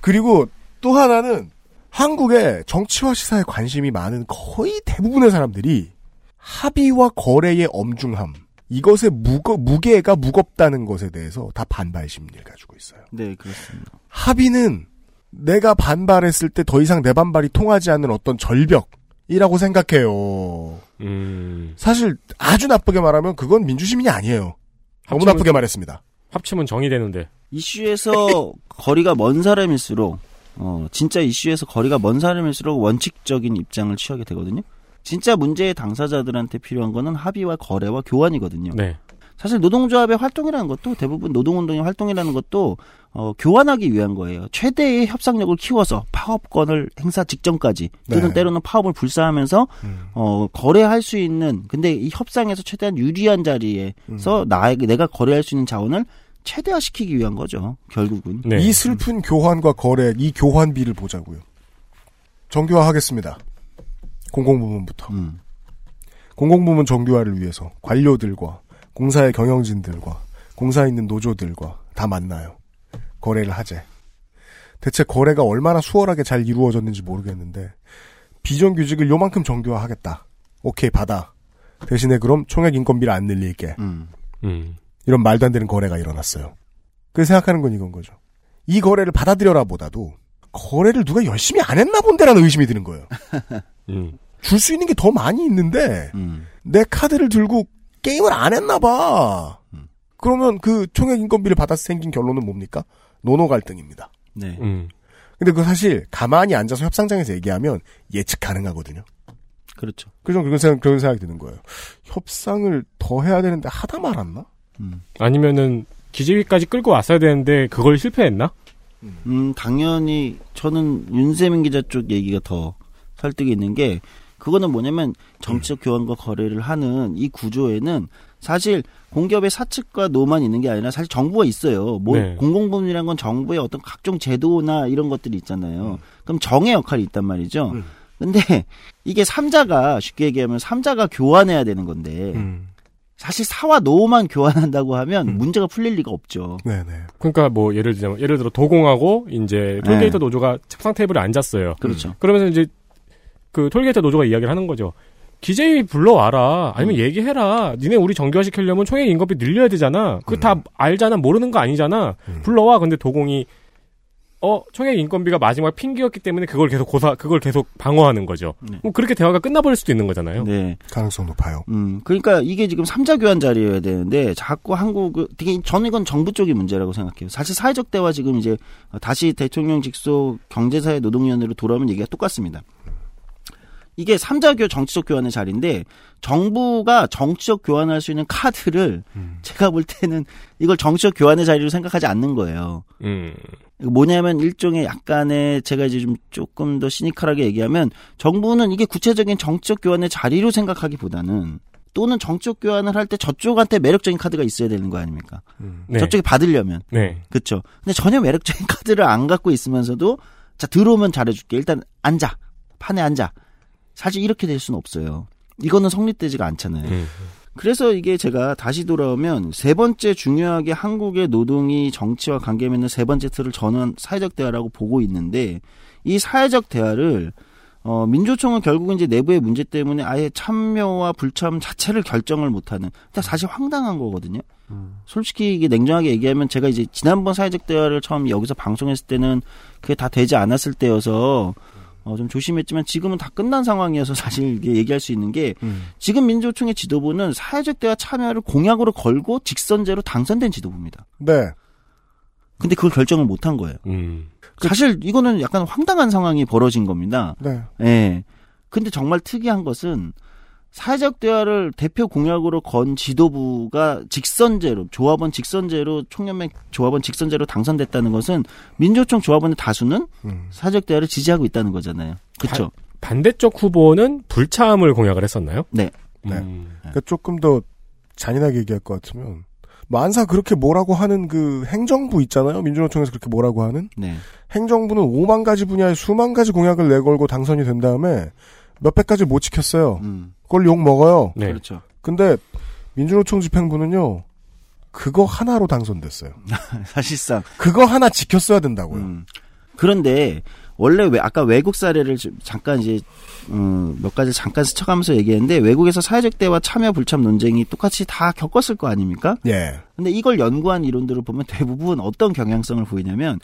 그리고 또 하나는 한국의 정치와 시사에 관심이 많은 거의 대부분의 사람들이 합의와 거래의 엄중함. 이것의 무게가 무겁다는 것에 대해서 다 반발 심리를 가지고 있어요. 네, 그렇습니다. 합의는 내가 반발했을 때 더 이상 내 반발이 통하지 않는 어떤 절벽이라고 생각해요. 사실 아주 나쁘게 말하면 그건 민주시민이 아니에요. 너무 나쁘게 말했습니다. 합치면 정이 되는데. 이슈에서 거리가 먼 사람일수록 진짜 이슈에서 거리가 먼 사람일수록 원칙적인 입장을 취하게 되거든요. 진짜 문제의 당사자들한테 필요한 거는 합의와 거래와 교환이거든요. 네. 사실 노동조합의 활동이라는 것도 대부분 노동운동의 활동이라는 것도 교환하기 위한 거예요. 최대의 협상력을 키워서 파업권을 행사 직전까지 또는 네. 때로는 파업을 불사하면서 거래할 수 있는 근데 이 협상에서 최대한 유리한 자리에서 내가 거래할 수 있는 자원을 최대화시키기 위한 거죠. 결국은. 네. 이 슬픈 교환과 거래, 이 교환비를 보자고요. 정교화하겠습니다. 공공부문부터. 공공부문 정교화를 위해서 관료들과 공사의 경영진들과 공사에 있는 노조들과 다 만나요. 거래를 하재. 대체 거래가 얼마나 수월하게 잘 이루어졌는지 모르겠는데 비정규직을 요만큼 정교화하겠다. 오케이 받아. 대신에 그럼 총액 인건비를 안 늘릴게. 이런 말도 안 되는 거래가 일어났어요. 그 생각하는 건 이건 거죠. 이 거래를 받아들여라 보다도 거래를 누가 열심히 안 했나 본데라는 의심이 드는 거예요. 줄 수 있는 게 더 많이 있는데 내 카드를 들고 게임을 안 했나 봐. 그러면 그 총액 인건비를 받아서 생긴 결론은 뭡니까? 노노 갈등입니다. 네. 근데 그거 사실 가만히 앉아서 협상장에서 얘기하면 예측 가능하거든요. 그렇죠. 그래서 그런 생각이 드는 거예요. 협상을 더 해야 되는데 하다 말았나? 아니면은 기재위까지 끌고 왔어야 되는데 그걸 실패했나? 당연히 저는 윤세민 기자 쪽 얘기가 더 설득이 있는 게 그거는 뭐냐면 정치적 교환과 거래를 하는 이 구조에는 사실 공기업의 사측과 노만 있는 게 아니라 사실 정부가 있어요. 네. 공공부문이라는 건 정부의 어떤 각종 제도나 이런 것들이 있잖아요. 그럼 정의 역할이 있단 말이죠. 근데 이게 3자가 쉽게 얘기하면 3자가 교환해야 되는 건데 사실 사와 노만 교환한다고 하면 문제가 풀릴 리가 없죠. 네네. 그러니까 뭐 예를 들어 도공하고 이제 톨게이터 네. 노조가 협상 테이블에 앉았어요. 그렇죠. 그러면서 이제 그 톨게이터 노조가 이야기를 하는 거죠. 기재위 불러와라. 아니면 얘기해라. 니네 우리 정교화시키려면 총액 인건비 늘려야 되잖아. 그거 다 알잖아. 모르는 거 아니잖아. 불러와. 근데 도공이 총액 인건비가 마지막 핑계였기 때문에 그걸 계속 방어하는 거죠. 네. 뭐 그렇게 대화가 끝나버릴 수도 있는 거잖아요. 네. 가능성 높아요. 그러니까 이게 지금 3자 교환 자리여야 되는데 자꾸 되게 저는 이건 정부 쪽이 문제라고 생각해요. 사실 사회적 대화 지금 이제 다시 대통령 직속 경제사회노동위원회로 돌아오면 얘기가 똑같습니다. 이게 3자 정치적 교환의 자리인데 정부가 정치적 교환할 수 있는 카드를 제가 볼 때는 이걸 정치적 교환의 자리로 생각하지 않는 거예요. 뭐냐면 일종의 약간의 제가 이제 조금 더 시니컬하게 얘기하면 정부는 이게 구체적인 정치적 교환의 자리로 생각하기보다는 또는 정적 교환을 할 때 저쪽한테 매력적인 카드가 있어야 되는 거 아닙니까? 네. 저쪽이 받으려면. 네. 그렇죠. 근데 전혀 매력적인 카드를 안 갖고 있으면서도 자 들어오면 잘해줄게. 일단 앉아. 판에 앉아. 사실 이렇게 될 수는 없어요. 이거는 성립되지가 않잖아요. 그래서 이게 제가 다시 돌아오면 세 번째 중요하게 한국의 노동이 정치와 관계맺는 세 번째 틀을 저는 사회적 대화라고 보고 있는데 이 사회적 대화를 민주총은 결국은 이제 내부의 문제 때문에 아예 참여와 불참 자체를 결정을 못하는. 사실 황당한 거거든요. 솔직히 이게 냉정하게 얘기하면 제가 이제 지난번 사회적 대화를 처음 여기서 방송했을 때는 그게 다 되지 않았을 때여서 좀 조심했지만 지금은 다 끝난 상황이어서 사실 이게 얘기할 수 있는 게 지금 민주노총의 지도부는 사회적 대화 참여를 공약으로 걸고 직선제로 당선된 지도부입니다. 네. 근데 그걸 결정을 못한 거예요. 사실 이거는 약간 황당한 상황이 벌어진 겁니다. 네. 예. 근데 정말 특이한 것은 사회적 대화를 대표 공약으로 건 지도부가 직선제로 조합원 직선제로 총연맹 조합원 직선제로 당선됐다는 것은 민주노총 조합원의 다수는 사회적 대화를 지지하고 있다는 거잖아요. 그렇죠. 반대쪽 후보는 불참을 공약을 했었나요? 네. 네. 그러니까 조금 더 잔인하게 얘기할 것 같으면 만사 그렇게 뭐라고 하는 그 행정부 있잖아요. 민주노총에서 그렇게 뭐라고 하는. 네. 행정부는 5만 가지 분야에 수만 가지 공약을 내걸고 당선이 된 다음에 몇백 가지 못 지켰어요. 그걸 욕 먹어요. 네. 그렇죠. 근데 민주노총 집행부는요. 그거 하나로 당선됐어요. 사실상 그거 하나 지켰어야 된다고요. 그런데 원래 아까 외국 사례를 잠깐 이제 몇 가지 잠깐 스쳐가면서 얘기했는데 외국에서 사회적 대화 참여 불참 논쟁이 똑같이 다 겪었을 거 아닙니까? 예. 근데 이걸 연구한 이론들을 보면 대부분 어떤 경향성을 보이냐면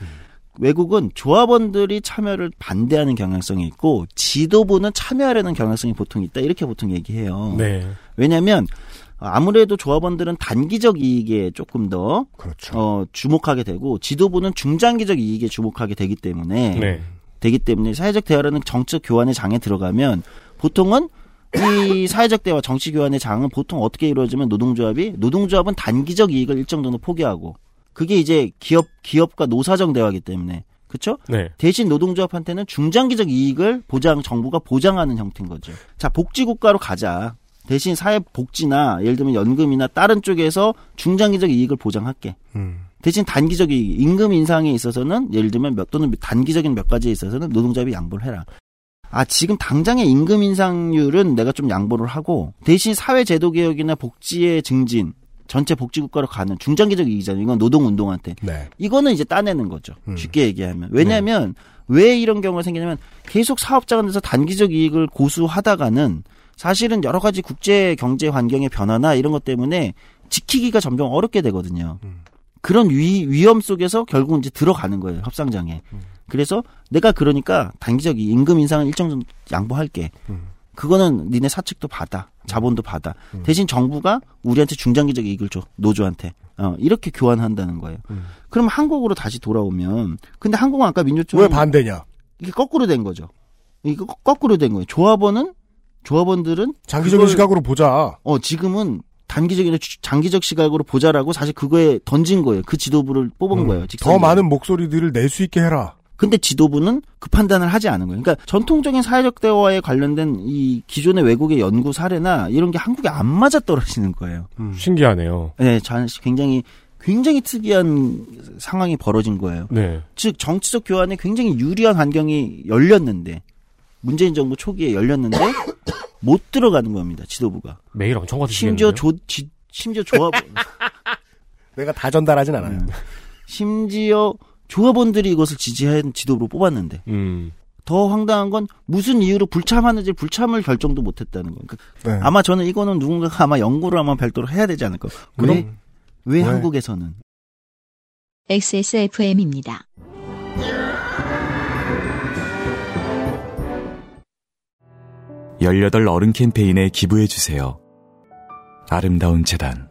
외국은 조합원들이 참여를 반대하는 경향성이 있고 지도부는 참여하려는 경향성이 보통 있다. 이렇게 보통 얘기해요. 네. 왜냐하면 아무래도 조합원들은 단기적 이익에 조금 더 그렇죠. 주목하게 되고 지도부는 중장기적 이익에 주목하게 되기 때문에 네. 사회적 대화라는 정치적 교환의 장에 들어가면 보통은 이 사회적 대화 정치 교환의 장은 보통 어떻게 이루어지면 노동조합은 단기적 이익을 일정 정도 포기하고 그게 이제 기업과 노사정 대화이기 때문에 그렇죠? 네. 대신 노동조합한테는 중장기적 이익을 정부가 보장하는 형태인 거죠. 자, 복지국가로 가자. 대신 사회복지나 예를 들면 연금이나 다른 쪽에서 중장기적 이익을 보장할게. 대신 단기적 이익, 임금 인상에 있어서는 예를 들면 또는 단기적인 몇 가지에 있어서는 노동조합이 양보를 해라. 아, 지금 당장의 임금 인상률은 내가 좀 양보를 하고 대신 사회제도 개혁이나 복지의 증진 전체 복지국가로 가는 중장기적 이익이잖아요. 이건 노동운동한테. 네. 이거는 이제 따내는 거죠. 쉽게 얘기하면. 왜냐하면 왜 이런 경우가 생기냐면 계속 사업자 간에서 단기적 이익을 고수하다가는 사실은 여러 가지 국제 경제 환경의 변화나 이런 것 때문에 지키기가 점점 어렵게 되거든요. 그런 위험 속에서 결국은 이제 들어가는 거예요. 협상장에. 그래서 내가 그러니까 단기적 임금 인상은 일정 정도 양보할게. 그거는 니네 사측도 받아. 자본도 받아. 대신 정부가 우리한테 중장기적 이익을 줘. 노조한테. 이렇게 교환한다는 거예요. 그럼 한국으로 다시 돌아오면. 근데 한국은 아까 민주노총. 왜 반대냐? 이게 거꾸로 된 거죠. 이게 거꾸로 된 거예요. 조합원들은. 장기적인 시각으로 보자. 지금은 장기적 시각으로 보자라고 사실 그거에 던진 거예요. 그 지도부를 뽑은 거예요. 직선적으로. 더 많은 목소리들을 낼 수 있게 해라. 근데 지도부는 그 판단을 하지 않은 거예요. 그러니까 전통적인 사회적 대화에 관련된 이 기존의 외국의 연구 사례나 이런 게 한국에 안 맞아 떨어지는 거예요. 신기하네요. 네, 굉장히 특이한 상황이 벌어진 거예요. 네. 즉 정치적 교환에 굉장히 유리한 환경이 열렸는데 문재인 정부 초기에 열렸는데 못 들어가는 겁니다. 지도부가. 매일 엄청 심지어 심지어 조합 내가 다 전달하진 않아요. 심지어 조합원들이 이것을 지지한 지도부로 뽑았는데 더 황당한 건 무슨 이유로 불참하는지 불참을 결정도 못했다는 거니까 네. 아마 저는 이거는 누군가가 아마 연구를 아마 별도로 해야 되지 않을까. 왜 한국에서는 XSFM입니다. 예! 18 어른 캠페인에 기부해 주세요. 아름다운 재단.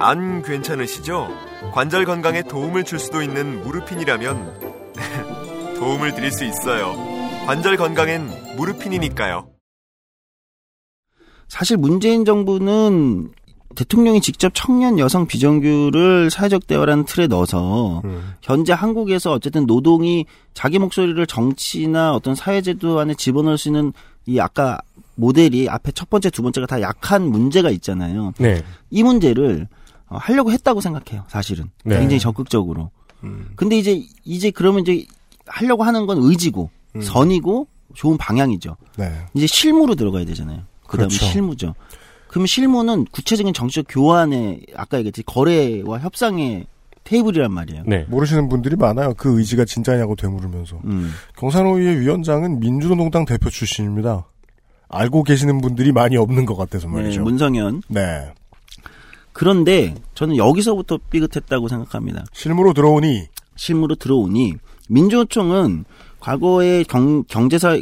안 괜찮으시죠? 관절 건강에 도움을 줄 수도 있는 무릎핀이라면 도움을 드릴 수 있어요. 관절 건강엔 무릎핀이니까요. 사실 문재인 정부는 대통령이 직접 청년 여성 비정규를 사회적 대화라는 틀에 넣어서 현재 한국에서 어쨌든 노동이 자기 목소리를 정치나 어떤 사회제도 안에 집어넣을 수 있는 이 아까 모델이 앞에 첫 번째, 두 번째가 다 약한 문제가 있잖아요. 네. 이 문제를 하려고 했다고 생각해요. 사실은. 네. 굉장히 적극적으로. 근데 이제 그러면 이제 하려고 하는 건 의지고 선이고 좋은 방향이죠. 네. 이제 실무로 들어가야 되잖아요. 그다음에 그렇죠. 실무죠. 그럼 실무는 구체적인 정치적 교환에 아까 얘기했듯이 거래와 협상의 테이블이란 말이에요. 네. 모르시는 분들이 많아요. 그 의지가 진짜냐고 되물으면서. 경산호위의 위원장은 민주노동당 대표 출신입니다. 알고 계시는 분들이 많이 없는 것 같아서 말이죠. 네, 문성현. 네. 그런데 저는 여기서부터 삐끗했다고 생각합니다. 실무로 들어오니 민주노총은 과거에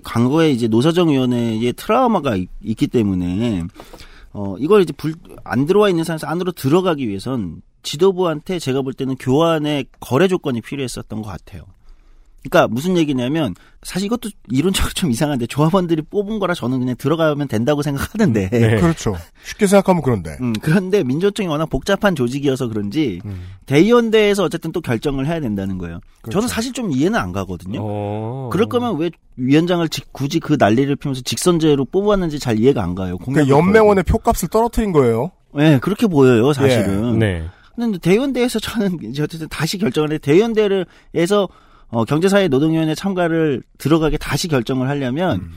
과거에 이제 노사정위원회의 트라우마가 있기 때문에 이걸 이제 안 들어와 있는 상황에서 안으로 들어가기 위해선 지도부한테 제가 볼 때는 교환의 거래 조건이 필요했었던 것 같아요. 그러니까 무슨 얘기냐면 사실 이것도 이론적으로 좀 이상한데 조합원들이 뽑은 거라 저는 그냥 들어가면 된다고 생각하는데. 네. 그렇죠. 쉽게 생각하면 그런데. 그런데 민주노총이 워낙 복잡한 조직이어서 그런지 대의원대에서 어쨌든 또 결정을 해야 된다는 거예요. 그렇죠. 저는 사실 좀 이해는 안 가거든요. 그럴 거면 왜 위원장을 굳이 그 난리를 피면서 직선제로 뽑았는지 잘 이해가 안 가요. 그러니까 연맹원의 표값을 떨어뜨린 거예요. 네. 그렇게 보여요. 사실은. 네. 네. 근데 대의원대에서 저는 이제 어쨌든 다시 결정을 했는데 대의원대에서 경제사회노동위원회 참가를 들어가게 다시 결정을 하려면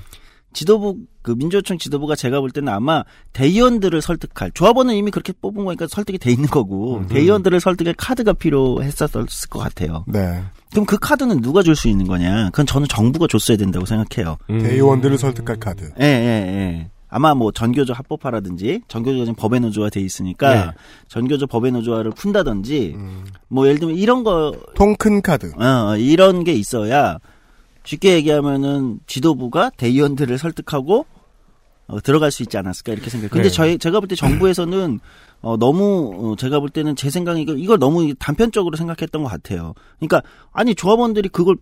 민주노총 지도부가 제가 볼 때는 아마 대의원들을 설득할 조합원은 이미 그렇게 뽑은 거니까 설득이 돼 있는 거고 대의원들을 설득할 카드가 필요했었을 것 같아요. 네. 그럼 그 카드는 누가 줄 수 있는 거냐? 그건 저는 정부가 줬어야 된다고 생각해요. 대의원들을 설득할 카드. 예, 예, 예. 아마 뭐 전교조 합법화라든지 전교조가 지금 법의 노조화 돼 있으니까 네. 전교조 법의 노조화를 푼다든지 뭐 예를 들면 이런 거 통큰 카드 이런 게 있어야 쉽게 얘기하면은 지도부가 대의원들을 설득하고 들어갈 수 있지 않았을까 이렇게 생각. 근데 네. 제가 볼 때 정부에서는 너무 제가 볼 때는 제 생각에 이걸 너무 단편적으로 생각했던 것 같아요. 그러니까 아니 조합원들이 그걸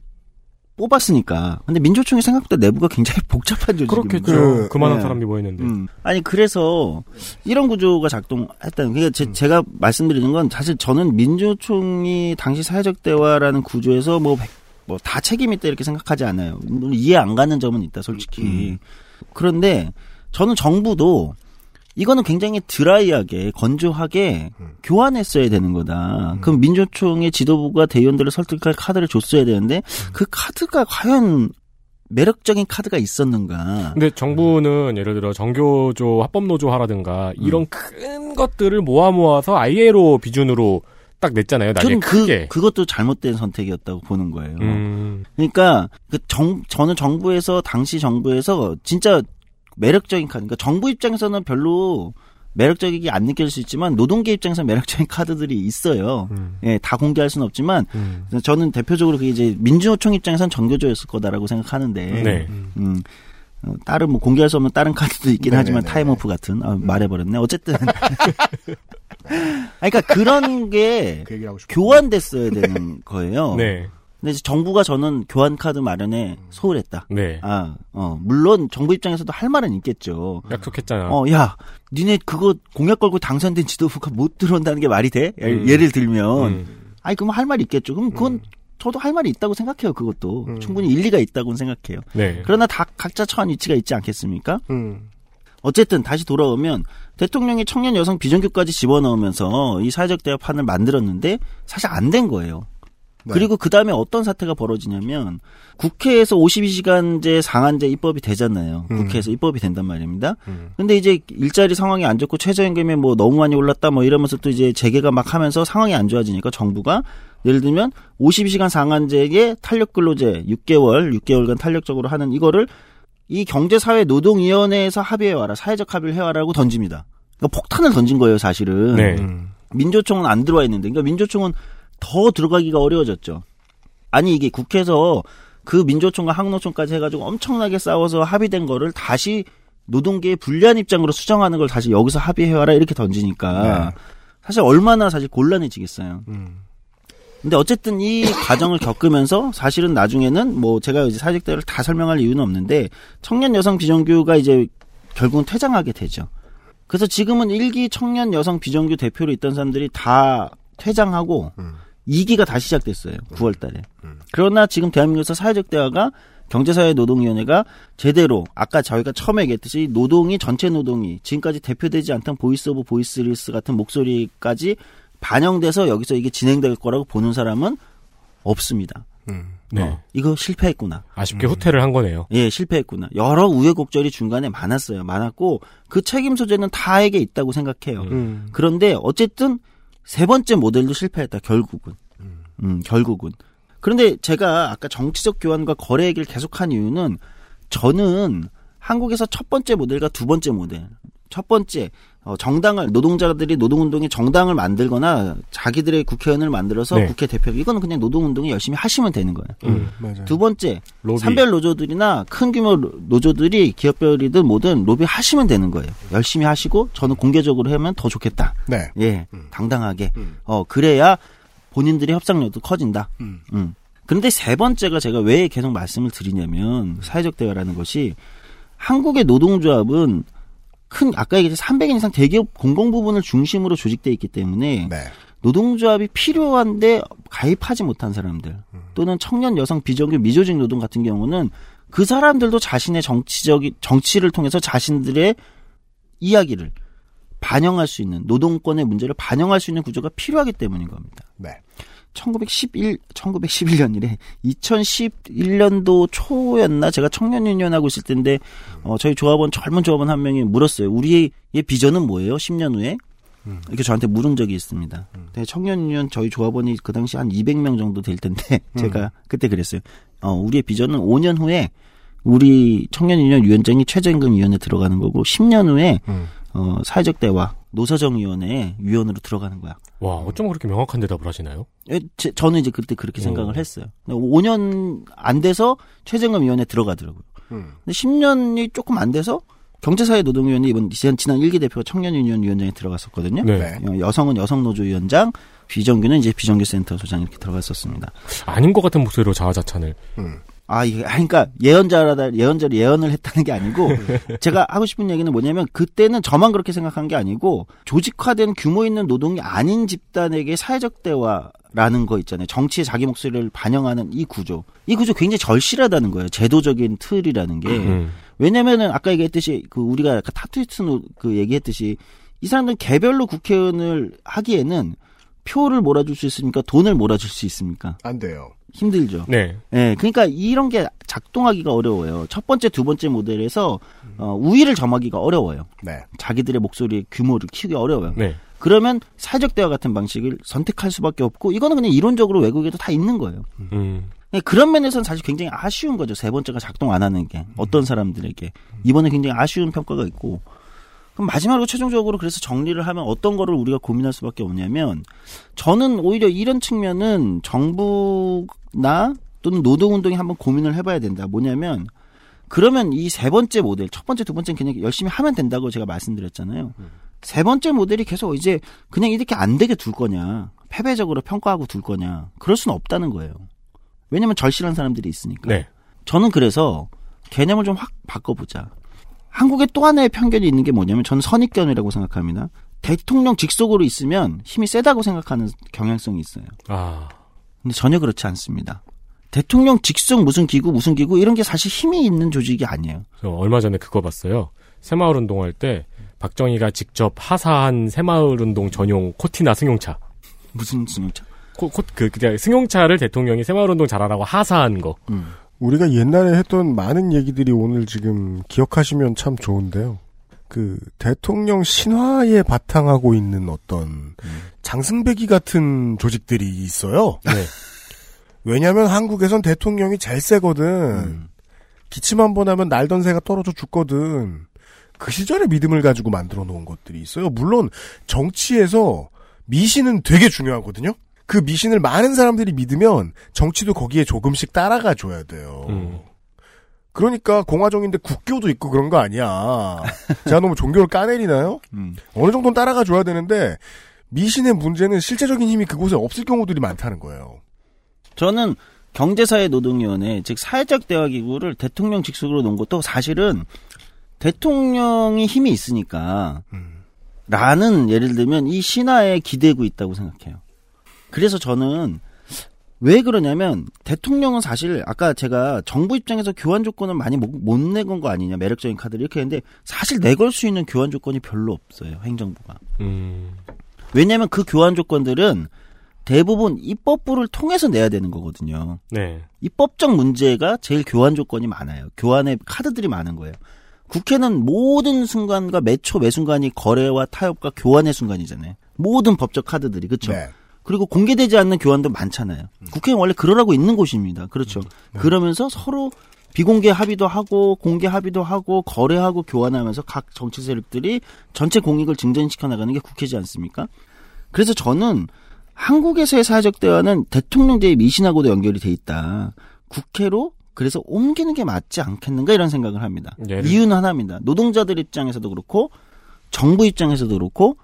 뽑았으니까. 근데 민주노총이 생각보다 내부가 굉장히 복잡한 조직입니다. 그렇겠죠. 그만한 네. 사람이 모였는데. 아니 그래서 이런 구조가 작동했다는. 그러니까 제가 말씀드리는 건 사실 저는 민주노총이 당시 사회적 대화라는 구조에서 뭐 다 책임 있다 이렇게 생각하지 않아요. 물론 이해 안 가는 점은 있다 솔직히. 그런데 저는 정부도 이거는 굉장히 드라이하게 건조하게 교환했어야 되는 거다. 그럼 민주노총의 지도부가 대의원들을 설득할 카드를 줬어야 되는데 그 카드가 과연 매력적인 카드가 있었는가. 근데 정부는 예를 들어 전교조 합법노조화라든가 이런 큰 것들을 모아서 ILO 비준으로 딱 냈잖아요. 저는 그것도 잘못된 선택이었다고 보는 거예요. 그러니까 저는 당시 정부에서 진짜 매력적인 카드. 그러니까 정부 입장에서는 별로 매력적이게 안 느낄 수 있지만 노동계 입장에서 매력적인 카드들이 있어요. 예, 다 공개할 수는 없지만 저는 대표적으로 그게 이제 민주노총 입장에서는 전교조였을 거다라고 생각하는데 네. 다른 뭐 공개할 수 없는 다른 카드도 있긴 네네네. 하지만 타임오프 같은 말해버렸네. 어쨌든 그러니까 그런 게 교환됐어야 되는 거예요. 네. 근데 이제 정부가 저는 교환 카드 마련에 소홀했다. 네. 물론 정부 입장에서도 할 말은 있겠죠. 약속했잖아. 야, 니네 그거 공약 걸고 당선된 지도부가 못 들어온다는 게 말이 돼? 예를 들면, 아니 그럼 할 말이 있겠죠. 그럼 그건 저도 할 말이 있다고 생각해요. 그것도 충분히 일리가 있다고는 생각해요. 네. 그러나 다 각자 처한 위치가 있지 않겠습니까? 어쨌든 다시 돌아오면 대통령이 청년 여성 비정규까지 집어넣으면서 이 사회적 대화판을 만들었는데 사실 안 된 거예요. 네. 그리고 그 다음에 어떤 사태가 벌어지냐면 국회에서 52시간제 상한제 입법이 되잖아요. 국회에서 입법이 된단 말입니다. 근데 이제 일자리 상황이 안 좋고 최저임금이 뭐 너무 많이 올랐다 뭐 이러면서 또 이제 재개가 막 하면서 상황이 안 좋아지니까 정부가 예를 들면 52시간 상한제에 탄력근로제 6개월간 탄력적으로 하는 이거를 이 경제사회노동위원회에서 합의해와라 사회적 합의를 해와라고 던집니다. 그러니까 폭탄을 던진 거예요 사실은. 네. 민주노총은 안 들어와 있는데 그러니까 민주노총은 더 들어가기가 어려워졌죠. 아니 이게 국회에서 그 민주노총과 한국노총까지 해가지고 엄청나게 싸워서 합의된 거를 다시 노동계의 불리한 입장으로 수정하는 걸 다시 여기서 합의해와라 이렇게 던지니까 네. 사실 얼마나 사실 곤란해지겠어요. 근데 어쨌든 이 과정을 겪으면서 사실은 나중에는 뭐 제가 이제 사회적 대화를 다 설명할 이유는 없는데 청년 여성 비정규가 이제 결국은 퇴장하게 되죠. 그래서 지금은 1기 청년 여성 비정규 대표로 있던 사람들이 다 퇴장하고 2기가 다시 시작됐어요. 9월 달에. 그러나 지금 대한민국에서 사회적 대화가 경제사회노동위원회가 제대로 아까 저희가 처음에 얘기했듯이 노동이 전체 노동이 지금까지 대표되지 않던 보이스 오브 보이스리스 같은 목소리까지 반영돼서 여기서 이게 진행될 거라고 보는 사람은 없습니다. 네. 이거 실패했구나. 아쉽게 후퇴를 한 거네요. 예, 실패했구나. 여러 우여곡절이 중간에 많았어요. 많았고 그 책임 소재는 다에게 있다고 생각해요. 그런데 어쨌든 세 번째 모델도 실패했다. 결국은. 결국은. 그런데 제가 아까 정치적 교환과 거래 얘기를 계속한 이유는 저는 한국에서 첫 번째 모델과 두 번째 모델. 첫 번째 정당을 노동자들이 노동운동의 정당을 만들거나 자기들의 국회의원을 만들어서 네. 국회 대표 이건 그냥 노동운동이 열심히 하시면 되는 거예요. 맞아요. 두 번째 로비. 산별 노조들이나 큰 규모 노조들이 기업별이든 뭐든 로비 하시면 되는 거예요. 열심히 하시고 저는 공개적으로 하면 더 좋겠다. 네. 예, 당당하게 그래야 본인들의 협상력도 커진다. 그런데 세 번째가 제가 왜 계속 말씀을 드리냐면 사회적 대화라는 것이 한국의 노동조합은 큰 아까 얘기했듯이 300인 이상 대기업 공공 부분을 중심으로 조직돼 있기 때문에 네. 노동조합이 필요한데 가입하지 못한 사람들 또는 청년 여성 비정규 미조직 노동 같은 경우는 그 사람들도 자신의 정치를 통해서 자신들의 이야기를 반영할 수 있는 노동권의 문제를 반영할 수 있는 구조가 필요하기 때문인 겁니다. 네. 1911년이래 2011년도 초였나 제가 청년유니언 하고 있을 때인데 저희 조합원 젊은 조합원 한 명이 물었어요. 우리의 비전은 뭐예요? 10년 후에? 이렇게 저한테 물은 적이 있습니다. 청년유니언 저희 조합원이 그 당시 한 200명 정도 될 텐데 제가 그때 그랬어요. 우리의 비전은 5년 후에 우리 청년유니언 위원장이 최저임금위원회에 들어가는 거고 10년 후에 사회적 대화 노사정위원회 위원으로 들어가는 거야. 와, 어쩜 그렇게 명확한 대답을 하시나요? 예, 저는 이제 그때 그렇게 생각을 했어요. 5년 안 돼서 최저임금위원회 들어가더라고요. 근데 10년이 조금 안 돼서 경제사회노동위원회 이번 지난 1기 대표가 청년유니언 위원장에 들어갔었거든요. 네. 여성은 여성노조위원장, 비정규는 이제 비정규센터 소장 이렇게 들어갔었습니다. 아닌 것 같은 목소리로 자화자찬을. 이게 그러니까 예언자를 예언을 했다는 게 아니고 제가 하고 싶은 얘기는 뭐냐면 그때는 저만 그렇게 생각한 게 아니고 조직화된 규모 있는 노동이 아닌 집단에게 사회적 대화라는 거 있잖아요. 정치의 자기 목소리를 반영하는 이 구조 굉장히 절실하다는 거예요. 제도적인 틀이라는 게 왜냐면은 아까 얘기했듯이 그 우리가 아까 타투이트 그 얘기했듯이 이 사람들은 개별로 국회의원을 하기에는 표를 몰아줄 수 있습니까? 돈을 몰아줄 수 있습니까? 안 돼요. 힘들죠. 네. 네. 그러니까 이런 게 작동하기가 어려워요. 첫 번째, 두 번째 모델에서 우위를 점하기가 어려워요. 네. 자기들의 목소리의 규모를 키우기 어려워요. 네. 그러면 사회적 대화 같은 방식을 선택할 수밖에 없고 이거는 그냥 이론적으로 외국에도 다 있는 거예요. 그런 면에서는 사실 굉장히 아쉬운 거죠. 세 번째가 작동 안 하는 게 어떤 사람들에게 이번에 굉장히 아쉬운 평가가 있고 그럼 마지막으로 최종적으로 그래서 정리를 하면 어떤 거를 우리가 고민할 수밖에 없냐면 저는 오히려 이런 측면은 정부나 또는 노동운동이 한번 고민을 해봐야 된다. 뭐냐면 그러면 이 세 번째 모델, 첫 번째, 두 번째는 그냥 열심히 하면 된다고 제가 말씀드렸잖아요. 세 번째 모델이 계속 이제 그냥 이렇게 안 되게 둘 거냐. 패배적으로 평가하고 둘 거냐. 그럴 수는 없다는 거예요. 왜냐면 절실한 사람들이 있으니까. 네. 저는 그래서 개념을 좀 확 바꿔보자. 한국에 또 하나의 편견이 있는 게 뭐냐면 저는 선입견이라고 생각합니다. 대통령 직속으로 있으면 힘이 세다고 생각하는 경향성이 있어요. 근데 전혀 그렇지 않습니다. 대통령 직속 무슨 기구 이런 게 사실 힘이 있는 조직이 아니에요. 저 얼마 전에 그거 봤어요. 새마을운동 할 때 박정희가 직접 하사한 새마을운동 전용 코티나 승용차. 무슨 승용차? 승용차를 대통령이 새마을운동 잘하라고 하사한 거. 우리가 옛날에 했던 많은 얘기들이 오늘 지금 기억하시면 참 좋은데요. 그 대통령 신화에 바탕하고 있는 어떤 장승배기 같은 조직들이 있어요. 네. 왜냐하면 한국에선 대통령이 제일 세거든. 기침 한번 하면 날던 새가 떨어져 죽거든. 그 시절의 믿음을 가지고 만들어 놓은 것들이 있어요. 물론 정치에서 미신은 되게 중요하거든요. 그 미신을 많은 사람들이 믿으면 정치도 거기에 조금씩 따라가 줘야 돼요. 그러니까 공화정인데 국교도 있고 그런 거 아니야. 제가 너무 종교를 까내리나요? 어느 정도는 따라가 줘야 되는데 미신의 문제는 실제적인 힘이 그곳에 없을 경우들이 많다는 거예요. 저는 경제사회노동위원회 즉 사회적 대화기구를 대통령 직속으로 놓은 것도 사실은 대통령이 힘이 있으니까 라는 예를 들면 이 신화에 기대고 있다고 생각해요. 그래서 저는 왜 그러냐면 대통령은 사실 아까 제가 정부 입장에서 교환 조건을 많이 못 내건 거 아니냐, 매력적인 카드를 이렇게 했는데 사실 내걸 수 있는 교환 조건이 별로 없어요, 행정부가. 왜냐하면 그 교환 조건들은 대부분 입법부를 통해서 내야 되는 거거든요. 네. 입법적 문제가 제일 교환 조건이 많아요. 교환의 카드들이 많은 거예요. 국회는 모든 순간과 매초 매순간이 거래와 타협과 교환의 순간이잖아요. 모든 법적 카드들이. 그렇죠. 네. 그리고 공개되지 않는 교환도 많잖아요. 국회는 원래 그러라고 있는 곳입니다. 그렇죠. 네. 그러면서 서로 비공개 합의도 하고 공개 합의도 하고 거래하고 교환하면서 각 정치 세력들이 전체 공익을 증진시켜 나가는 게 국회지 않습니까? 그래서 저는 한국에서의 사회적 대화는 대통령제의 미신하고도 연결이 돼 있다. 국회로 그래서 옮기는 게 맞지 않겠는가, 이런 생각을 합니다. 네. 이유는 하나입니다. 노동자들 입장에서도 그렇고 정부 입장에서도 그렇고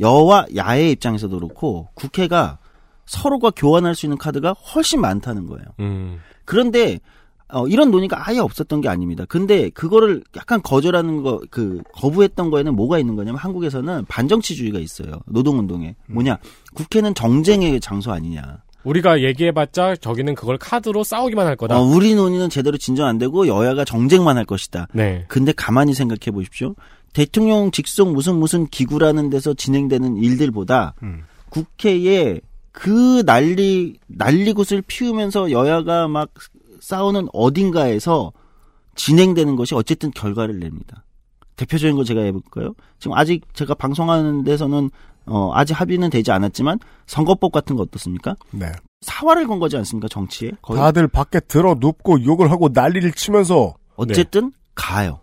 여와 야의 입장에서도 그렇고 국회가 서로가 교환할 수 있는 카드가 훨씬 많다는 거예요. 그런데 이런 논의가 아예 없었던 게 아닙니다. 근데 그거를 약간 거절하는 거, 거부했던 거에는 뭐가 있는 거냐면 한국에서는 반정치주의가 있어요. 노동운동에. 뭐냐, 국회는 정쟁의 장소 아니냐. 우리가 얘기해봤자 저기는 그걸 카드로 싸우기만 할 거다. 우리 논의는 제대로 진전 안 되고 여야가 정쟁만 할 것이다. 네. 근데 가만히 생각해 보십시오. 대통령 직속 무슨 기구라는 데서 진행되는 일들보다 국회에 그 난리굿을 피우면서 여야가 막 싸우는 어딘가에서 진행되는 것이 어쨌든 결과를 냅니다. 대표적인 거 제가 해볼까요? 지금 아직 제가 방송하는 데서는 아직 합의는 되지 않았지만 선거법 같은 거 어떻습니까? 네. 사활을 건 거지 않습니까? 정치에. 거의. 다들 밖에 들어 눕고 욕을 하고 난리를 치면서. 어쨌든 네. 가요.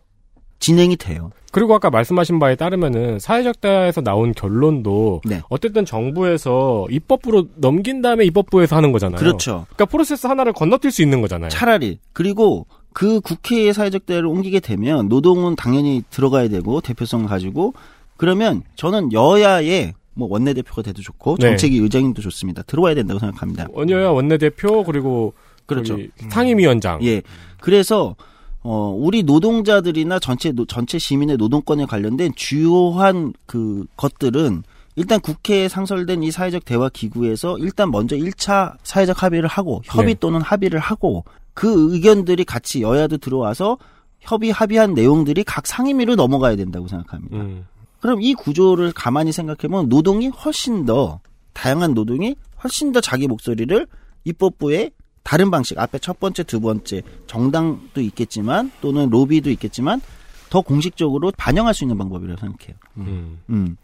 진행이 돼요. 그리고 아까 말씀하신 바에 따르면은 사회적 대화에서 나온 결론도 네. 어쨌든 정부에서 입법부로 넘긴 다음에 입법부에서 하는 거잖아요. 그렇죠. 그러니까 프로세스 하나를 건너뛸 수 있는 거잖아요. 차라리. 그리고 그 국회의 사회적 대화를 옮기게 되면 노동은 당연히 들어가야 되고 대표성을 가지고, 그러면 저는 여야의 뭐 원내대표가 돼도 좋고 정책위 네. 의장님도 좋습니다. 들어와야 된다고 생각합니다. 여야 원내대표 그리고 그렇죠. 상임위원장. 예. 그래서 우리 노동자들이나 전체 시민의 노동권에 관련된 주요한 그 것들은 일단 국회에 상설된 이 사회적 대화 기구에서 일단 먼저 1차 사회적 합의를 하고 협의 네. 또는 합의를 하고 그 의견들이 같이 여야도 들어와서 합의한 내용들이 각 상임위로 넘어가야 된다고 생각합니다. 그럼 이 구조를 가만히 생각해보면 노동이 훨씬 더 다양한 노동이 훨씬 더 자기 목소리를 입법부에 다른 방식, 앞에 첫 번째, 두 번째 정당도 있겠지만 또는 로비도 있겠지만 더 공식적으로 반영할 수 있는 방법이라고 생각해요.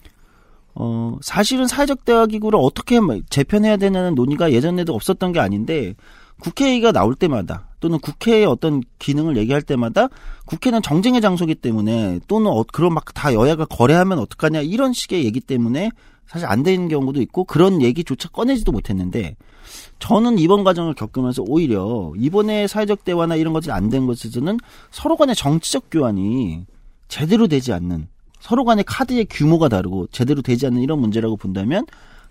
사실은 사회적 대화 기구를 어떻게 재편해야 되냐는 논의가 예전에도 없었던 게 아닌데 국회가 나올 때마다 또는 국회의 어떤 기능을 얘기할 때마다 국회는 정쟁의 장소이기 때문에 또는 그런 막 다 여야가 거래하면 어떡하냐 이런 식의 얘기 때문에 사실 안 되는 경우도 있고 그런 얘기조차 꺼내지도 못했는데 저는 이번 과정을 겪으면서 오히려 이번에 사회적 대화나 이런 것들이 안 된 것에서는 서로 간의 정치적 교환이 제대로 되지 않는, 서로 간의 카드의 규모가 다르고 제대로 되지 않는 이런 문제라고 본다면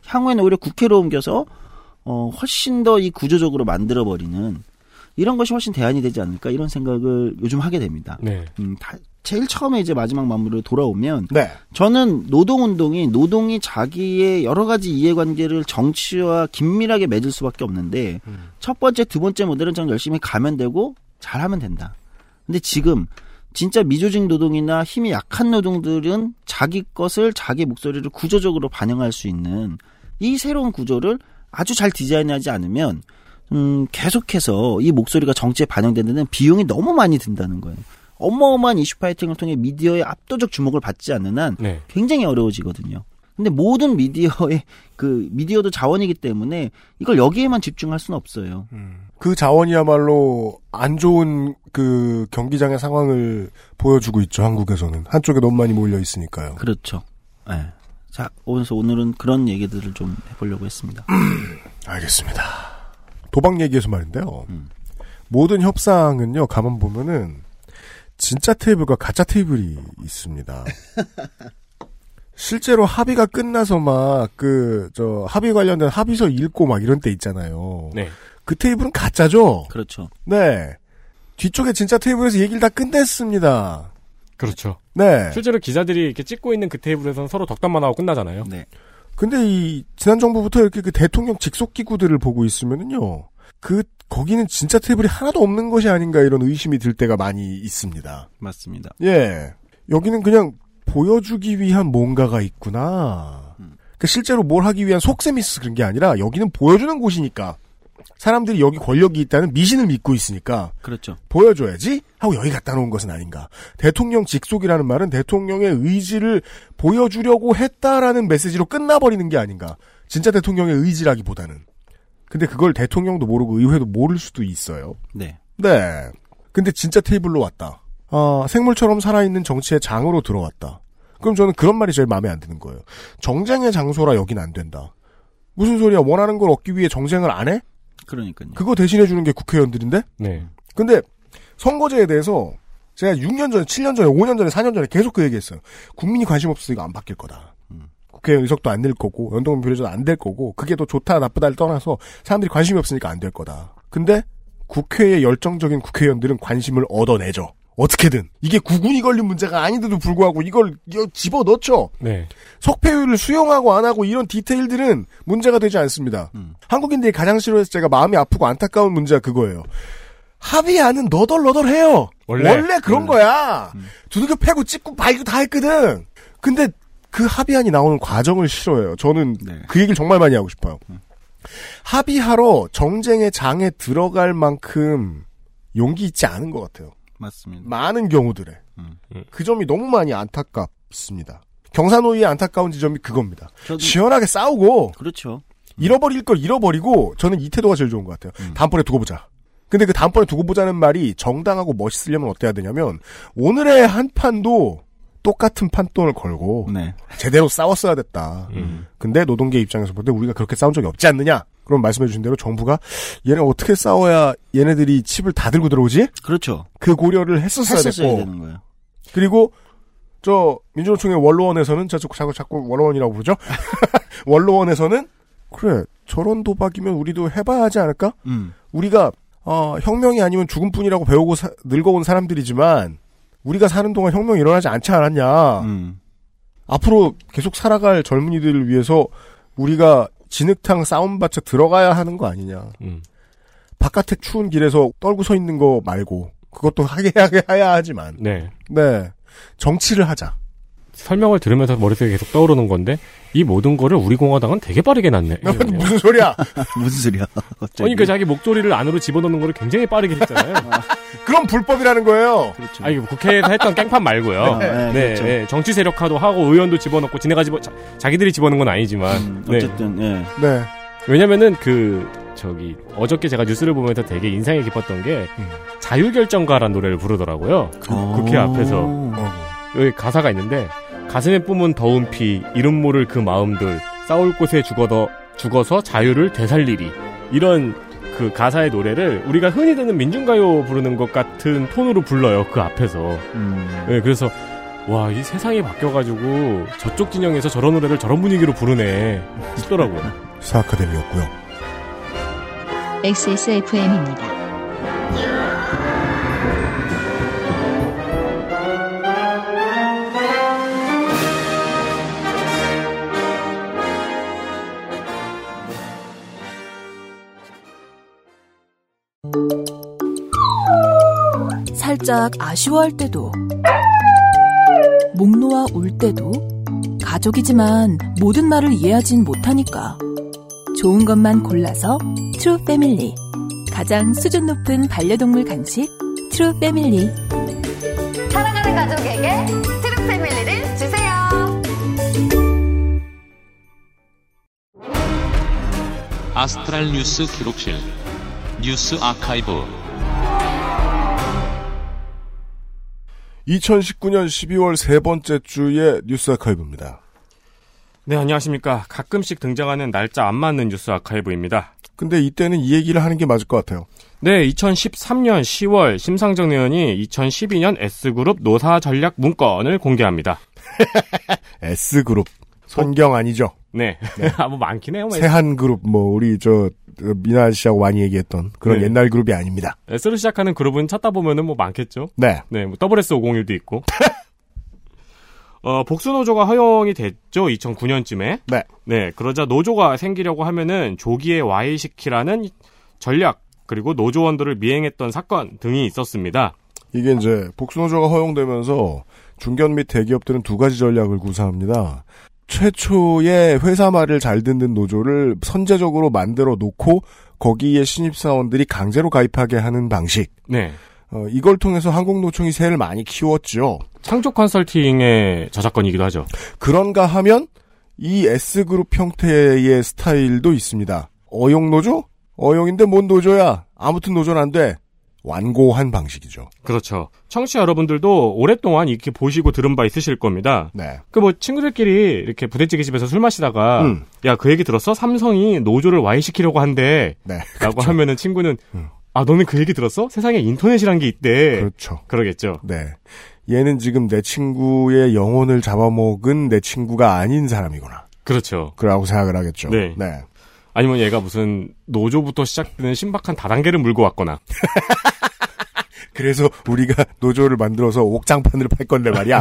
향후에는 오히려 국회로 옮겨서 훨씬 더 이 구조적으로 만들어버리는 이런 것이 훨씬 대안이 되지 않을까 이런 생각을 요즘 하게 됩니다. 네. 제일 처음에 이제 마지막 마무리로 돌아오면 네. 저는 노동이 자기의 여러 가지 이해관계를 정치와 긴밀하게 맺을 수밖에 없는데 첫 번째, 두 번째 모델은 좀 열심히 가면 되고 잘하면 된다. 근데 지금 진짜 미조직 노동이나 힘이 약한 노동들은 자기 것을, 자기 목소리를 구조적으로 반영할 수 있는 이 새로운 구조를 아주 잘 디자인하지 않으면 계속해서 이 목소리가 정치에 반영되는 데는 비용이 너무 많이 든다는 거예요. 어마어마한 이슈 파이팅을 통해 미디어의 압도적 주목을 받지 않는 한 네. 굉장히 어려워지거든요. 근데 모든 미디어의 미디어도 자원이기 때문에 이걸 여기에만 집중할 수는 없어요. 그 자원이야말로 안 좋은 경기장의 상황을 보여주고 있죠. 한국에서는 한쪽에 너무 많이 몰려 있으니까요. 그렇죠. 네. 자, 그래서 오늘은 그런 얘기들을 좀 해보려고 했습니다. 알겠습니다. 도박 얘기에서 말인데요. 모든 협상은요, 가만 보면은 진짜 테이블과 가짜 테이블이 있습니다. 실제로 합의가 끝나서 막 합의 관련된 합의서 읽고 막 이런 때 있잖아요. 네. 그 테이블은 가짜죠. 그렇죠. 네. 뒤쪽에 진짜 테이블에서 얘기를 다 끝냈습니다. 그렇죠. 네. 실제로 기자들이 이렇게 찍고 있는 그 테이블에서는 서로 덕담만 하고 끝나잖아요. 네. 근데 이 지난 정부부터 이렇게 그 대통령 직속 기구들을 보고 있으면은요, 거기는 진짜 테이블이 하나도 없는 것이 아닌가 이런 의심이 들 때가 많이 있습니다. 맞습니다. 예, 여기는 그냥 보여주기 위한 뭔가가 있구나. 그러니까 실제로 뭘 하기 위한 속셈이 있어서 그런 게 아니라 여기는 보여주는 곳이니까. 사람들이 여기 권력이 있다는 미신을 믿고 있으니까. 그렇죠. 보여줘야지 하고 여기 갖다 놓은 것은 아닌가. 대통령 직속이라는 말은 대통령의 의지를 보여주려고 했다라는 메시지로 끝나버리는 게 아닌가. 진짜 대통령의 의지라기보다는. 근데 그걸 대통령도 모르고 의회도 모를 수도 있어요. 네. 네. 근데 진짜 테이블로 왔다. 아, 생물처럼 살아있는 정치의 장으로 들어왔다. 그럼 저는 그런 말이 제일 마음에 안 드는 거예요. 정쟁의 장소라 여긴 안 된다. 무슨 소리야. 원하는 걸 얻기 위해 정쟁을 안 해? 그러니까요. 그거 대신해주는 게 국회의원들인데? 네. 근데 선거제에 대해서 제가 6년 전에, 7년 전에, 5년 전에, 4년 전에 계속 그 얘기했어요. 국민이 관심 없어서 이거 안 바뀔 거다. 국회의원 의석도 안 늘 거고 연동형 비례제도 안 될 거고 그게 더 좋다 나쁘다를 떠나서 사람들이 관심이 없으니까 안 될 거다. 근데 국회의 열정적인 국회의원들은 관심을 얻어내죠. 어떻게든. 이게 구군이 걸린 문제가 아닌데도 불구하고 이걸 집어넣죠. 네. 석패율을 수용하고 안 하고 이런 디테일들은 문제가 되지 않습니다. 한국인들이 가장 싫어해서 제가 마음이 아프고 안타까운 문제가 그거예요. 합의안은 너덜너덜해요. 원래 그런 거야. 두들겨 패고 찝고 발고 다 했거든. 근데 그 합의안이 나오는 과정을 싫어해요. 저는 네. 그 얘기를 정말 많이 하고 싶어요. 합의하러 정쟁의 장에 들어갈 만큼 용기 있지 않은 것 같아요. 맞습니다. 많은 경우들에 그 점이 너무 많이 안타깝습니다. 경사노위의 안타까운 지점이 그겁니다. 시원하게 싸우고 그렇죠. 잃어버릴 걸 잃어버리고 저는 이 태도가 제일 좋은 것 같아요. 다음번에 두고 보자. 근데 그 다음번에 두고 보자는 말이 정당하고 멋있으려면 어때야 되냐면 오늘의 한 판도 똑같은 판돈을 걸고 네. 제대로 싸웠어야 됐다. 근데 노동계 입장에서 볼 때 우리가 그렇게 싸운 적이 없지 않느냐. 그럼 말씀해 주신 대로 정부가 얘네 어떻게 싸워야 얘네들이 칩을 다 들고 들어오지? 그렇죠. 그 고려를 했었어야 됐고. 되는 거예요. 그리고 저 민주노총의 원로원에서는 자꾸 원로원이라고 부르죠. 원로원에서는 그래 저런 도박이면 우리도 해봐야 하지 않을까? 우리가 혁명이 아니면 죽음뿐이라고 배우고 늙어온 사람들이지만 우리가 사는 동안 혁명이 일어나지 않지 않았냐. 앞으로 계속 살아갈 젊은이들을 위해서 우리가 진흙탕 싸움밭에 들어가야 하는 거 아니냐. 바깥에 추운 길에서 떨고 서 있는 거 말고 그것도 하게 해야 하지만 네. 정치를 하자. 설명을 들으면서 머릿속에 계속 떠오르는 건데 이 모든 거를 우리 공화당은 되게 빠르게 났네. 무슨 소리야. 무슨 소리야. 그러니까 자기 목소리를 안으로 집어넣는 거를 굉장히 빠르게 했잖아요. 그럼 불법이라는 거예요. 그렇죠. 아니 국회에서 했던 깽판 말고요. 그렇죠. 네, 정치 세력화도 하고 의원도 집어넣고 자기들이 집어넣는 건 아니지만 어쨌든 네. 네. 왜냐면은 어저께 제가 뉴스를 보면서 되게 인상이 깊었던 게 자유결정가라는 노래를 부르더라고요. 국회 앞에서 여기 가사가 있는데 가슴에 뿜은 더운 피 이름 모를 그 마음들 싸울 곳에 죽어서 자유를 되살리리 이런 그 가사의 노래를 우리가 흔히 듣는 민중가요 부르는 것 같은 톤으로 불러요. 그 앞에서 네, 그래서 와, 이 세상이 바뀌어가지고 저쪽 진영에서 저런 노래를 저런 분위기로 부르네 싶더라고요. 시사 아카데미였고요. XSFM입니다. 살짝 아쉬워할 때도 목 놓아 울 때도 가족이지만 모든 말을 이해하진 못하니까 좋은 것만 골라서 트루패밀리 가장 수준 높은 반려동물 간식 트루패밀리 사랑하는 가족에게 트루패밀리를 주세요. 아스트랄 뉴스 기록실 뉴스 아카이브 2019년 12월 세 번째 주의 뉴스 아카이브입니다. 네, 안녕하십니까. 가끔씩 등장하는 날짜 안 맞는 뉴스 아카이브입니다. 근데 이때는 이 얘기를 하는 게 맞을 것 같아요. 네, 2013년 10월 심상정 의원이 2012년 S그룹 노사 전략 문건을 공개합니다. S그룹. 손경 아니죠? 네. 네. 뭐 많긴 해요. 세한그룹, 우리 미나 씨하고 많이 얘기했던 그런 네. 옛날 그룹이 아닙니다. S로 시작하는 그룹은 찾다 보면은 많겠죠? 네. 네, WS501도 있고. 복수노조가 허용이 됐죠. 2009년쯤에. 네. 네. 그러자 노조가 생기려고 하면은 조기에 와해시키라는 전략, 그리고 노조원들을 미행했던 사건 등이 있었습니다. 이게 이제 복수노조가 허용되면서 중견 및 대기업들은 두 가지 전략을 구사합니다. 최초의 회사 말을 잘 듣는 노조를 선제적으로 만들어 놓고 거기에 신입사원들이 강제로 가입하게 하는 방식. 네. 이걸 통해서 한국노총이 새를 많이 키웠죠. 창조 컨설팅의 저작권이기도 하죠. 그런가 하면 이 S그룹 형태의 스타일도 있습니다. 어용노조? 어용인데 뭔 노조야? 아무튼 노조는 안 돼. 완고한 방식이죠. 그렇죠. 청취자 여러분들도 오랫동안 이렇게 보시고 들은 바 있으실 겁니다. 네. 그 뭐 친구들끼리 이렇게 부대찌개 집에서 술 마시다가 야, 그 얘기 들었어? 삼성이 노조를 와해시키려고 한대. 네. 라고 그렇죠. 하면은 친구는 아, 너는 그 얘기 들었어? 세상에 인터넷이란 게 있대. 그렇죠. 그러겠죠. 네. 얘는 지금 내 친구의 영혼을 잡아먹은 내 친구가 아닌 사람이구나. 그렇죠. 그러고 생각을 하겠죠. 네. 네. 아니면 얘가 무슨 노조부터 시작되는 신박한 다단계를 물고 왔거나. 그래서 우리가 노조를 만들어서 옥장판을 팔 건데 말이야.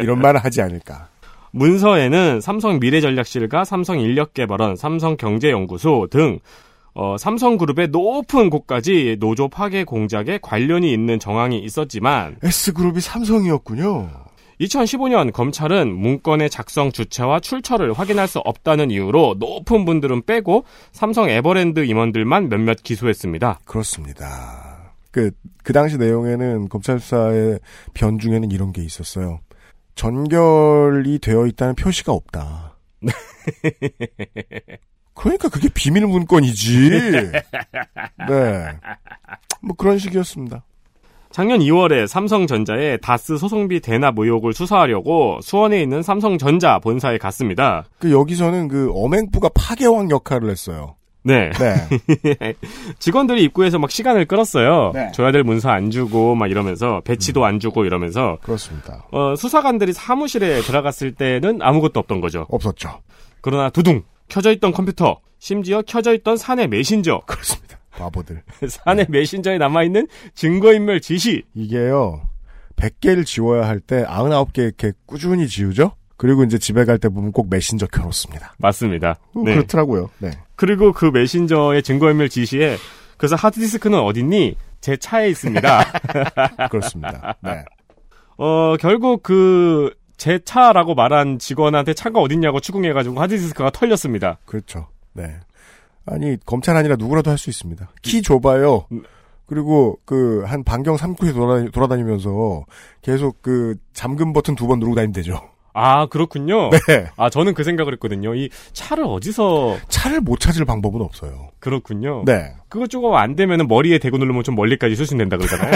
이런 말을 하지 않을까. 문서에는 삼성미래전략실과 삼성인력개발원, 삼성경제연구소 등 삼성그룹의 높은 곳까지 노조 파괴 공작에 관련이 있는 정황이 있었지만 S그룹이 삼성이었군요. 2015년 검찰은 문건의 작성 주체와 출처를 확인할 수 없다는 이유로 높은 분들은 빼고 삼성 에버랜드 임원들만 몇몇 기소했습니다. 그렇습니다. 그 당시 내용에는 검찰 수사의 변 중에는 이런 게 있었어요. 전결이 되어 있다는 표시가 없다. 그러니까 그게 비밀 문건이지. 네. 뭐 그런 식이었습니다. 작년 2월에 삼성전자의 다스 소송비 대납 의혹을 수사하려고 수원에 있는 삼성전자 본사에 갔습니다. 여기서는 엄행부가 파괴왕 역할을 했어요. 네. 네. 직원들이 입구에서 막 시간을 끌었어요. 네. 줘야 될 문서 안 주고 막 이러면서 배치도 안 주고 이러면서. 그렇습니다. 수사관들이 사무실에 들어갔을 때는 아무것도 없던 거죠. 없었죠. 그러나 두둥 켜져 있던 컴퓨터, 심지어 켜져 있던 사내 메신저. 그렇습니다. 바보들. 사내 메신저에 남아있는 증거인멸 지시. 이게요, 100개를 지워야 할 때 99개 이렇게 꾸준히 지우죠? 그리고 이제 집에 갈 때 보면 꼭 메신저 켜놓습니다. 맞습니다. 네. 그렇더라고요. 네. 그리고 그 메신저의 증거인멸 지시에, 그래서 하드디스크는 어딨니? 제 차에 있습니다. 그렇습니다. 네. 결국 제 차라고 말한 직원한테 차가 어딨냐고 추궁해가지고 하드디스크가 털렸습니다. 그렇죠. 네. 아니, 검찰 아니라 누구라도 할 수 있습니다. 키 줘봐요. 그리고 한 반경 3구에 돌아다니면서 계속 잠금 버튼 2번 누르고 다니면 되죠. 아, 그렇군요. 네. 아, 저는 그 생각을 했거든요. 이 차를 어디서. 차를 못 찾을 방법은 없어요. 그렇군요. 네. 그거 조금 안 되면 머리에 대고 누르면 좀 멀리까지 수신된다 그러잖아요.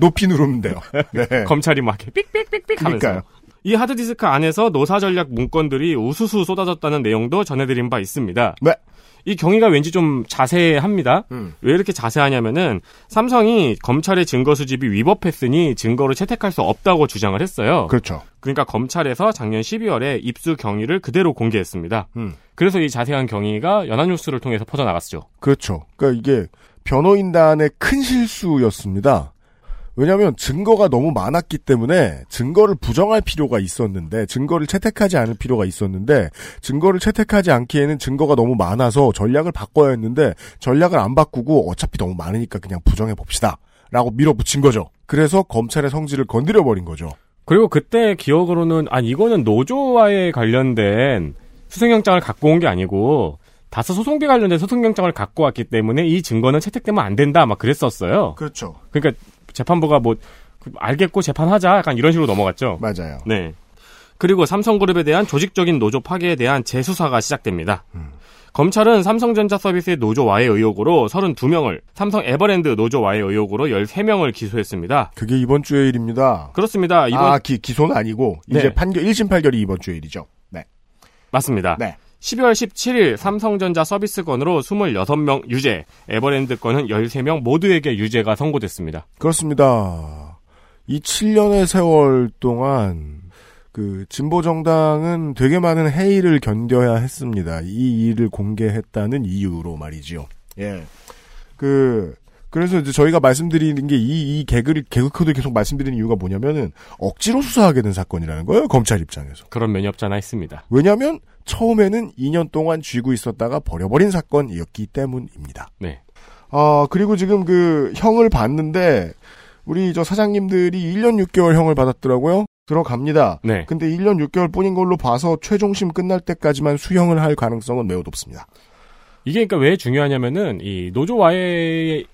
높이 누르면 돼요. 네. 검찰이 막 삑삑삑삑 하면서. 그러니까요. 이 하드디스크 안에서 노사전략 문건들이 우수수 쏟아졌다는 내용도 전해드린 바 있습니다. 네. 이 경위가 왠지 좀 자세합니다. 왜 이렇게 자세하냐면은 삼성이 검찰의 증거 수집이 위법했으니 증거를 채택할 수 없다고 주장을 했어요. 그렇죠. 그러니까 검찰에서 작년 12월에 입수 경위를 그대로 공개했습니다. 그래서 이 자세한 경위가 연합뉴스를 통해서 퍼져나갔죠. 그렇죠. 그러니까 이게 변호인단의 큰 실수였습니다. 왜냐하면 증거가 너무 많았기 때문에 증거를 부정할 필요가 있었는데 증거를 채택하지 않을 필요가 있었는데 증거를 채택하지 않기에는 증거가 너무 많아서 전략을 바꿔야 했는데 전략을 안 바꾸고 어차피 너무 많으니까 그냥 부정해봅시다 라고 밀어붙인 거죠. 그래서 검찰의 성질을 건드려버린 거죠. 그리고 그때 기억으로는 이거는 노조와의 관련된 수색영장을 갖고 온 게 아니고 다소 소송비 관련된 소송영장을 갖고 왔기 때문에 이 증거는 채택되면 안 된다 막 그랬었어요. 그렇죠. 그러니까 재판부가 알겠고 재판하자 약간 이런 식으로 넘어갔죠. 맞아요. 네. 그리고 삼성그룹에 대한 조직적인 노조 파괴에 대한 재수사가 시작됩니다. 검찰은 삼성전자 서비스의 노조 와해 의혹으로 32명을, 삼성 에버랜드 노조 와해 의혹으로 13명을 기소했습니다. 그게 이번 주의 일입니다. 그렇습니다. 기소는 아니고 이제 네. 1심 판결이 이번 주의 일이죠. 네. 맞습니다. 네. 12월 17일 삼성전자 서비스 건으로 26명 유죄, 에버랜드 건은 13명 모두에게 유죄가 선고됐습니다. 그렇습니다. 이 7년의 세월 동안 진보정당은 되게 많은 해이를 견뎌야 했습니다. 이 일을 공개했다는 이유로 말이지요. 예. 그래서 이제 저희가 말씀드리는 게 이 개그 코드 계속 말씀드리는 이유가 뭐냐면은 억지로 수사하게 된 사건이라는 거예요. 검찰 입장에서. 그런 면이 없잖아 있습니다. 왜냐하면 처음에는 2년 동안 쥐고 있었다가 버려버린 사건이었기 때문입니다. 네. 그리고 지금 그 형을 받는데 우리 저 사장님들이 1년 6개월 형을 받았더라고요. 들어갑니다. 네. 근데 1년 6개월 뿐인 걸로 봐서 최종심 끝날 때까지만 수형을 할 가능성은 매우 높습니다. 이게 그러니까 왜 중요하냐면은 이 노조와의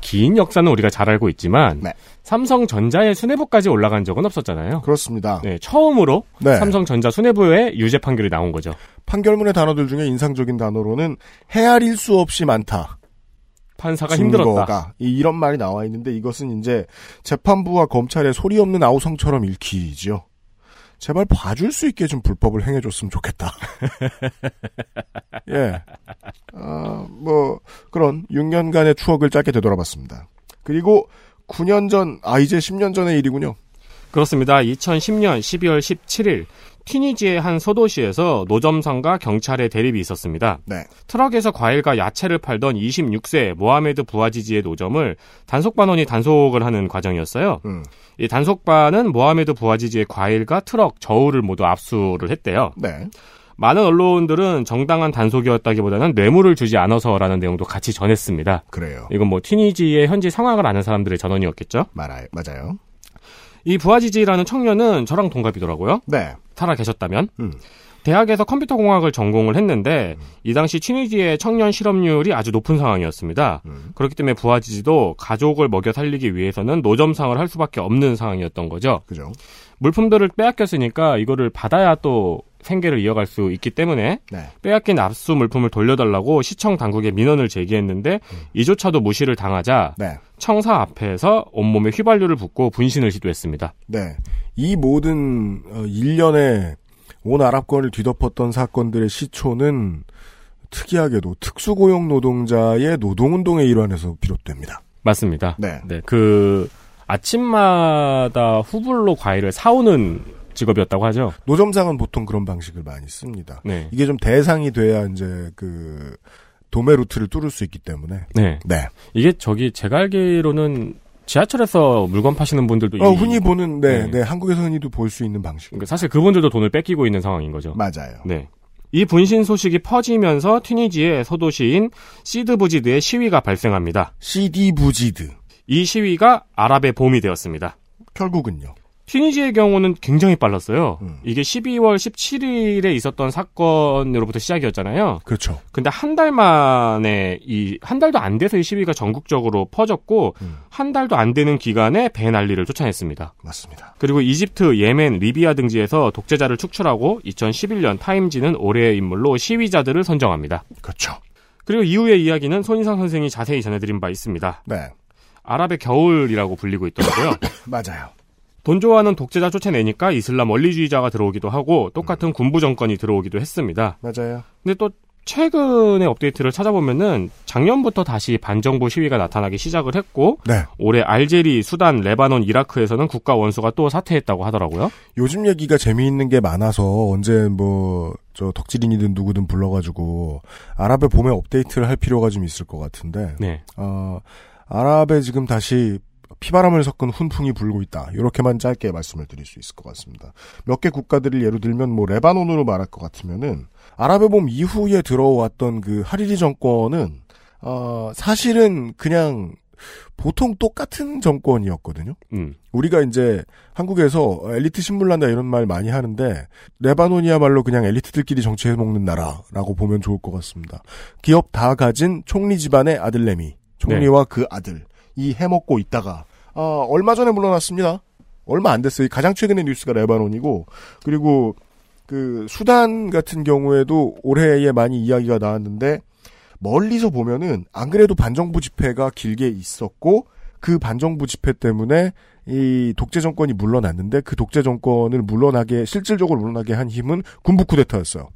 긴 역사는 우리가 잘 알고 있지만 네. 삼성전자의 수뇌부까지 올라간 적은 없었잖아요. 그렇습니다. 네, 처음으로 네. 삼성전자 수뇌부의 유죄 판결이 나온 거죠. 판결문의 단어들 중에 인상적인 단어로는 헤아릴 수 없이 많다. 판사가 증거가. 힘들었다. 이런 말이 나와 있는데 이것은 이제 재판부와 검찰의 소리 없는 아우성처럼 읽히지요. 제발 봐줄 수 있게 좀 불법을 행해줬으면 좋겠다. 예. 그런 6년간의 추억을 짧게 되돌아봤습니다. 그리고 9년 전, 이제 10년 전의 일이군요. 그렇습니다. 2010년 12월 17일, 튀니지의 한 소도시에서 노점상과 경찰의 대립이 있었습니다. 네. 트럭에서 과일과 야채를 팔던 26세 모하메드 부아지지의 노점을 단속반원이 단속을 하는 과정이었어요. 이 단속반은 모하메드 부아지지의 과일과 트럭, 저울을 모두 압수를 했대요. 네. 많은 언론들은 정당한 단속이었다기보다는 뇌물을 주지 않아서라는 내용도 같이 전했습니다. 그래요. 이건 튀니지의 현지 상황을 아는 사람들의 전원이었겠죠? 맞아요. 이 부아지지라는 청년은 저랑 동갑이더라고요. 네. 살아 계셨다면. 대학에서 컴퓨터공학을 전공을 했는데 이 당시 튀니지의 청년 실업률이 아주 높은 상황이었습니다. 그렇기 때문에 부아지지도 가족을 먹여 살리기 위해서는 노점상을 할 수밖에 없는 상황이었던 거죠. 그죠. 물품들을 빼앗겼으니까 이거를 받아야 또 생계를 이어갈 수 있기 때문에 네. 빼앗긴 압수 물품을 돌려달라고 시청 당국에 민원을 제기했는데 이조차도 무시를 당하자 네. 청사 앞에서 온몸에 휘발유를 붓고 분신을 시도했습니다. 네, 이 모든 일련의 온 아랍권을 뒤덮었던 사건들의 시초는 특이하게도 특수고용 노동자의 노동운동의 일환에서 비롯됩니다. 맞습니다. 네, 네. 그 아침마다 후불로 과일을 사오는 직업이었다고 하죠. 노점상은 보통 그런 방식을 많이 씁니다. 네. 이게 좀 대상이 돼야 이제 그 도매 루트를 뚫을 수 있기 때문에. 네. 네. 이게 제가 알기로는 지하철에서 물건 파시는 분들도 흔히 보는 네. 한국에서 흔히도 볼 수 있는 방식. 그러니까 사실 그분들도 돈을 뺏기고 있는 상황인 거죠. 맞아요. 네. 이 분신 소식이 퍼지면서 튀니지의 서도시인 시드부지드의 시위가 발생합니다. 시디부지드. 이 시위가 아랍의 봄이 되었습니다. 결국은요. 튀니지의 경우는 굉장히 빨랐어요. 이게 12월 17일에 있었던 사건으로부터 시작이었잖아요. 그렇죠. 근데 한 달 만에 한 달도 안 돼서 이 시위가 전국적으로 퍼졌고 한 달도 안 되는 기간에 배난리를 쫓아냈습니다. 맞습니다. 그리고 이집트, 예멘, 리비아 등지에서 독재자를 축출하고 2011년 타임지는 올해의 인물로 시위자들을 선정합니다. 그렇죠. 그리고 이후의 이야기는 손이상 선생이 자세히 전해드린 바 있습니다. 네. 아랍의 겨울이라고 불리고 있더라고요. 맞아요. 돈 좋아하는 독재자 쫓아내니까 이슬람 원리주의자가 들어오기도 하고 똑같은 군부 정권이 들어오기도 했습니다. 맞아요. 근데 또 최근의 업데이트를 찾아보면은 작년부터 다시 반정부 시위가 나타나기 시작을 했고 네. 올해 알제리, 수단, 레바논, 이라크에서는 국가 원수가 또 사퇴했다고 하더라고요. 요즘 얘기가 재미있는 게 많아서 언제 저 덕질인이든 누구든 불러가지고 아랍의 봄에 업데이트를 할 필요가 좀 있을 것 같은데 네. 아랍에 지금 다시 피바람을 섞은 훈풍이 불고 있다. 이렇게만 짧게 말씀을 드릴 수 있을 것 같습니다. 몇 개 국가들을 예로 들면 레바논으로 말할 것 같으면은 아랍의 봄 이후에 들어왔던 그 하리리 정권은 사실은 그냥 보통 똑같은 정권이었거든요. 우리가 이제 한국에서 엘리트 신물난다 이런 말 많이 하는데 레바논이야말로 그냥 엘리트들끼리 정치해 먹는 나라라고 보면 좋을 것 같습니다. 기업 다 가진 총리 집안의 아들내미, 총리와 네. 그 아들. 이 해먹고 있다가 얼마 전에 물러났습니다. 얼마 안 됐어요. 가장 최근의 뉴스가 레바논이고 그리고 그 수단 같은 경우에도 올해에 많이 이야기가 나왔는데 멀리서 보면은 안 그래도 반정부 집회가 길게 있었고 그 반정부 집회 때문에 이 독재 정권이 물러났는데 그 독재 정권을 실질적으로 물러나게 한 힘은 군부 쿠데타였어요.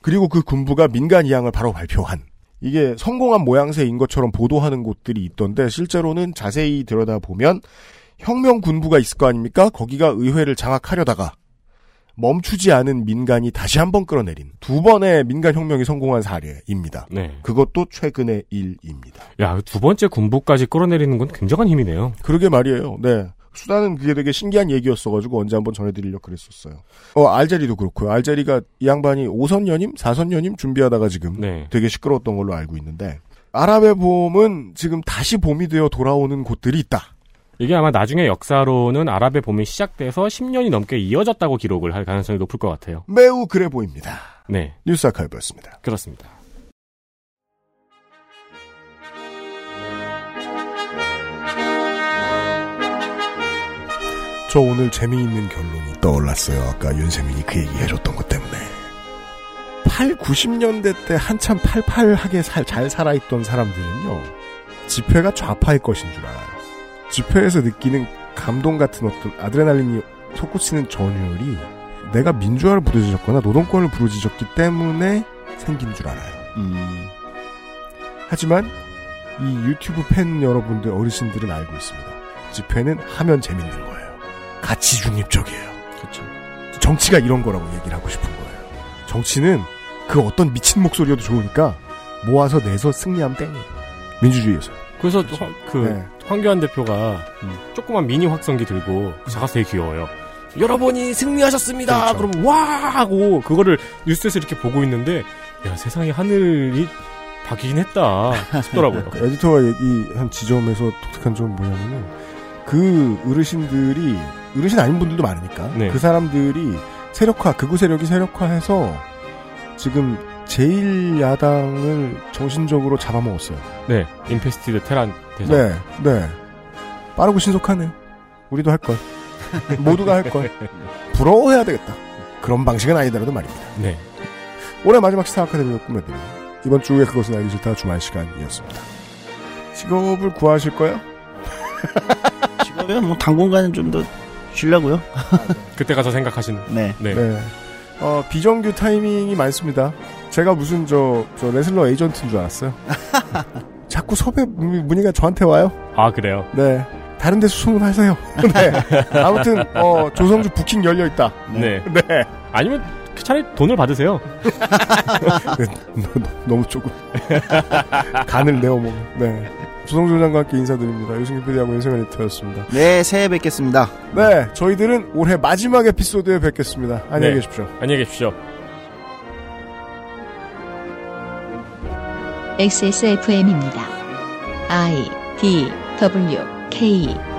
그리고 그 군부가 민간 이양을 바로 발표한. 이게 성공한 모양새인 것처럼 보도하는 곳들이 있던데 실제로는 자세히 들여다보면 혁명 군부가 있을 거 아닙니까? 거기가 의회를 장악하려다가 멈추지 않은 민간이 다시 한번 끌어내린 두 번의 민간혁명이 성공한 사례입니다. 네. 그것도 최근의 일입니다. 야, 두 번째 군부까지 끌어내리는 건 굉장한 힘이네요. 그러게 말이에요. 네. 수단은 그게 되게 신기한 얘기였어가지고 언제 한번 전해드리려고 그랬었어요. 알제리도 그렇고요. 알제리가 이 양반이 5선 연임, 4선 연임 준비하다가 지금 네. 되게 시끄러웠던 걸로 알고 있는데 아랍의 봄은 지금 다시 봄이 되어 돌아오는 곳들이 있다. 이게 아마 나중에 역사로는 아랍의 봄이 시작돼서 10년이 넘게 이어졌다고 기록을 할 가능성이 높을 것 같아요. 매우 그래 보입니다. 네, 뉴스 아카이브였습니다. 그렇습니다. 저 오늘 재미있는 결론이 떠올랐어요. 아까 윤세민이 그 얘기 해줬던 것 때문에. 8, 90년대 때 한참 팔팔하게 잘 살아있던 사람들은요. 지폐가 좌파일 것인 줄 알아요. 지폐에서 느끼는 감동 같은 어떤 아드레날린이 솟구치는 전율이 내가 민주화를 부르짖었거나 노동권을 부르짖었기 때문에 생긴 줄 알아요. 하지만 이 유튜브 팬 여러분들 어르신들은 알고 있습니다. 지폐는 하면 재밌는 거예요. 가치 중립적이에요. 그렇죠. 정치가 이런 거라고 얘기를 하고 싶은 거예요. 정치는 그 어떤 미친 목소리여도 좋으니까 모아서 내서 승리하면 땡이에요. 민주주의에서. 그래서 네. 황교안 대표가 조그만 미니 확성기 들고 작아서 되게 귀여워요. 여러분이 승리하셨습니다. 그렇죠. 그럼 와 하고 그거를 뉴스에서 이렇게 보고 있는데 야 세상에 하늘이 바뀌긴 했다 싶더라고요. 에디터와 얘기한 지점에서 독특한 점은 뭐냐면은 그 어르신들이 어르신 아닌 분들도 많으니까 네. 그 사람들이 세력화 극우 세력이 세력화해서 지금 제1야당을 정신적으로 잡아먹었어요. 네. 인페스티드 테란 대상. 네. 네. 빠르고 신속하네요. 우리도 할 걸. 모두가 할 걸. 부러워해야 되겠다. 그런 방식은 아니더라도 말입니다. 네. 올해 마지막 시사 아카데미로 꾸며드린 이번 주에 그것은 알기 싫다 주말 시간이었습니다. 직업을 구하실 거예요? 직업은 뭐 당분간은 좀 더 쉬려고요. 그때 가서 생각하시는. 네. 네. 네. 비정규 타이밍이 많습니다. 제가 무슨 저 레슬러 에이전트인 줄 알았어요. 자꾸 섭외 문의가 저한테 와요. 아 그래요? 네. 다른 데서 소문하세요. 네. 아무튼 조성주 부킹 열려 있다. 네. 네. 아니면 차라리 돈을 받으세요. 너무 조금 간을 내어 먹는. 네. 조성주 장관과 함께 인사드립니다. 유승균 PD하고 윤세민 에디터였습니다. 네, 새해 뵙겠습니다. 네, 저희들은 올해 마지막 에피소드에 뵙겠습니다. 안녕히 계십시오. 안녕히 계십시오. XSFM입니다. IDWK